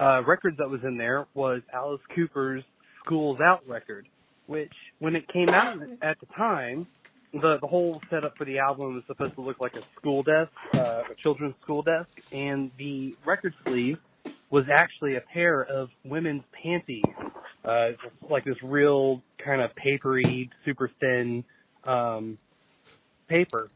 uh, records that was in there was Alice Cooper's School's Out record, which when it came out at the time, The the whole setup for the album is supposed to look like a school desk, uh, a children's school desk, and the record sleeve was actually a pair of women's panties, uh, like this real kind of papery, super thin um, paper.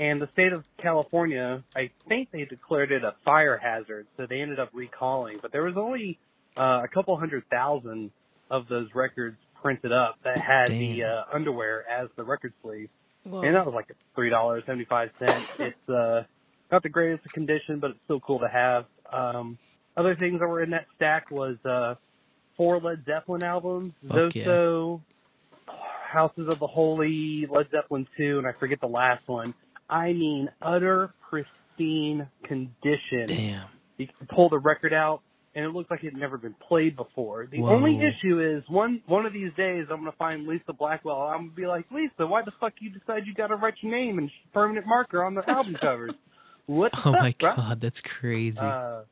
And the state of California, I think they declared it a fire hazard, so they ended up recalling. But there was only uh, a couple hundred thousand of those records printed up that had Damn. the uh, underwear as the record sleeve. Whoa. And that was like three dollars and seventy-five cents. It's uh, not the greatest condition, but it's still cool to have. Um, other things that were in that stack was uh, four Led Zeppelin albums, Fuck Zoso, yeah. Houses of the Holy, Led Zeppelin two, and I forget the last one. I mean, utter pristine condition. Damn. You can pull the record out, and it looks like it had never been played before. The Whoa. only issue is one one of these days I'm going to find Lisa Blackwell. I'm going to be like, Lisa, why the fuck you decide you got to write your name and permanent marker on the album covers? What the Oh, fuck, my bro? God, that's crazy. Uh,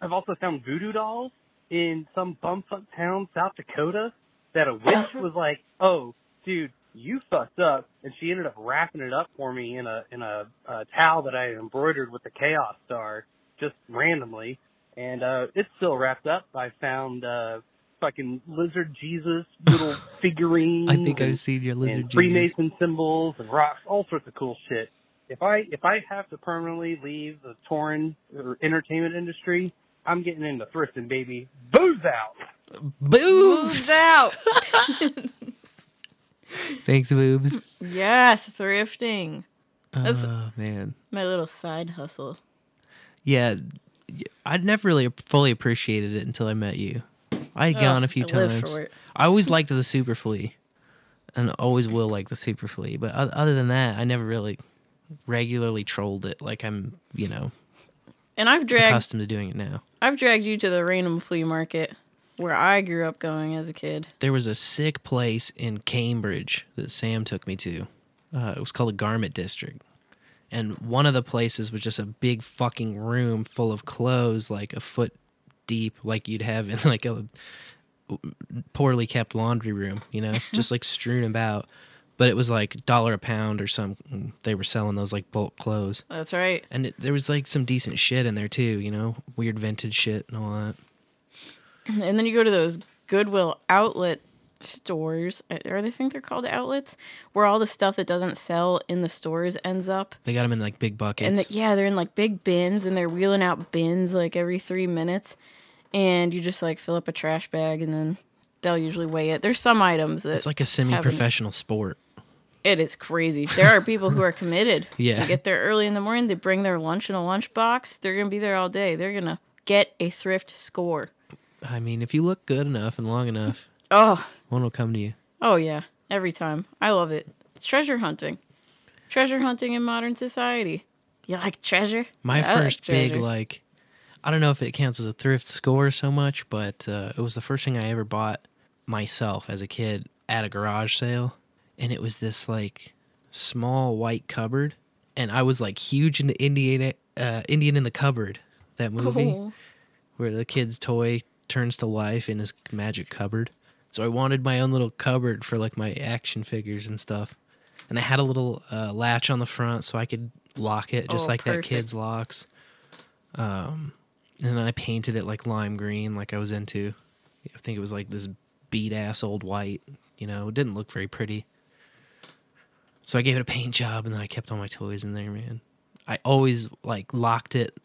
I've also found voodoo dolls in some bumfuck town, South Dakota, that a witch was like, oh, dude, you fucked up. And she ended up wrapping it up for me in a, in a, a towel that I embroidered with the Chaos Star just randomly. And uh, it's still wrapped up. I found uh, fucking Lizard Jesus little figurines. I think and, I've seen your Lizard and Jesus. Freemason symbols and rocks, all sorts of cool shit. If I if I have to permanently leave the touring or entertainment industry, I'm getting into thrifting, baby. Booze out. Boobs out. Thanks, boobs. Yes, thrifting. That's oh, man. My little side hustle. Yeah. I'd never really fully appreciated it until I met you. I had oh, gone a few I times. I always liked the Super Flea, and always will like the Super Flea. But other than that, I never really regularly trolled it like I'm, you know. And I've dragged accustomed to doing it now. I've dragged you to the random flea market where I grew up going as a kid. There was a sick place in Cambridge that Sam took me to. Uh, it was called the Garment District. And one of the places was just a big fucking room full of clothes, like a foot deep, like you'd have in like a poorly kept laundry room, you know, just like strewn about. But it was like dollar a pound or something. They were selling those like bulk clothes. That's right. And it, there was like some decent shit in there too, you know, weird vintage shit and all that. And then you go to those Goodwill outlet stores, or they think they're called outlets, where all the stuff that doesn't sell in the stores ends up. They got them in like big buckets. And the, yeah, they're in like big bins, and they're wheeling out bins like every three minutes, and you just like fill up a trash bag, and then they'll usually weigh it. There's some items that it's like a semi-professional haven't... sport. It is crazy. There are people who are committed. Yeah, they get there early in the morning. They bring their lunch in a lunch box. They're gonna be there all day. They're gonna get a thrift score. I mean, if you look good enough and long enough. Oh. One will come to you. Oh, yeah. Every time. I love it. It's treasure hunting. Treasure hunting in modern society. You like treasure? My yeah, first like treasure. big, like, I don't know if it counts as a thrift score so much, but uh, it was the first thing I ever bought myself as a kid at a garage sale. And it was this, like, small white cupboard. And I was, like, huge into Indiana, uh, Indian in the Cupboard, that movie, oh. where the kid's toy turns to life in his magic cupboard. So I wanted my own little cupboard for, like, my action figures and stuff. And I had a little uh, latch on the front so I could lock it just oh, like perfect. that kid's locks. Um, and then I painted it, like, lime green, like I was into. I think it was, like, this beat-ass old white, you know. It didn't look very pretty. So I gave it a paint job, and then I kept all my toys in there, man. I always, like, locked it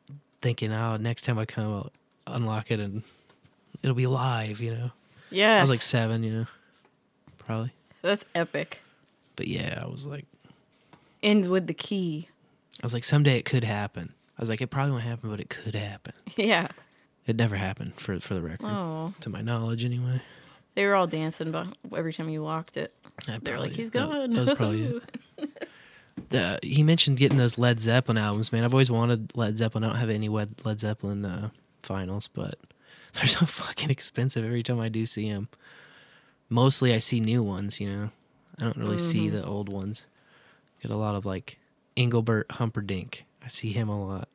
thinking, oh, next time I come, I'll unlock it, and it'll be live, you know? Yeah. I was, like, seven, you know, probably. That's epic. But, yeah, I was, like... End with the key. I was, like, someday it could happen. I was, like, it probably won't happen, but it could happen. Yeah. It never happened, for for the record. Oh. To my knowledge, anyway. They were all dancing by every time you locked it. Probably, they were like, he's gone. That, that was probably it. Uh, he mentioned getting those Led Zeppelin albums, man. I've always wanted Led Zeppelin. I don't have any Led Zeppelin uh, finals, but they're so fucking expensive every time I do see them. Mostly I see new ones, you know. I don't really mm-hmm. see the old ones. Get a lot of, like, Engelbert Humperdinck. I see him a lot.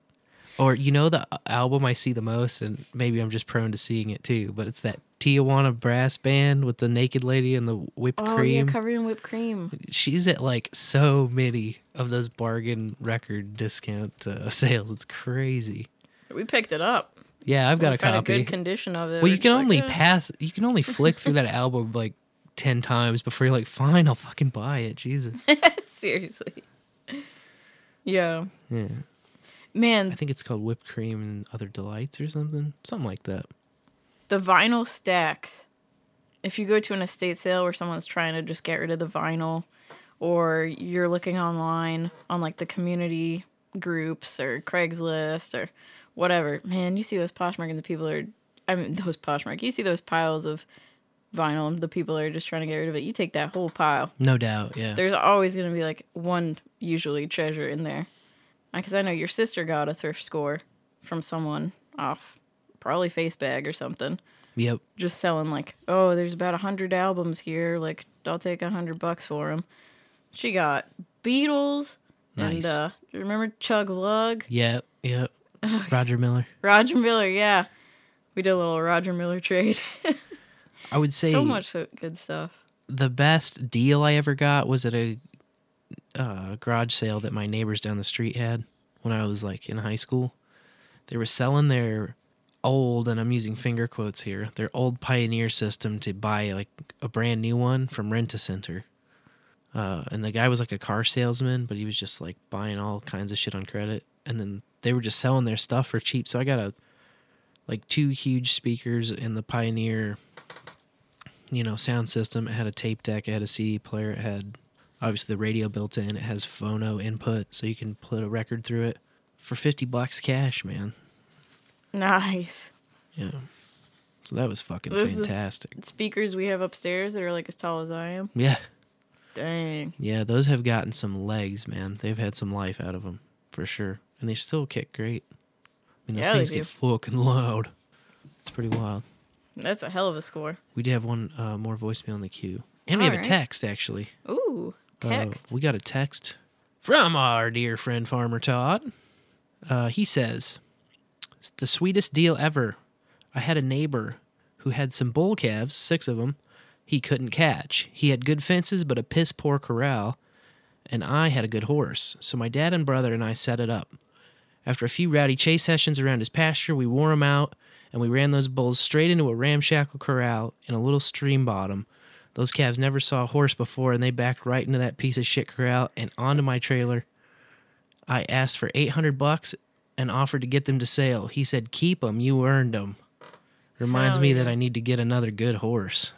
Or, you know, the album I see the most, and maybe I'm just prone to seeing it too, but it's that Tijuana brass band with the naked lady and the whipped oh, cream. Oh, yeah, covered in whipped cream. She's at, like, so many of those bargain record discount uh, sales. It's crazy. We picked it up. Yeah, I've got we a copy. A good condition of it. Well, you can only like, eh. pass, you can only flick through that album, like, ten times before you're like, fine, I'll fucking buy it. Jesus. Seriously. Yeah. Yeah. Man. I think it's called Whipped Cream and Other Delights or something. Something like that. The vinyl stacks. If you go to an estate sale where someone's trying to just get rid of the vinyl, or you're looking online on like the community groups or Craigslist or whatever, man, you see those Poshmark and the people are, I mean, those Poshmark, you see those piles of vinyl and the people are just trying to get rid of it. You take that whole pile. No doubt, yeah. There's always going to be like one usually treasure in there. Because I know your sister got a thrift score from someone off probably Facebag or something. Yep. Just selling like, oh, there's about one hundred albums here. Like, I'll take one hundred bucks for them. She got Beatles. Nice. And uh, remember Chug Lug? Yep, yep. Roger Miller. Roger Miller, yeah. We did a little Roger Miller trade. I would say... So much good stuff. The best deal I ever got was at a uh, garage sale that my neighbors down the street had when I was, like, in high school. They were selling their... old, and I'm using finger quotes here, their old Pioneer system to buy like a brand new one from Rent-A-Center. Uh, and the guy was like a car salesman, but he was just like buying all kinds of shit on credit. And then they were just selling their stuff for cheap. So I got a like two huge speakers in the Pioneer, you know, sound system. It had a tape deck, it had a C D player, it had obviously the radio built in, it has phono input, so you can put a record through it for fifty bucks cash, man. Nice. Yeah. So that was fucking Those fantastic. The speakers we have upstairs that are like as tall as I am. Yeah. Dang. Yeah, those have gotten some legs, man. They've had some life out of them, for sure. And they still kick great. I mean, those yeah, things get fucking loud. It's pretty wild. That's a hell of a score. We did have one uh, more voicemail in the queue. And All we have right. a text, actually. Ooh, text. Uh, we got a text from our dear friend Farmer Todd. Uh, he says... The sweetest deal ever. I had a neighbor who had some bull calves, six of them, he couldn't catch. He had good fences, but a piss-poor corral, and I had a good horse. So my dad and brother and I set it up. After a few rowdy chase sessions around his pasture, we wore him out, and we ran those bulls straight into a ramshackle corral in a little stream bottom. Those calves never saw a horse before, and they backed right into that piece of shit corral and onto my trailer. I asked for eight hundred bucks and offered to get them to sale. He said, keep them, you earned them. Reminds Hell me yeah. that I need to get another good horse.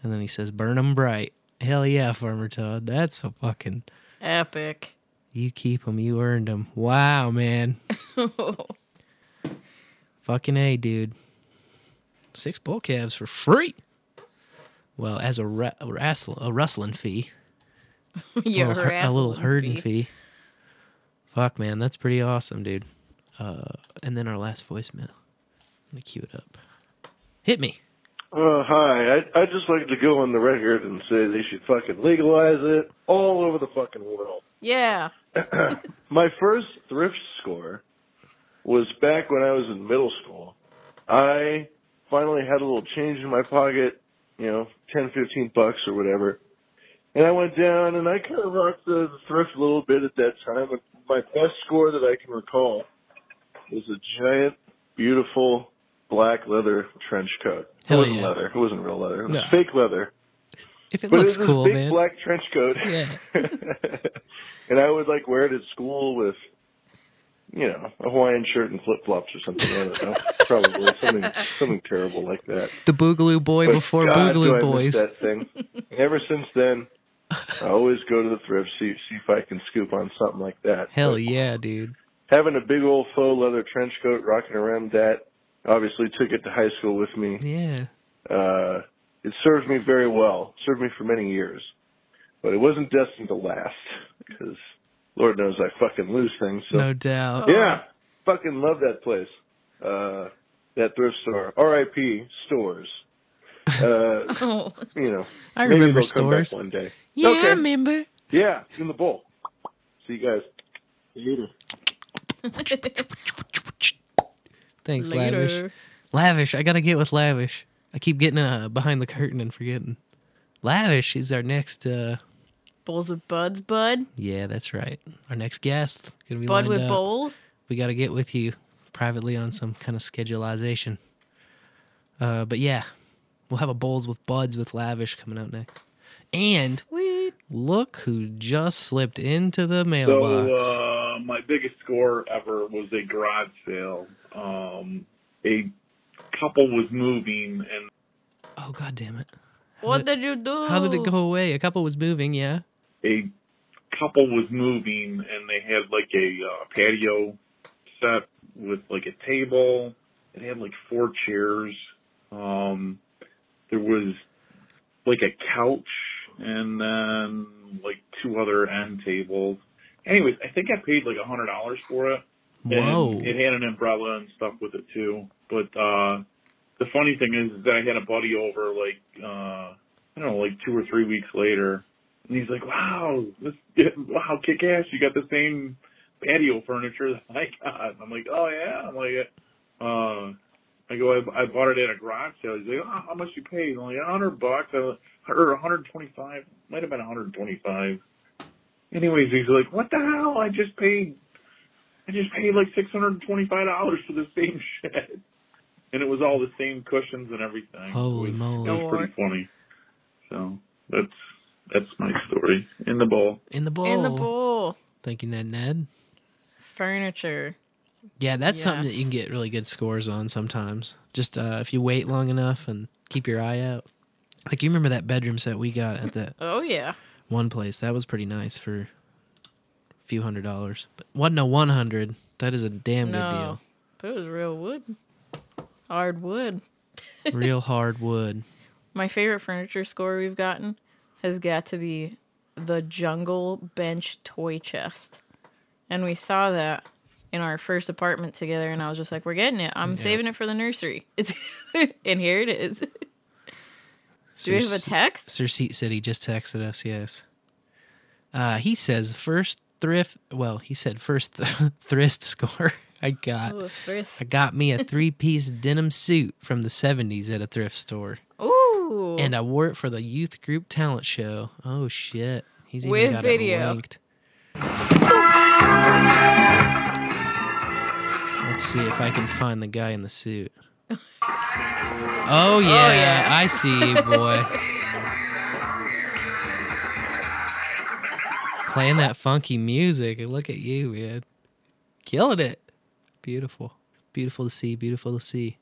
And then he says, burn them bright. Hell yeah, Farmer Todd. That's a fucking... epic. You keep them, you earned them. Wow, man. Fucking A, dude. Six bull calves for free. Well, as a, re- a, wrestling, a wrestling fee. Yeah, a, her- a little herding fee. fee. Fuck, man, that's pretty awesome, dude. Uh, and then our last voicemail. I'm going to cue it up. Hit me. Uh, hi, I, I'd just like to go on the record and say they should fucking legalize it all over the fucking world. Yeah. My first thrift score was back when I was in middle school. I finally had a little change in my pocket, you know, ten, fifteen bucks or whatever. And I went down and I kind of rocked the, the thrift a little bit at that time. My best score that I can recall was a giant, beautiful black leather trench coat. Hell it wasn't yeah. leather. It wasn't real leather. It was no. fake leather. If it but looks it was cool, big, man. Big black trench coat. Yeah. And I would like wear it at school with, you know, a Hawaiian shirt and flip flops or something. I don't know. Probably something something terrible like that. The Boogaloo Boy but before God, Boogaloo do I Boys. Miss that thing. Ever since then, I always go to the thrift see see if I can scoop on something like that. Hell but yeah, dude! Having a big old faux leather trench coat, rocking around that. Obviously took it to high school with me. Yeah. Uh, it served me very well. It served me for many years. But it wasn't destined to last because Lord knows I fucking lose things. So. No doubt. Yeah. Fucking love that place. Uh, that thrift store. R I P stores. Uh, oh. You know. I maybe remember stores. Come back one day. Yeah, okay. I remember. Yeah, in the bowl. See you guys. Later. Thanks, Later. Lavish. Lavish, I gotta get with Lavish. I keep getting uh, behind the curtain and forgetting. Lavish is our next... Uh... Bowls with Buds, bud? Yeah, that's right. Our next guest. Gonna be Bud with up. Bowls? We gotta get with you privately on some kind of scheduleization. Uh, but yeah, we'll have a Bowls with Buds with Lavish coming out next. And Sweet. Look who just slipped into the mailbox. So, uh, my biggest score ever was a garage sale. Um, a couple was moving and... Oh, God damn it. How what did, did you do? How did it go away? A couple was moving, yeah. A couple was moving and they had like a uh, patio set with like a table. It had like four chairs. Um, there was like a couch and then like two other end tables. Anyways, I think I paid like one hundred dollars for it. Whoa. And it had an umbrella and stuff with it, too. But uh, the funny thing is, is that I had a buddy over, like, uh, I don't know, like two or three weeks later. And he's like, wow, this, wow, kick-ass, you got the same patio furniture that I got. And I'm like, oh, yeah. I'm like, uh, I go, I, I bought it at a garage sale. He's like, oh, how much you paid? I'm like, one hundred bucks or one hundred twenty-five. Might have been one hundred twenty-five. Anyways, he's like, what the hell? I just paid... I just paid like six hundred twenty-five dollars for the same shit. And it was all the same cushions and everything. Holy it was, moly. It was pretty funny. So that's that's my story. In the bowl. In the bowl. In the bowl. Thank you, Ned Ned. Furniture. Yeah, that's yes. something that you can get really good scores on sometimes. Just uh, if you wait long enough and keep your eye out. Like, you remember that bedroom set we got at that oh, yeah. one place? That was pretty nice for... few hundred dollars. But wasn't a one hundred. That is a damn no, good deal. But it was real wood. Hard wood. Real hard wood. My favorite furniture score we've gotten has got to be the jungle bench toy chest. And we saw that in our first apartment together and I was just like, we're getting it. I'm yeah. saving it for the nursery. It's and here it is. Do Sir we have a text? Sir Seat City just texted us, yes. Uh he says first Thrift, well, he said first th- thrift score. I got, Ooh, I got me a three-piece denim suit from the seventies at a thrift store. Ooh! And I wore it for the youth group talent show. Oh shit! He's even With got video. It linked. Let's see if I can find the guy in the suit. Oh yeah, oh, yeah. I see, boy. Playing that funky music. And look at you, man. Killing it. Beautiful. Beautiful to see. Beautiful to see.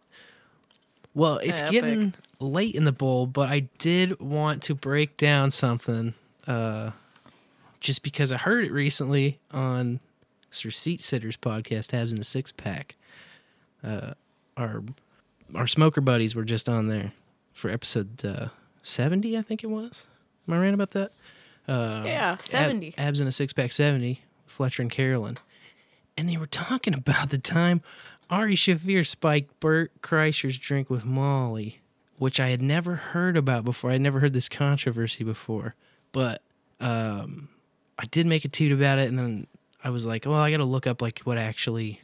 Well, it's Epic. Getting late in the bowl, but I did want to break down something uh, just because I heard it recently on Sir Seat Sitter's podcast, Tabs in the Six Pack. Uh, our, our smoker buddies were just on there for episode uh, seventy, I think it was. Am I right about that? Uh, yeah, seventy. Ab- abs in a six-pack seventy, Fletcher and Carolyn. And they were talking about the time Ari Shaffir spiked Bert Kreischer's drink with Molly, which I had never heard about before. I had never heard this controversy before. But um, I did make a tweet about it, and then I was like, well, I got to look up like what actually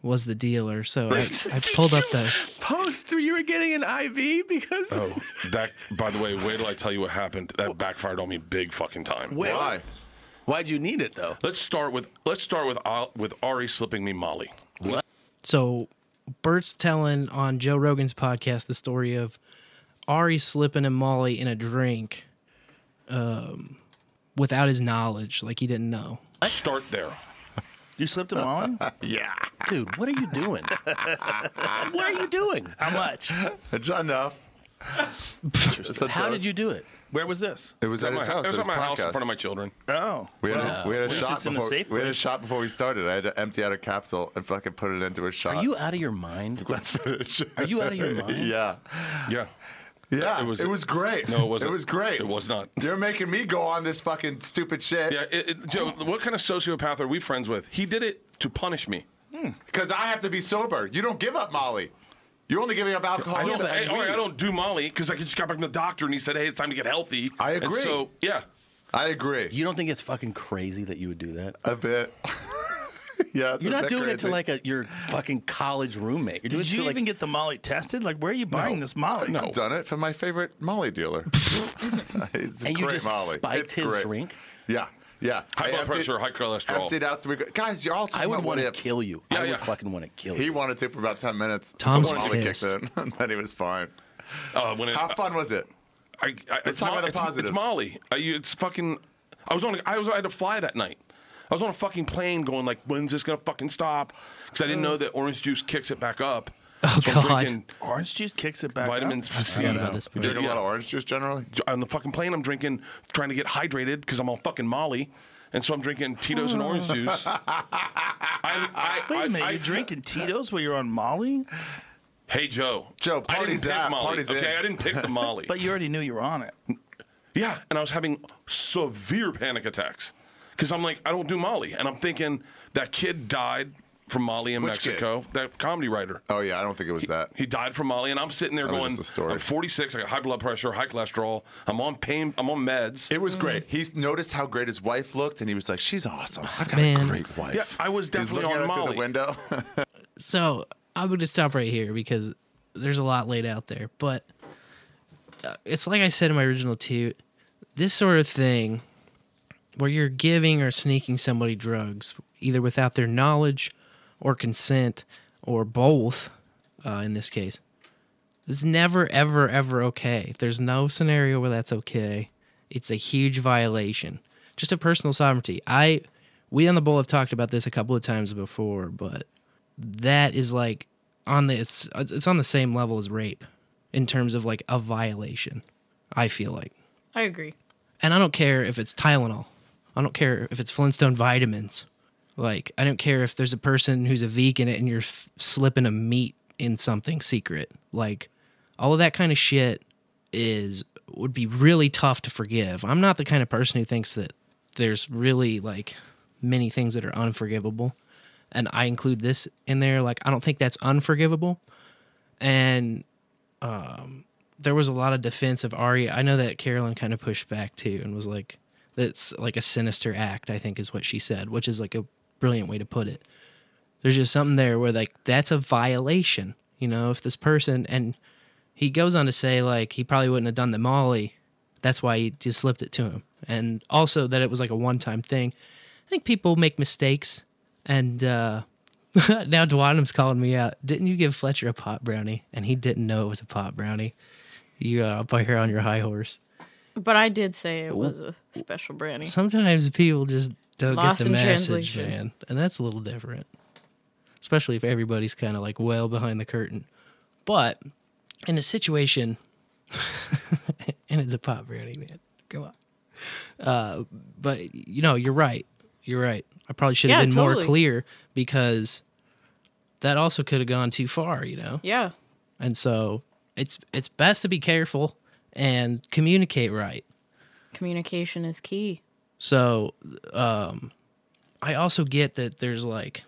was the dealer. So I, I pulled up the post. You were getting an I V because... Oh, that, by the way, wait till I tell you what happened. That backfired on me big fucking time. Wait, why? Why'd you need it, though? Let's start with let's start with uh, with Ari slipping me Molly. What? So Bert's telling on Joe Rogan's podcast the story of Ari slipping him Molly in a drink um, without his knowledge, like he didn't know. Start there. You slipped him Molly? Yeah. Dude, what are you doing? What are you doing? How much? It's enough. How did you do it? Where was this? It was at, at his house. It was at my house in front of my children. Oh, we had wow. a, we had a shot before. We, we had a shot before we started. I had to empty out a capsule and fucking put it into a shot. Are you out of your mind? Are you out of your mind? Yeah, yeah, yeah. It was. It was great. No, it wasn't. It was great. It was not. You're making me go on this fucking stupid shit. Yeah, it, it, Joe. Oh. What kind of sociopath are we friends with? He did it to punish me. Because hmm. I have to be sober. You don't give up Molly. You're only giving up alcohol. I don't, I, I don't do Molly because I just got back from the doctor and he said, hey, it's time to get healthy. I agree. And so, yeah. I agree. You don't think it's fucking crazy that you would do that? A bit. Yeah, it's you're not doing crazy. It to like a your fucking college roommate. You're doing Did it you to even like... get the Molly tested? Like, where are you buying no. this Molly? No. I've done it for my favorite Molly dealer. It's and great you just Molly. Spiked it's his great. Drink? Yeah. Yeah, high blood pressure, high cholesterol. Emptied out three guys. You're all talking I would about want what to kill you. Yeah, I yeah. would fucking want to kill you. He wanted to for about ten minutes. Tom's so Molly kicked in, and then he was fine. Uh, when it, How fun was it? I, I, Let's talk Mo- about the positives. It's, it's Molly. I, it's fucking. I was on. I was. I had to fly that night. I was on a fucking plane going like, when's this gonna fucking stop? Because I didn't know that orange juice kicks it back up. Oh, so God. Orange juice kicks it back vitamins up. Vitamins. I don't know. You drink a lot of orange juice generally? On the fucking plane, I'm drinking, trying to get hydrated because I'm on fucking Molly. And so I'm drinking Tito's and orange juice. I, I, Wait a minute. I, I, you're I, drinking Tito's while you're on Molly? Hey, Joe. Joe, party's I didn't pick Molly. Party's okay, in. I didn't pick the Molly. But you already knew you were on it. Yeah, and I was having severe panic attacks because I'm like, I don't do Molly. And I'm thinking, that kid died from Molly in Which Mexico, kid? That comedy writer. Oh, yeah, I don't think it was he, that. He died from Molly, and I'm sitting there that going, I'm forty-six, I got high blood pressure, high cholesterol, I'm on pain, I'm on meds. It was mm. great. He noticed how great his wife looked, and he was like, she's awesome. I've got Man. a great wife. Yeah, I was definitely on Molly. Through the window. So I'm going to stop right here because there's a lot laid out there, but it's like I said in my original tweet, this sort of thing where you're giving or sneaking somebody drugs, either without their knowledge or consent, or both, uh, in this case. It's never, ever, ever okay. There's no scenario where that's okay. It's a huge violation. Just a personal sovereignty. I, we on the Bowl have talked about this a couple of times before, but that is like on the, it's, it's on the same level as rape in terms of like a violation, I feel like. I agree. And I don't care if it's Tylenol. I don't care if it's Flintstone vitamins. Like, I don't care if there's a person who's a vegan and you're f- slipping a meat in something secret. Like, all of that kind of shit is would be really tough to forgive. I'm not the kind of person who thinks that there's really, like, many things that are unforgivable. And I include this in there. Like, I don't think that's unforgivable. And um, there was a lot of defense of Ari. I know that Carolyn kind of pushed back, too, and was like, that's like a sinister act, I think is what she said, which is like a brilliant way to put it. There's just something there where like that's a violation, you know, if this person, and he goes on to say like he probably wouldn't have done the Molly, that's why he just slipped it to him, and also that it was like a one-time thing. I think people make mistakes, and uh now Dwanum's calling me out. Didn't you give Fletcher a pot brownie and he didn't know it was a pot brownie? You uh, up here on your high horse. But I did say it was a special brownie. Sometimes people just don't Lost get the message, man. And that's a little different. Especially if everybody's kind of like well behind the curtain. But in a situation, and it's a pot brownie, man. Come on. Uh, but, you know, you're right. You're right. I probably should have yeah, been totally. more clear because that also could have gone too far, you know? Yeah. And so it's it's best to be careful. and communicate right. Communication is key. So um, I also get that there's like,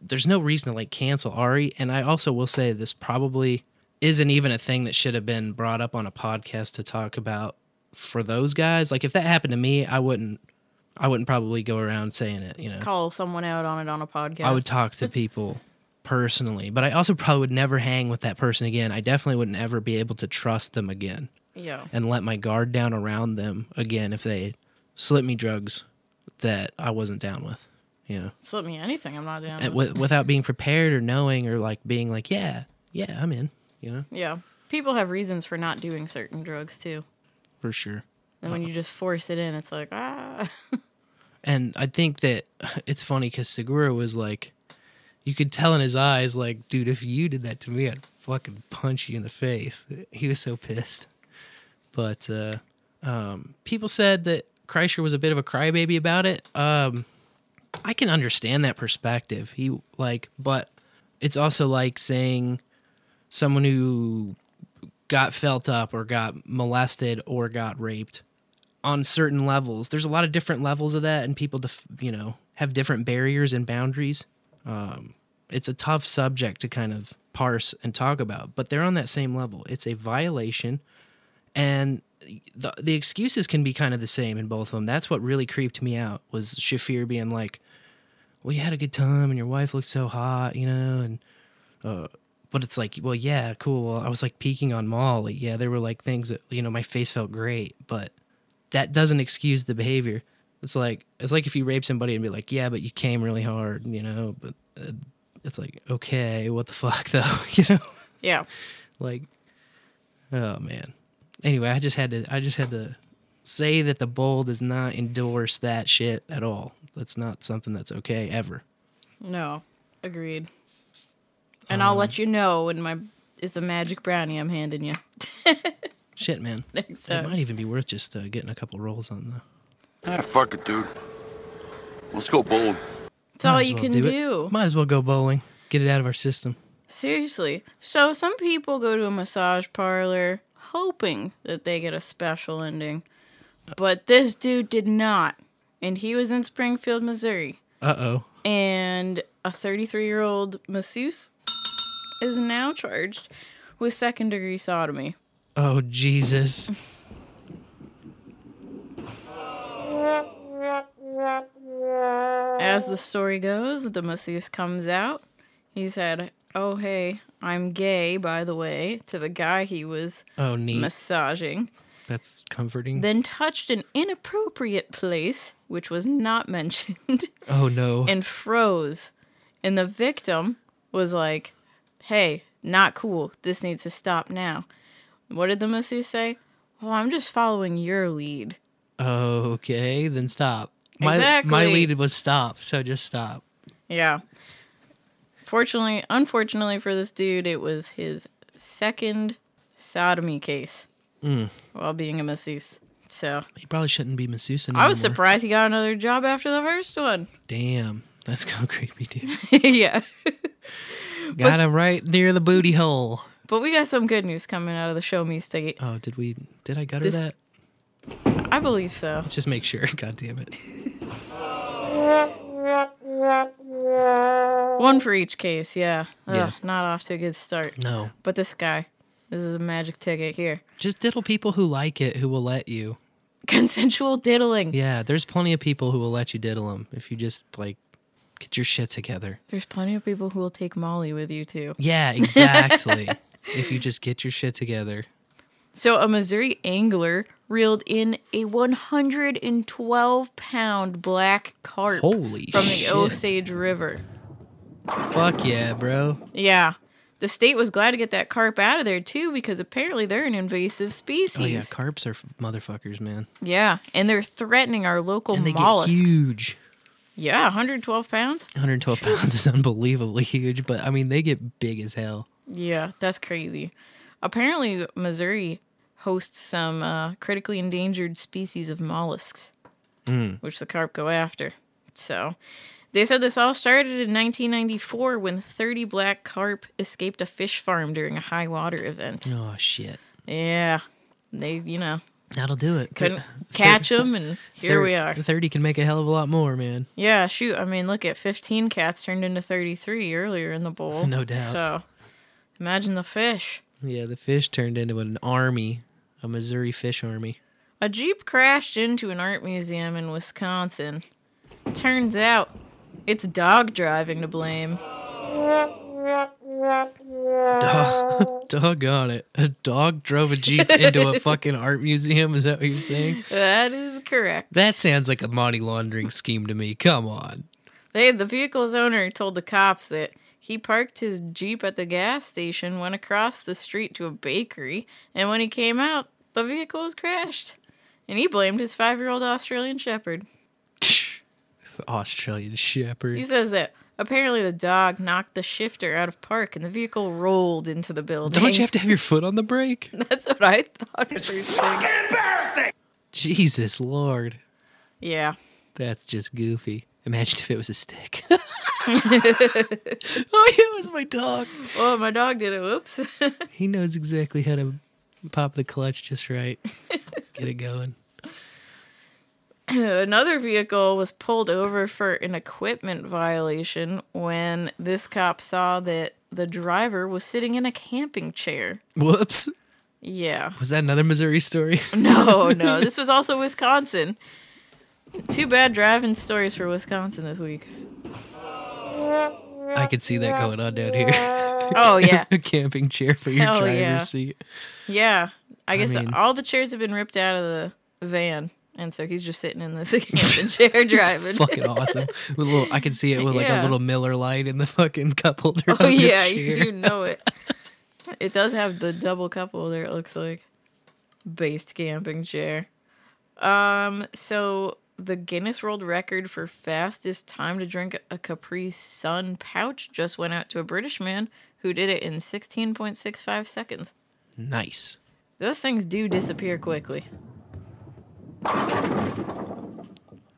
there's no reason to like cancel Ari. And I also will say this probably isn't even a thing that should have been brought up on a podcast to talk about for those guys. Like if that happened to me, I wouldn't, I wouldn't probably go around saying it, you know, call someone out on it on a podcast. I would talk to people personally, but I also probably would never hang with that person again. I definitely wouldn't ever be able to trust them again. Yeah. And let my guard down around them again if they slip me drugs that I wasn't down with, you know. Slip me anything I'm not down and with. Without being prepared or knowing or like being like, yeah, yeah, I'm in, you know. Yeah. People have reasons for not doing certain drugs too. For sure. And when you just force it in, it's like, ah. And I think that it's funny because Segura was like, you could tell in his eyes, like, dude, if you did that to me, I'd fucking punch you in the face. He was so pissed. But uh, um, people said that Kreischer was a bit of a crybaby about it. Um, I can understand that perspective. He like, but it's also like saying someone who got felt up or got molested or got raped on certain levels. There's a lot of different levels of that, and people, def- you know, have different barriers and boundaries. Um, it's a tough subject to kind of parse and talk about, but they're on that same level. It's a violation. And the the excuses can be kind of the same in both of them. That's what really creeped me out was Shafir being like, well, you had a good time and your wife looked so hot, you know, and uh, but it's like, well, yeah, cool. I was like peeking on Molly. Like, yeah, there were like things that, you know, my face felt great, but that doesn't excuse the behavior. It's like it's like if you rape somebody and be like, yeah, but you came really hard, you know, but uh, it's like, okay, what the fuck though, you know? Yeah. Like, oh, man. Anyway, I just had to I just had to say that the bowl does not endorse that shit at all. That's not something that's okay ever. No, agreed. And um, I'll let you know when my it's a magic brownie I'm handing you. Shit, man. Next it up. Might even be worth just uh, getting a couple rolls on the. Ah, fuck it, dude. Let's go bowling. That's all you well can do. do. Might as well go bowling. Get it out of our system. Seriously. So some people go to a massage parlor hoping that they get a special ending. But this dude did not. And he was in Springfield, Missouri. Uh-oh. And a thirty-three-year-old masseuse is now charged with second-degree sodomy. Oh, Jesus. As the story goes, the masseuse comes out. He said, oh, hey, I'm gay, by the way, to the guy he was oh, neat. massaging. That's comforting. Then touched an inappropriate place, which was not mentioned. Oh, no. And froze. And the victim was like, hey, not cool. This needs to stop now. What did the masseuse say? Well, I'm just following your lead. Okay, then stop. My, exactly. My lead was stop, so just stop. Yeah. Fortunately, unfortunately for this dude, it was his second sodomy case mm. while being a masseuse. So he probably shouldn't be masseuse anymore. I was surprised he got another job after the first one. Damn, that's kind of creepy, dude. Yeah, got but, him right near the booty hole. But we got some good news coming out of the show me state. Oh, did we? Did I gutter this, that? I believe so. Let's just make sure. God damn it. One for each case, yeah. Ugh, yeah. Not off to a good start. No. But this guy, this is a magic ticket here. Just diddle people who like it, who will let you. Consensual diddling. Yeah, there's plenty of people who will let you diddle them if you just, like, get your shit together. There's plenty of people who will take Molly with you, too. Yeah, exactly. If you just get your shit together. So a Missouri angler reeled in a one hundred twelve pound black carp Holy from the shit. Osage River. Fuck yeah, bro. Yeah. The state was glad to get that carp out of there, too, because apparently they're an invasive species. Oh, yeah. Carps are f- motherfuckers, man. Yeah. And they're threatening our local and they mollusks. Get huge. Yeah, one hundred twelve pounds? one hundred twelve pounds is unbelievably huge, but, I mean, they get big as hell. Yeah, that's crazy. Apparently, Missouri hosts some uh, critically endangered species of mollusks, mm. which the carp go after. So, they said this all started in nineteen ninety-four when thirty black carp escaped a fish farm during a high water event. Oh, shit. Yeah. they, you know. That'll do it. Couldn't catch them, and here we are. thirty can make a hell of a lot more, man. Yeah, shoot. I mean, look at fifteen cats turned into thirty-three earlier in the bowl. No doubt. So, imagine the fish. Yeah, the fish turned into an army, a Missouri fish army. A Jeep crashed into an art museum in Wisconsin. Turns out, it's dog driving to blame. Dog, doggone it. A dog drove a Jeep into a fucking art museum? Is that what you're saying? That is correct. That sounds like a money laundering scheme to me. Come on. They, the vehicle's owner told the cops that he parked his Jeep at the gas station, went across the street to a bakery, and when he came out, the vehicle was crashed. And he blamed his five-year-old Australian Shepherd. Australian Shepherd. He says that apparently the dog knocked the shifter out of park and the vehicle rolled into the building. Don't you have to have your foot on the brake? That's what I thought. It's fucking embarrassing! Jesus Lord. Yeah. That's just goofy. Imagine if it was a stick. Oh, yeah, it was my dog. Oh, my dog did it. Whoops. He knows exactly how to pop the clutch just right. Get it going. Another vehicle was pulled over for an equipment violation when this cop saw that the driver was sitting in a camping chair. Whoops. Yeah. Was that another Missouri story? No, no. This was also Wisconsin. Two bad driving stories for Wisconsin this week. I could see that going on down here. Oh, yeah. A camping chair for your Hell driver's yeah. seat. Yeah. I guess I mean, all the chairs have been ripped out of the van. And so he's just sitting in this camping chair driving. It's fucking awesome. With a little, I can see it with like yeah. a little Miller Lite in the fucking cup holder. Oh, yeah, you do know it. It does have the double cup holder, it looks like. Based camping chair. Um, so the Guinness World Record for fastest time to drink a Capri Sun pouch just went out to a British man who did it in sixteen point six five seconds. Nice. Those things do disappear quickly.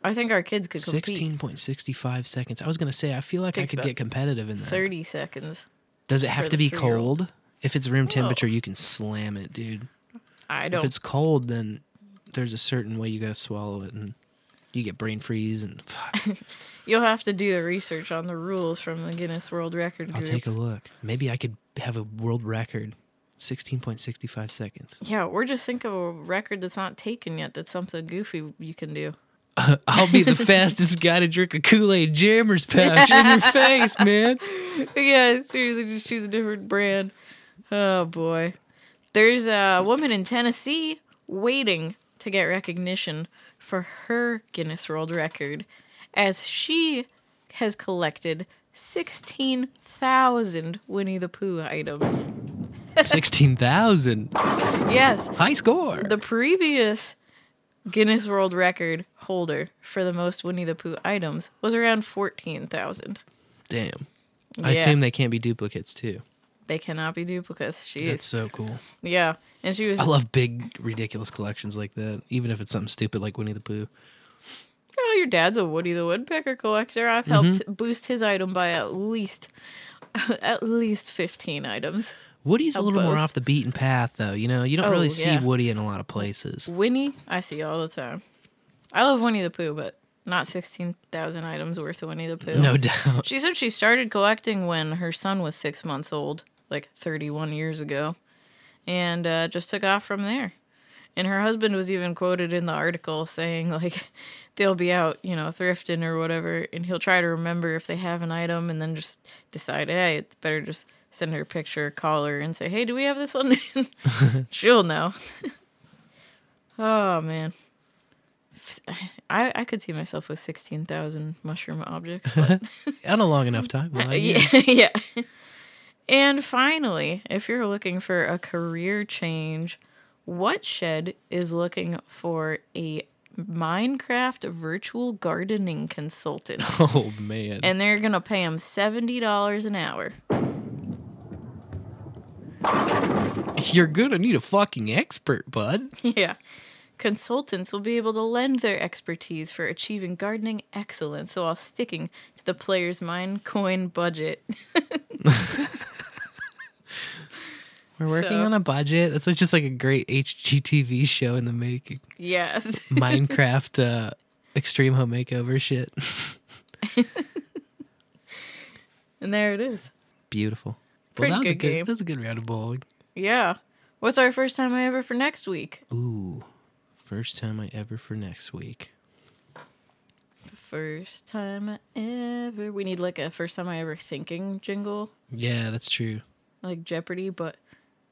I think our kids could compete. sixteen point six five seconds. I was going to say, I feel like I could get competitive in that. thirty seconds. Does it have to be cold? If it's room temperature, you can slam it, dude. I don't. If it's cold, then there's a certain way you got to swallow it, and you get brain freeze, and fuck. You'll have to do the research on the rules from the Guinness World Record Group. I'll take a look. Maybe I could have a world record. sixteen point six five seconds. Yeah, or just think of a record that's not taken yet that's something goofy you can do. Uh, I'll be the fastest guy to drink a Kool-Aid Jammers pouch in your face, man. Yeah, seriously, just choose a different brand. Oh, boy. There's a woman in Tennessee waiting to get recognition for her Guinness World Record as she has collected sixteen thousand Winnie the Pooh items. sixteen thousand. Yes. High score. The previous Guinness World Record holder for the most Winnie the Pooh items was around fourteen thousand. Damn. Yeah. I assume they can't be duplicates, too. They cannot be duplicates. Jeez. That's so cool. Yeah. And she was. I love big, ridiculous collections like that, even if it's something stupid like Winnie the Pooh. Well, your dad's a Woody the Woodpecker collector. I've helped mm-hmm. boost his item by at least, at least fifteen items. Woody's I'll a little boast. more off the beaten path, though. You know, you don't oh, really see yeah. Woody in a lot of places. Winnie, I see all the time. I love Winnie the Pooh, but not sixteen thousand items worth of Winnie the Pooh. No doubt. She said she started collecting when her son was six months old, like thirty-one years ago, and uh, just took off from there. And her husband was even quoted in the article saying, like, they'll be out, you know, thrifting or whatever, and he'll try to remember if they have an item and then just decide, hey, it's better just send her a picture, call her, and say, hey, do we have this one? She'll know. Oh, man. I, I could see myself with sixteen thousand mushroom objects. But on a long enough time. Well, yeah, yeah. yeah. And finally, if you're looking for a career change, Whatshed is looking for a Minecraft virtual gardening consultant. Oh, man. And they're going to pay him seventy dollars an hour. You're gonna need a fucking expert, bud. Yeah. Consultants will be able to lend their expertise for achieving gardening excellence while sticking to the player's Minecoin budget. We're working so. on a budget. That's just like a great H G T V show in the making. Yes. Minecraft uh, Extreme Home Makeover shit. And there it is. Beautiful. Well, that was, good a good, game. that was a good round of bowling. Yeah. What's our first time I ever for next week? Ooh. First time I ever for next week. First time I ever. We need like a first time I ever thinking jingle. Yeah, that's true. Like Jeopardy, but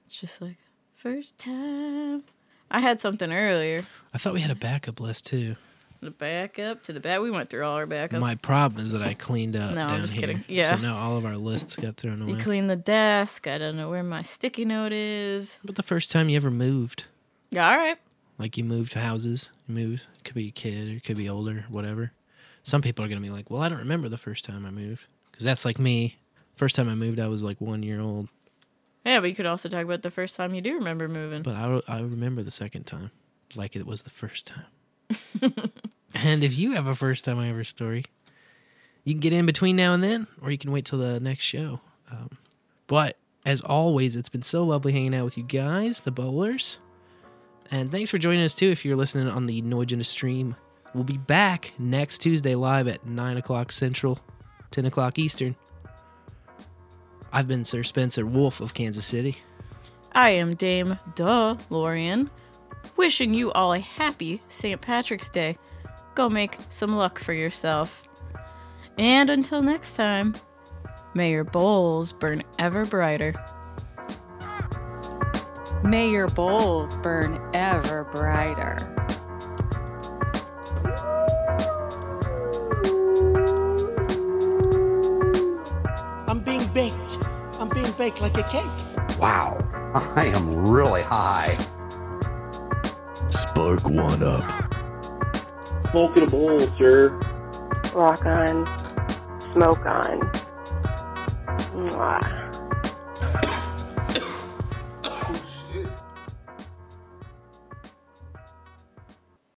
it's just like first time. I had something earlier. I thought we had a backup list too. The backup to the back. We went through all our backups. My problem is that I cleaned up. No, down I'm just here. Kidding. Yeah. So now all of our lists got thrown away. You cleaned the desk. I don't know where my sticky note is. But the first time you ever moved. Yeah, all right. Like you moved houses. You moved. It could be a kid or it could be older, whatever. Some people are going to be like, well, I don't remember the first time I moved. Because that's like me. First time I moved, I was like one year old. Yeah, but you could also talk about the first time you do remember moving. But I, I remember the second time. Like it was the first time. And if you have a first time I ever story, you can get in between now and then, or you can wait till the next show. Um, but as always, it's been so lovely hanging out with you guys, the bowlers. And thanks for joining us too. If you're listening on the No Agenda stream, we'll be back next Tuesday live at nine o'clock Central, ten o'clock Eastern. I've been Sir Spencer Wolf of Kansas City. I am Dame DeLorean. Wishing you all a happy Saint Patrick's Day. Go make some luck for yourself. And until next time, may your bowls burn ever brighter. May your bowls burn ever brighter. I'm being baked. I'm being baked like a cake. Wow, I am really high. Spark one up. Smoke in a bowl, sir. Rock on. Smoke on. Mwah.